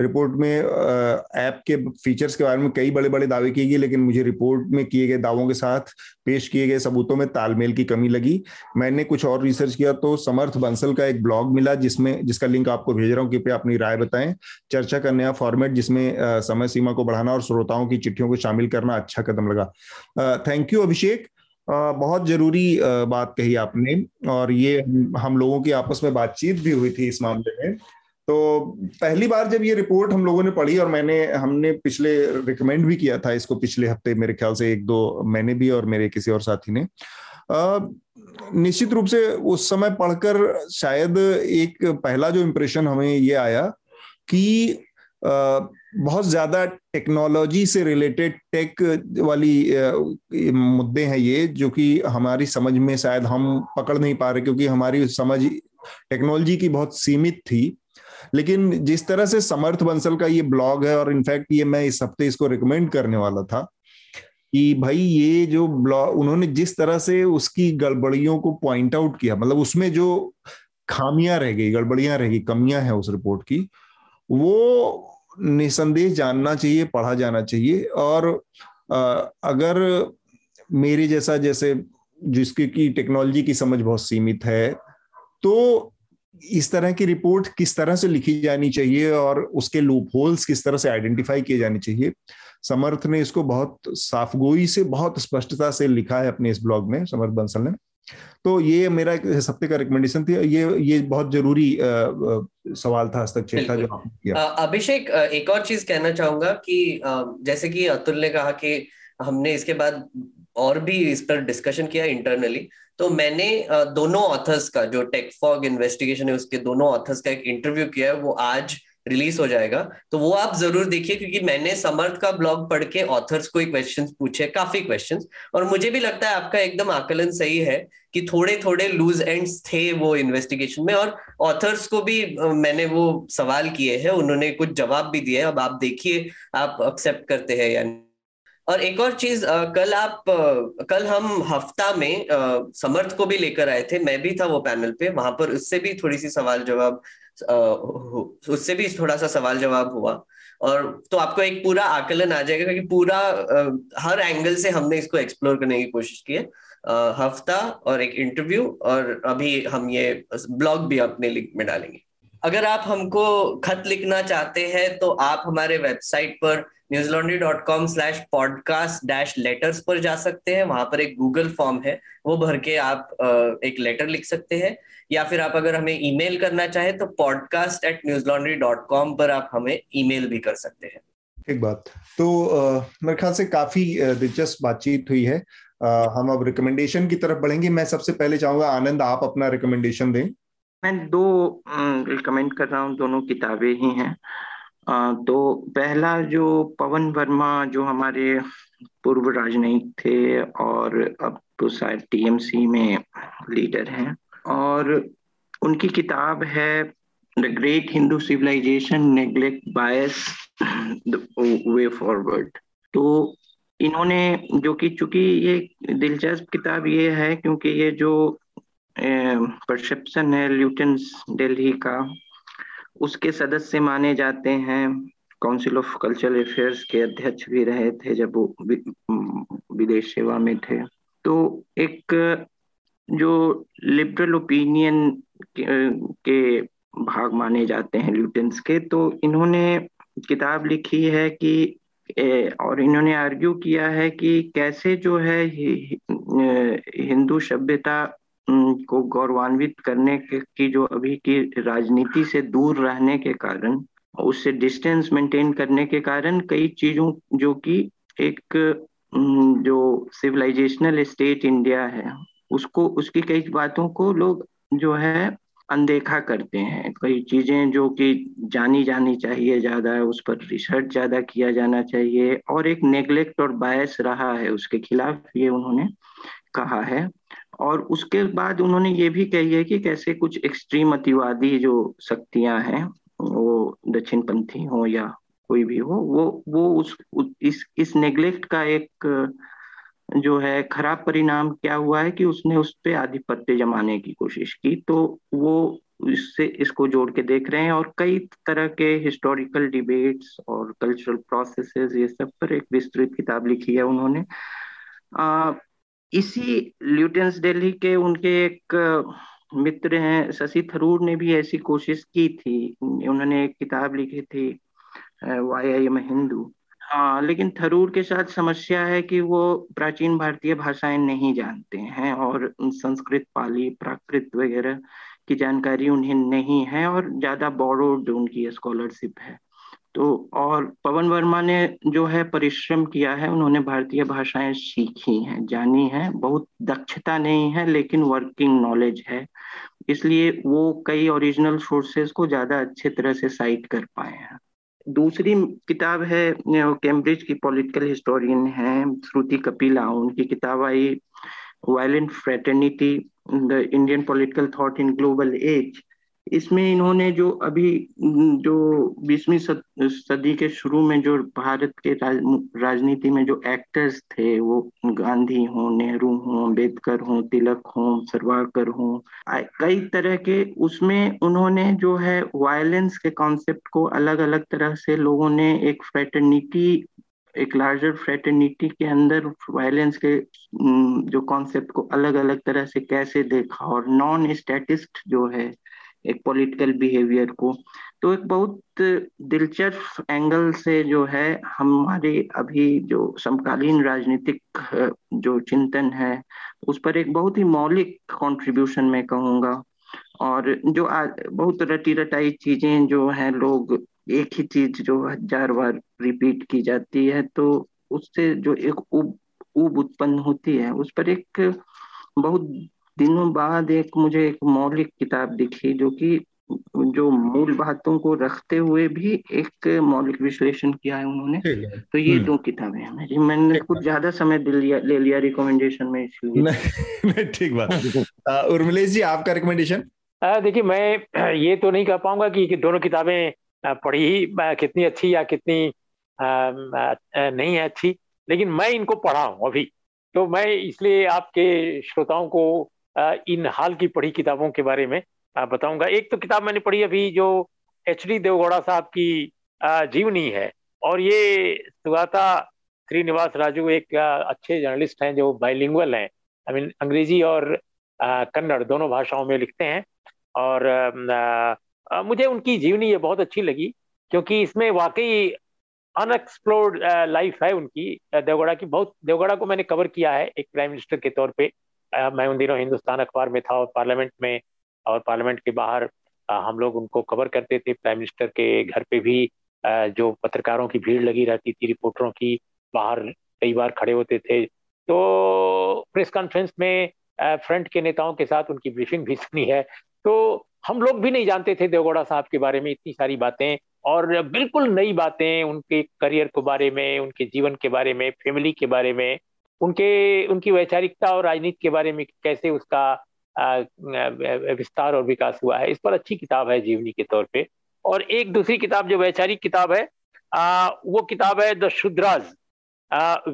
रिपोर्ट में ऐप के फीचर्स के बारे में कई बड़े बड़े दावे किए गए, लेकिन मुझे रिपोर्ट में किए गए दावों के साथ पेश किए गए सबूतों में तालमेल की कमी लगी। मैंने कुछ और रिसर्च किया तो समर्थ बंसल का एक ब्लॉग मिला जिसका लिंक आपको भेज रहा हूँ, कृपया अपनी राय बताएं। चर्चा का नया फॉर्मेट जिसमें समय सीमा को बढ़ाना और श्रोताओं की चिट्ठियों को शामिल करना अच्छा कदम लगा। थैंक यू अभिषेक, बहुत जरूरी बात कही आपने। और ये हम लोगों की आपस में बातचीत भी हुई थी इस मामले में। तो पहली बार जब ये रिपोर्ट हम लोगों ने पढ़ी और हमने पिछले रिकमेंड भी किया था इसको, पिछले हफ्ते मेरे ख्याल से एक दो मैंने भी और मेरे किसी और साथी ने, निश्चित रूप से उस समय पढ़कर शायद एक पहला जो इम्प्रेशन हमें ये आया कि बहुत ज्यादा टेक्नोलॉजी से रिलेटेड टेक वाली मुद्दे हैं ये, जो कि हमारी समझ में शायद हम पकड़ नहीं पा रहे क्योंकि हमारी समझ टेक्नोलॉजी की बहुत सीमित थी। लेकिन जिस तरह से समर्थ बंसल का ये ब्लॉग है, और इनफैक्ट ये मैं इस हफ्ते इसको रिकमेंड करने वाला था कि भाई ये जो ब्लॉग उन्होंने जिस तरह से उसकी गड़बड़ियों को पॉइंट आउट किया, मतलब उसमें जो खामियां रह गई, गड़बड़ियां रह गई, कमियां हैं उस रिपोर्ट की, वो निसंदेह जानना चाहिए, पढ़ा जाना चाहिए। और अगर मेरे जैसा जिसकी की टेक्नोलॉजी की समझ बहुत सीमित है, तो इस तरह की रिपोर्ट किस तरह से लिखी जानी चाहिए और उसके लूप होल्स किस तरह से आइडेंटिफाई किए जाने चाहिए, समर्थ ने इसको बहुत साफगोई से, बहुत स्पष्टता से लिखा है अपने इस ब्लॉग में, समर्थ बंसल ने। तो ये मेरा इस हफ्ते का रिकमेंडेशन थी। ये बहुत जरूरी सवाल था, हस्तक्षेप था जो आपने किया। अभिषेक, एक और चीज कहना चाहूंगा कि जैसे कि अतुल ने कहा कि हमने इसके बाद और भी इस पर डिस्कशन किया इंटरनली, तो मैंने दोनों ऑथर्स का जो टेकफॉग इन्वेस्टिगेशन है उसके दोनों ऑथर्स का एक इंटरव्यू किया है, वो आज रिलीज हो जाएगा, तो वो आप जरूर देखिए क्योंकि मैंने समर्थ का ब्लॉग पढ़ के ऑथर्स को ही क्वेश्चंस पूछे, काफी क्वेश्चंस, और मुझे भी लगता है आपका एकदम आकलन सही है कि थोड़े थोड़े लूज एंड्स थे वो इन्वेस्टिगेशन में, और ऑथर्स को भी मैंने वो सवाल किए हैं, उन्होंने कुछ जवाब भी दिए। अब आप देखिए आप एक्सेप्ट करते हैं या नहीं। और एक और चीज, कल हम हफ्ता में समर्थ को भी लेकर आए थे, मैं भी था वो पैनल पे, वहां पर उससे भी थोड़ी सी सवाल जवाब हुआ, और तो आपको एक पूरा आकलन आ जाएगा कि पूरा हर एंगल से हमने इसको एक्सप्लोर करने की कोशिश की है। हफ्ता और एक इंटरव्यू, और अभी हम ये ब्लॉग भी अपने लिंक में डालेंगे। अगर आप हमको खत लिखना चाहते हैं तो आप हमारे वेबसाइट पर newslaundry.com/podcast-letters पर जा सकते हैं, वहां पर एक गूगल फॉर्म है, वो भर के आप एक लेटर लिख सकते हैं, या फिर आप अगर हमें ईमेल करना चाहे तो podcast@newslaundry.com पर आप हमें ईमेल भी कर सकते हैं। एक बात तो मेरे ख्याल से काफी दिलचस्प बातचीत हुई है। हम अब रिकमेंडेशन की तरफ बढ़ेंगे। मैं सबसे पहले चाहूंगा आनंद, आप अपना रिकमेंडेशन दें। मैं दो रिकमेंड कर रहा हूँ, दोनों किताबें ही हैं। तो पहला जो पवन वर्मा, जो हमारे पूर्व राजनयिक थे और अब तो शायद टीएमसी में लीडर हैं, और उनकी किताब है the great Hindu civilisation neglect bias the way forward. तो इन्होंने जो कि चूंकि ये दिलचस्प किताब ये है क्योंकि ये जो परसेप्शन है ल्यूटेंस दिल्ली का, उसके सदस्य माने जाते हैं, काउंसिल ऑफ कल्चरल अफेयर्स के अध्यक्ष भी रहे थे जब वो विदेश सेवा में थे। तो एक जो लिबरल ओपिनियन के भाग माने जाते हैं ल्यूटेंस के, तो इन्होंने किताब लिखी है कि और इन्होंने आर्ग्यू किया है कि कैसे जो है हिंदू सभ्यता को गौरवान्वित करने की जो अभी की राजनीति से दूर रहने के कारण, उससे डिस्टेंस मेंटेन करने के कारण कई चीजों जो कि एक जो सिविलाइजेशनल स्टेट इंडिया है उसको, उसकी कई बातों को लोग जो है अनदेखा करते हैं। कई चीजें जो कि जानी चाहिए ज्यादा, उस पर रिसर्च ज्यादा किया जाना चाहिए, और एक नेग्लेक्ट और बायस रहा है उसके खिलाफ, ये उन्होंने कहा है। और उसके बाद उन्होंने ये भी कही है कि कैसे कुछ एक्सट्रीम अतिवादी जो शक्तियां हैं, वो दक्षिणपंथी हो या कोई भी हो, वो इस नेग्लेक्ट का एक जो है खराब परिणाम क्या हुआ है कि उसने उस पे आधिपत्य जमाने की कोशिश की। तो वो इसको जोड़ के देख रहे हैं, और कई तरह के हिस्टोरिकल डिबेट्स और कल्चरल प्रोसेसेस, ये सब पर एक विस्तृत किताब लिखी है उन्होंने। इसी ल्यूटेंस दिल्ली के उनके एक मित्र हैं शशि थरूर ने भी ऐसी कोशिश की थी, उन्होंने एक किताब लिखी थी वाई आई एम हिंदू। हाँ, लेकिन थरूर के साथ समस्या है कि वो प्राचीन भारतीय भाषाएं नहीं जानते हैं, और संस्कृत, पाली, प्राकृत वगैरह की जानकारी उन्हें नहीं है और ज्यादा बोरोड उनकी स्कॉलरशिप है। तो और पवन वर्मा ने जो है परिश्रम किया है, उन्होंने भारतीय भाषाएं सीखी हैं, जानी है, बहुत दक्षता नहीं है लेकिन वर्किंग नॉलेज है, इसलिए वो कई ओरिजिनल सोर्सेज को ज्यादा अच्छे तरह से साइट कर पाए हैं। दूसरी किताब है कैम्ब्रिज की पॉलिटिकल हिस्टोरियन है श्रुति कपिला, उनकी किताब आई violent fraternity the Indian political thought in global age. इसमें इन्होंने जो अभी जो 20वीं सदी के शुरू में जो भारत के राजनीति में जो एक्टर्स थे, वो गांधी हों, नेहरू हों, अम्बेडकर हों, तिलक हों, सर्वाकर हों, कई तरह के, उसमें उन्होंने जो है वायलेंस के कॉन्सेप्ट को अलग अलग तरह से लोगों ने एक फ्रेटर्निटी, एक लार्जर फ्रेटर्निटी के अंदर वायलेंस के जो कॉन्सेप्ट को अलग अलग तरह से कैसे देखा और नॉन स्टैटिस्ट जो है एक पॉलिटिकल बिहेवियर को, तो एक बहुत दिलचस्प एंगल से जो है हमारे अभी जो समकालीन राजनीतिक जो चिंतन है उस पर एक बहुत ही मौलिक कंट्रीब्यूशन मैं कहूँगा। और जो बहुत रटी रटाई चीजें जो हैं, लोग एक ही चीज जो 1000 बार रिपीट की जाती है तो उससे जो एक ऊब उत्पन्न होती है, उस पर एक बहुत दिनों बाद एक मुझे एक मौलिक किताब दिखी जो कि जो मूल बातों को रखते हुए भी एक मौलिक विश्लेषण किया है उन्होंने। तो ये दो किताबें हैं मेरी, मैंने कुछ ज्यादा समय ले लिया रिकमेंडेशन में इसलिए। ठीक बात। उर्मिलेश जी, आपका रिकमेंडेशन? देखिए, मैं ये तो नहीं कह पाऊंगा कि दोनों किताबें पढ़ी कितनी अच्छी या कितनी नहीं है अच्छी, लेकिन मैं इनको पढ़ा हूँ अभी, तो मैं इसलिए आपके श्रोताओं को इन हाल की पढ़ी किताबों के बारे में बताऊंगा। एक तो किताब मैंने पढ़ी अभी जो HD देवगौड़ा साहब की जीवनी है, और ये सुगाता श्रीनिवास राजू एक अच्छे जर्नलिस्ट हैं जो बाइलिंगुअल हैं, आई मीन अंग्रेजी और कन्नड़ दोनों भाषाओं में लिखते हैं, और मुझे उनकी जीवनी ये बहुत अच्छी लगी क्योंकि इसमें वाकई अनएक्सप्लोर्ड लाइफ है उनकी, देवगौड़ा की। बहुत देवगौड़ा को मैंने कवर किया है एक प्राइम मिनिस्टर के तौर पे, मैं उन दिनों हिंदुस्तान अखबार में था और पार्लियामेंट में और पार्लियामेंट के बाहर हम लोग उनको कवर करते थे। प्राइम मिनिस्टर के घर पे भी जो पत्रकारों की भीड़ लगी रहती थी, रिपोर्टरों की, बाहर कई बार खड़े होते थे, तो प्रेस कॉन्फ्रेंस में फ्रंट के नेताओं के साथ उनकी ब्रीफिंग भी सुनी है। तो हम लोग भी नहीं जानते थे देवगौड़ा साहब के बारे में इतनी सारी बातें, और बिल्कुल नई बातें उनके करियर के बारे में, उनके जीवन के बारे में, फैमिली के बारे में, उनकी वैचारिकता और राजनीति के बारे में, कैसे उसका विस्तार और विकास हुआ है। इस पर अच्छी किताब है जीवनी के तौर पे। और एक दूसरी किताब जो वैचारिक किताब है वो किताब है the Shudras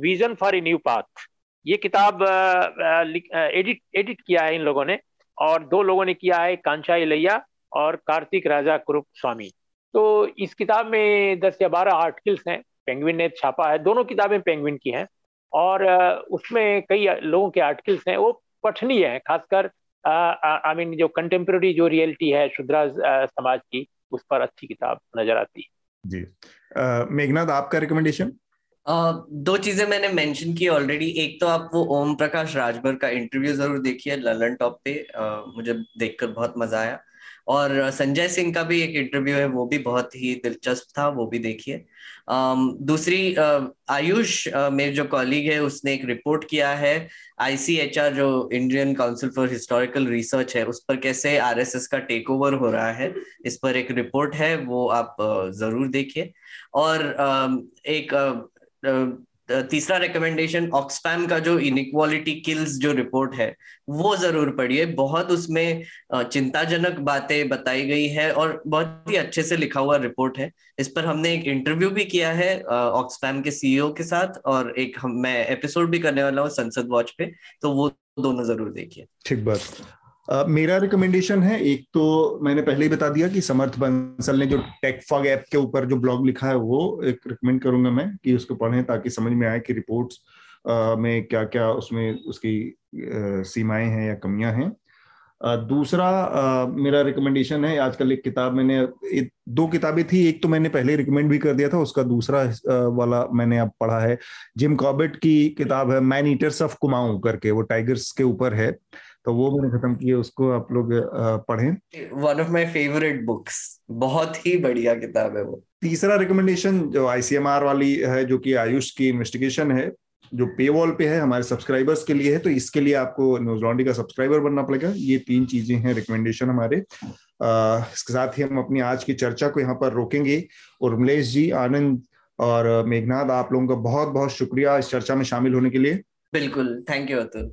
vision for a new path. ये किताब एडिट किया है इन लोगों ने, और 2 लोगों ने किया है, कांचा इलैया और कार्तिक राजा कुरुप स्वामी। तो इस किताब में 10 या 12 आर्टिकल्स हैं, पेंगुइन ने छापा है, दोनों किताबें पेंगुइन की हैं, और उसमें कई लोगों के आर्टिकल्स हैं, वो पठनीय हैं, खासकर आई मीन जो कंटेम्प्रेरी जो रियलिटी है शूद्राज समाज की, उस पर अच्छी किताब नजर आती है जी। मेघनाथ, आपका रिकमेंडेशन? 2 चीजें मैंने मेंशन की ऑलरेडी। एक तो आप वो ओम प्रकाश राजभर का इंटरव्यू जरूर देखिए लल्लन टॉप पे, मुझे देखकर बहुत मजा आया। और संजय सिंह का भी एक इंटरव्यू है, वो भी बहुत ही दिलचस्प था, वो भी देखिए। दूसरी, आयुष मेरे जो कॉलीग है उसने एक रिपोर्ट किया है ICHR जो Indian council for historical research है, उस पर कैसे RSS का टेक ओवर हो रहा है, इस पर एक रिपोर्ट है, वो आप जरूर देखिए। और तीसरा रिकमेंडेशन, ऑक्सफैम का जो इनइक्वालिटी किल्स जो रिपोर्ट है वो जरूर पढ़िए, बहुत उसमें चिंताजनक बातें बताई गई है और बहुत ही अच्छे से लिखा हुआ रिपोर्ट है। इस पर हमने एक इंटरव्यू भी किया है ऑक्सफैम के CEO के साथ, और एक मैं एपिसोड भी करने वाला हूँ संसद वॉच पे, तो वो दोनों जरूर देखिए। ठीक बात। मेरा रिकमेंडेशन है, एक तो मैंने पहले ही बता दिया कि समर्थ बंसल ने जो टेकफॉग ऐप के ऊपर जो ब्लॉग लिखा है वो एक रिकमेंड करूंगा मैं कि उसको पढ़ें, ताकि समझ में आए कि रिपोर्ट्स में क्या क्या उसमें उसकी सीमाएं हैं या कमियां हैं। दूसरा मेरा रिकमेंडेशन है, आजकल एक किताब मैंने 2 किताबें थी, एक तो मैंने पहले रिकमेंड भी कर दिया था, उसका दूसरा वाला मैंने अब पढ़ा है, जिम कॉर्बेट की किताब है मैन ईटर्स ऑफ कुमाऊं करके, वो टाइगर्स के ऊपर है। तो वो मैंने खत्म किए, उसको आप लोग पढ़ें। One of my favourite books, बहुत ही बढ़िया किताब है वो। तीसरा रिकमेंडेशन जो आईसीएमआर वाली है, जो कि आयुष की इन्वेस्टिगेशन है, जो पे वॉल पे है हमारे सब्सक्राइबर्स के लिए है, तो इसके लिए आपको न्यूज लॉन्ड्री का सब्सक्राइबर बनना पड़ेगा। ये तीन चीजें हैं रिकमेंडेशन हमारे। इसके साथ ही हम अपनी आज की चर्चा को यहाँ पर रोकेंगे। उर्मिलेश जी, आनंद और मेघनाथ, आप लोगों का बहुत बहुत शुक्रिया इस चर्चा में शामिल होने के लिए। बिल्कुल, थैंक यू अतुल।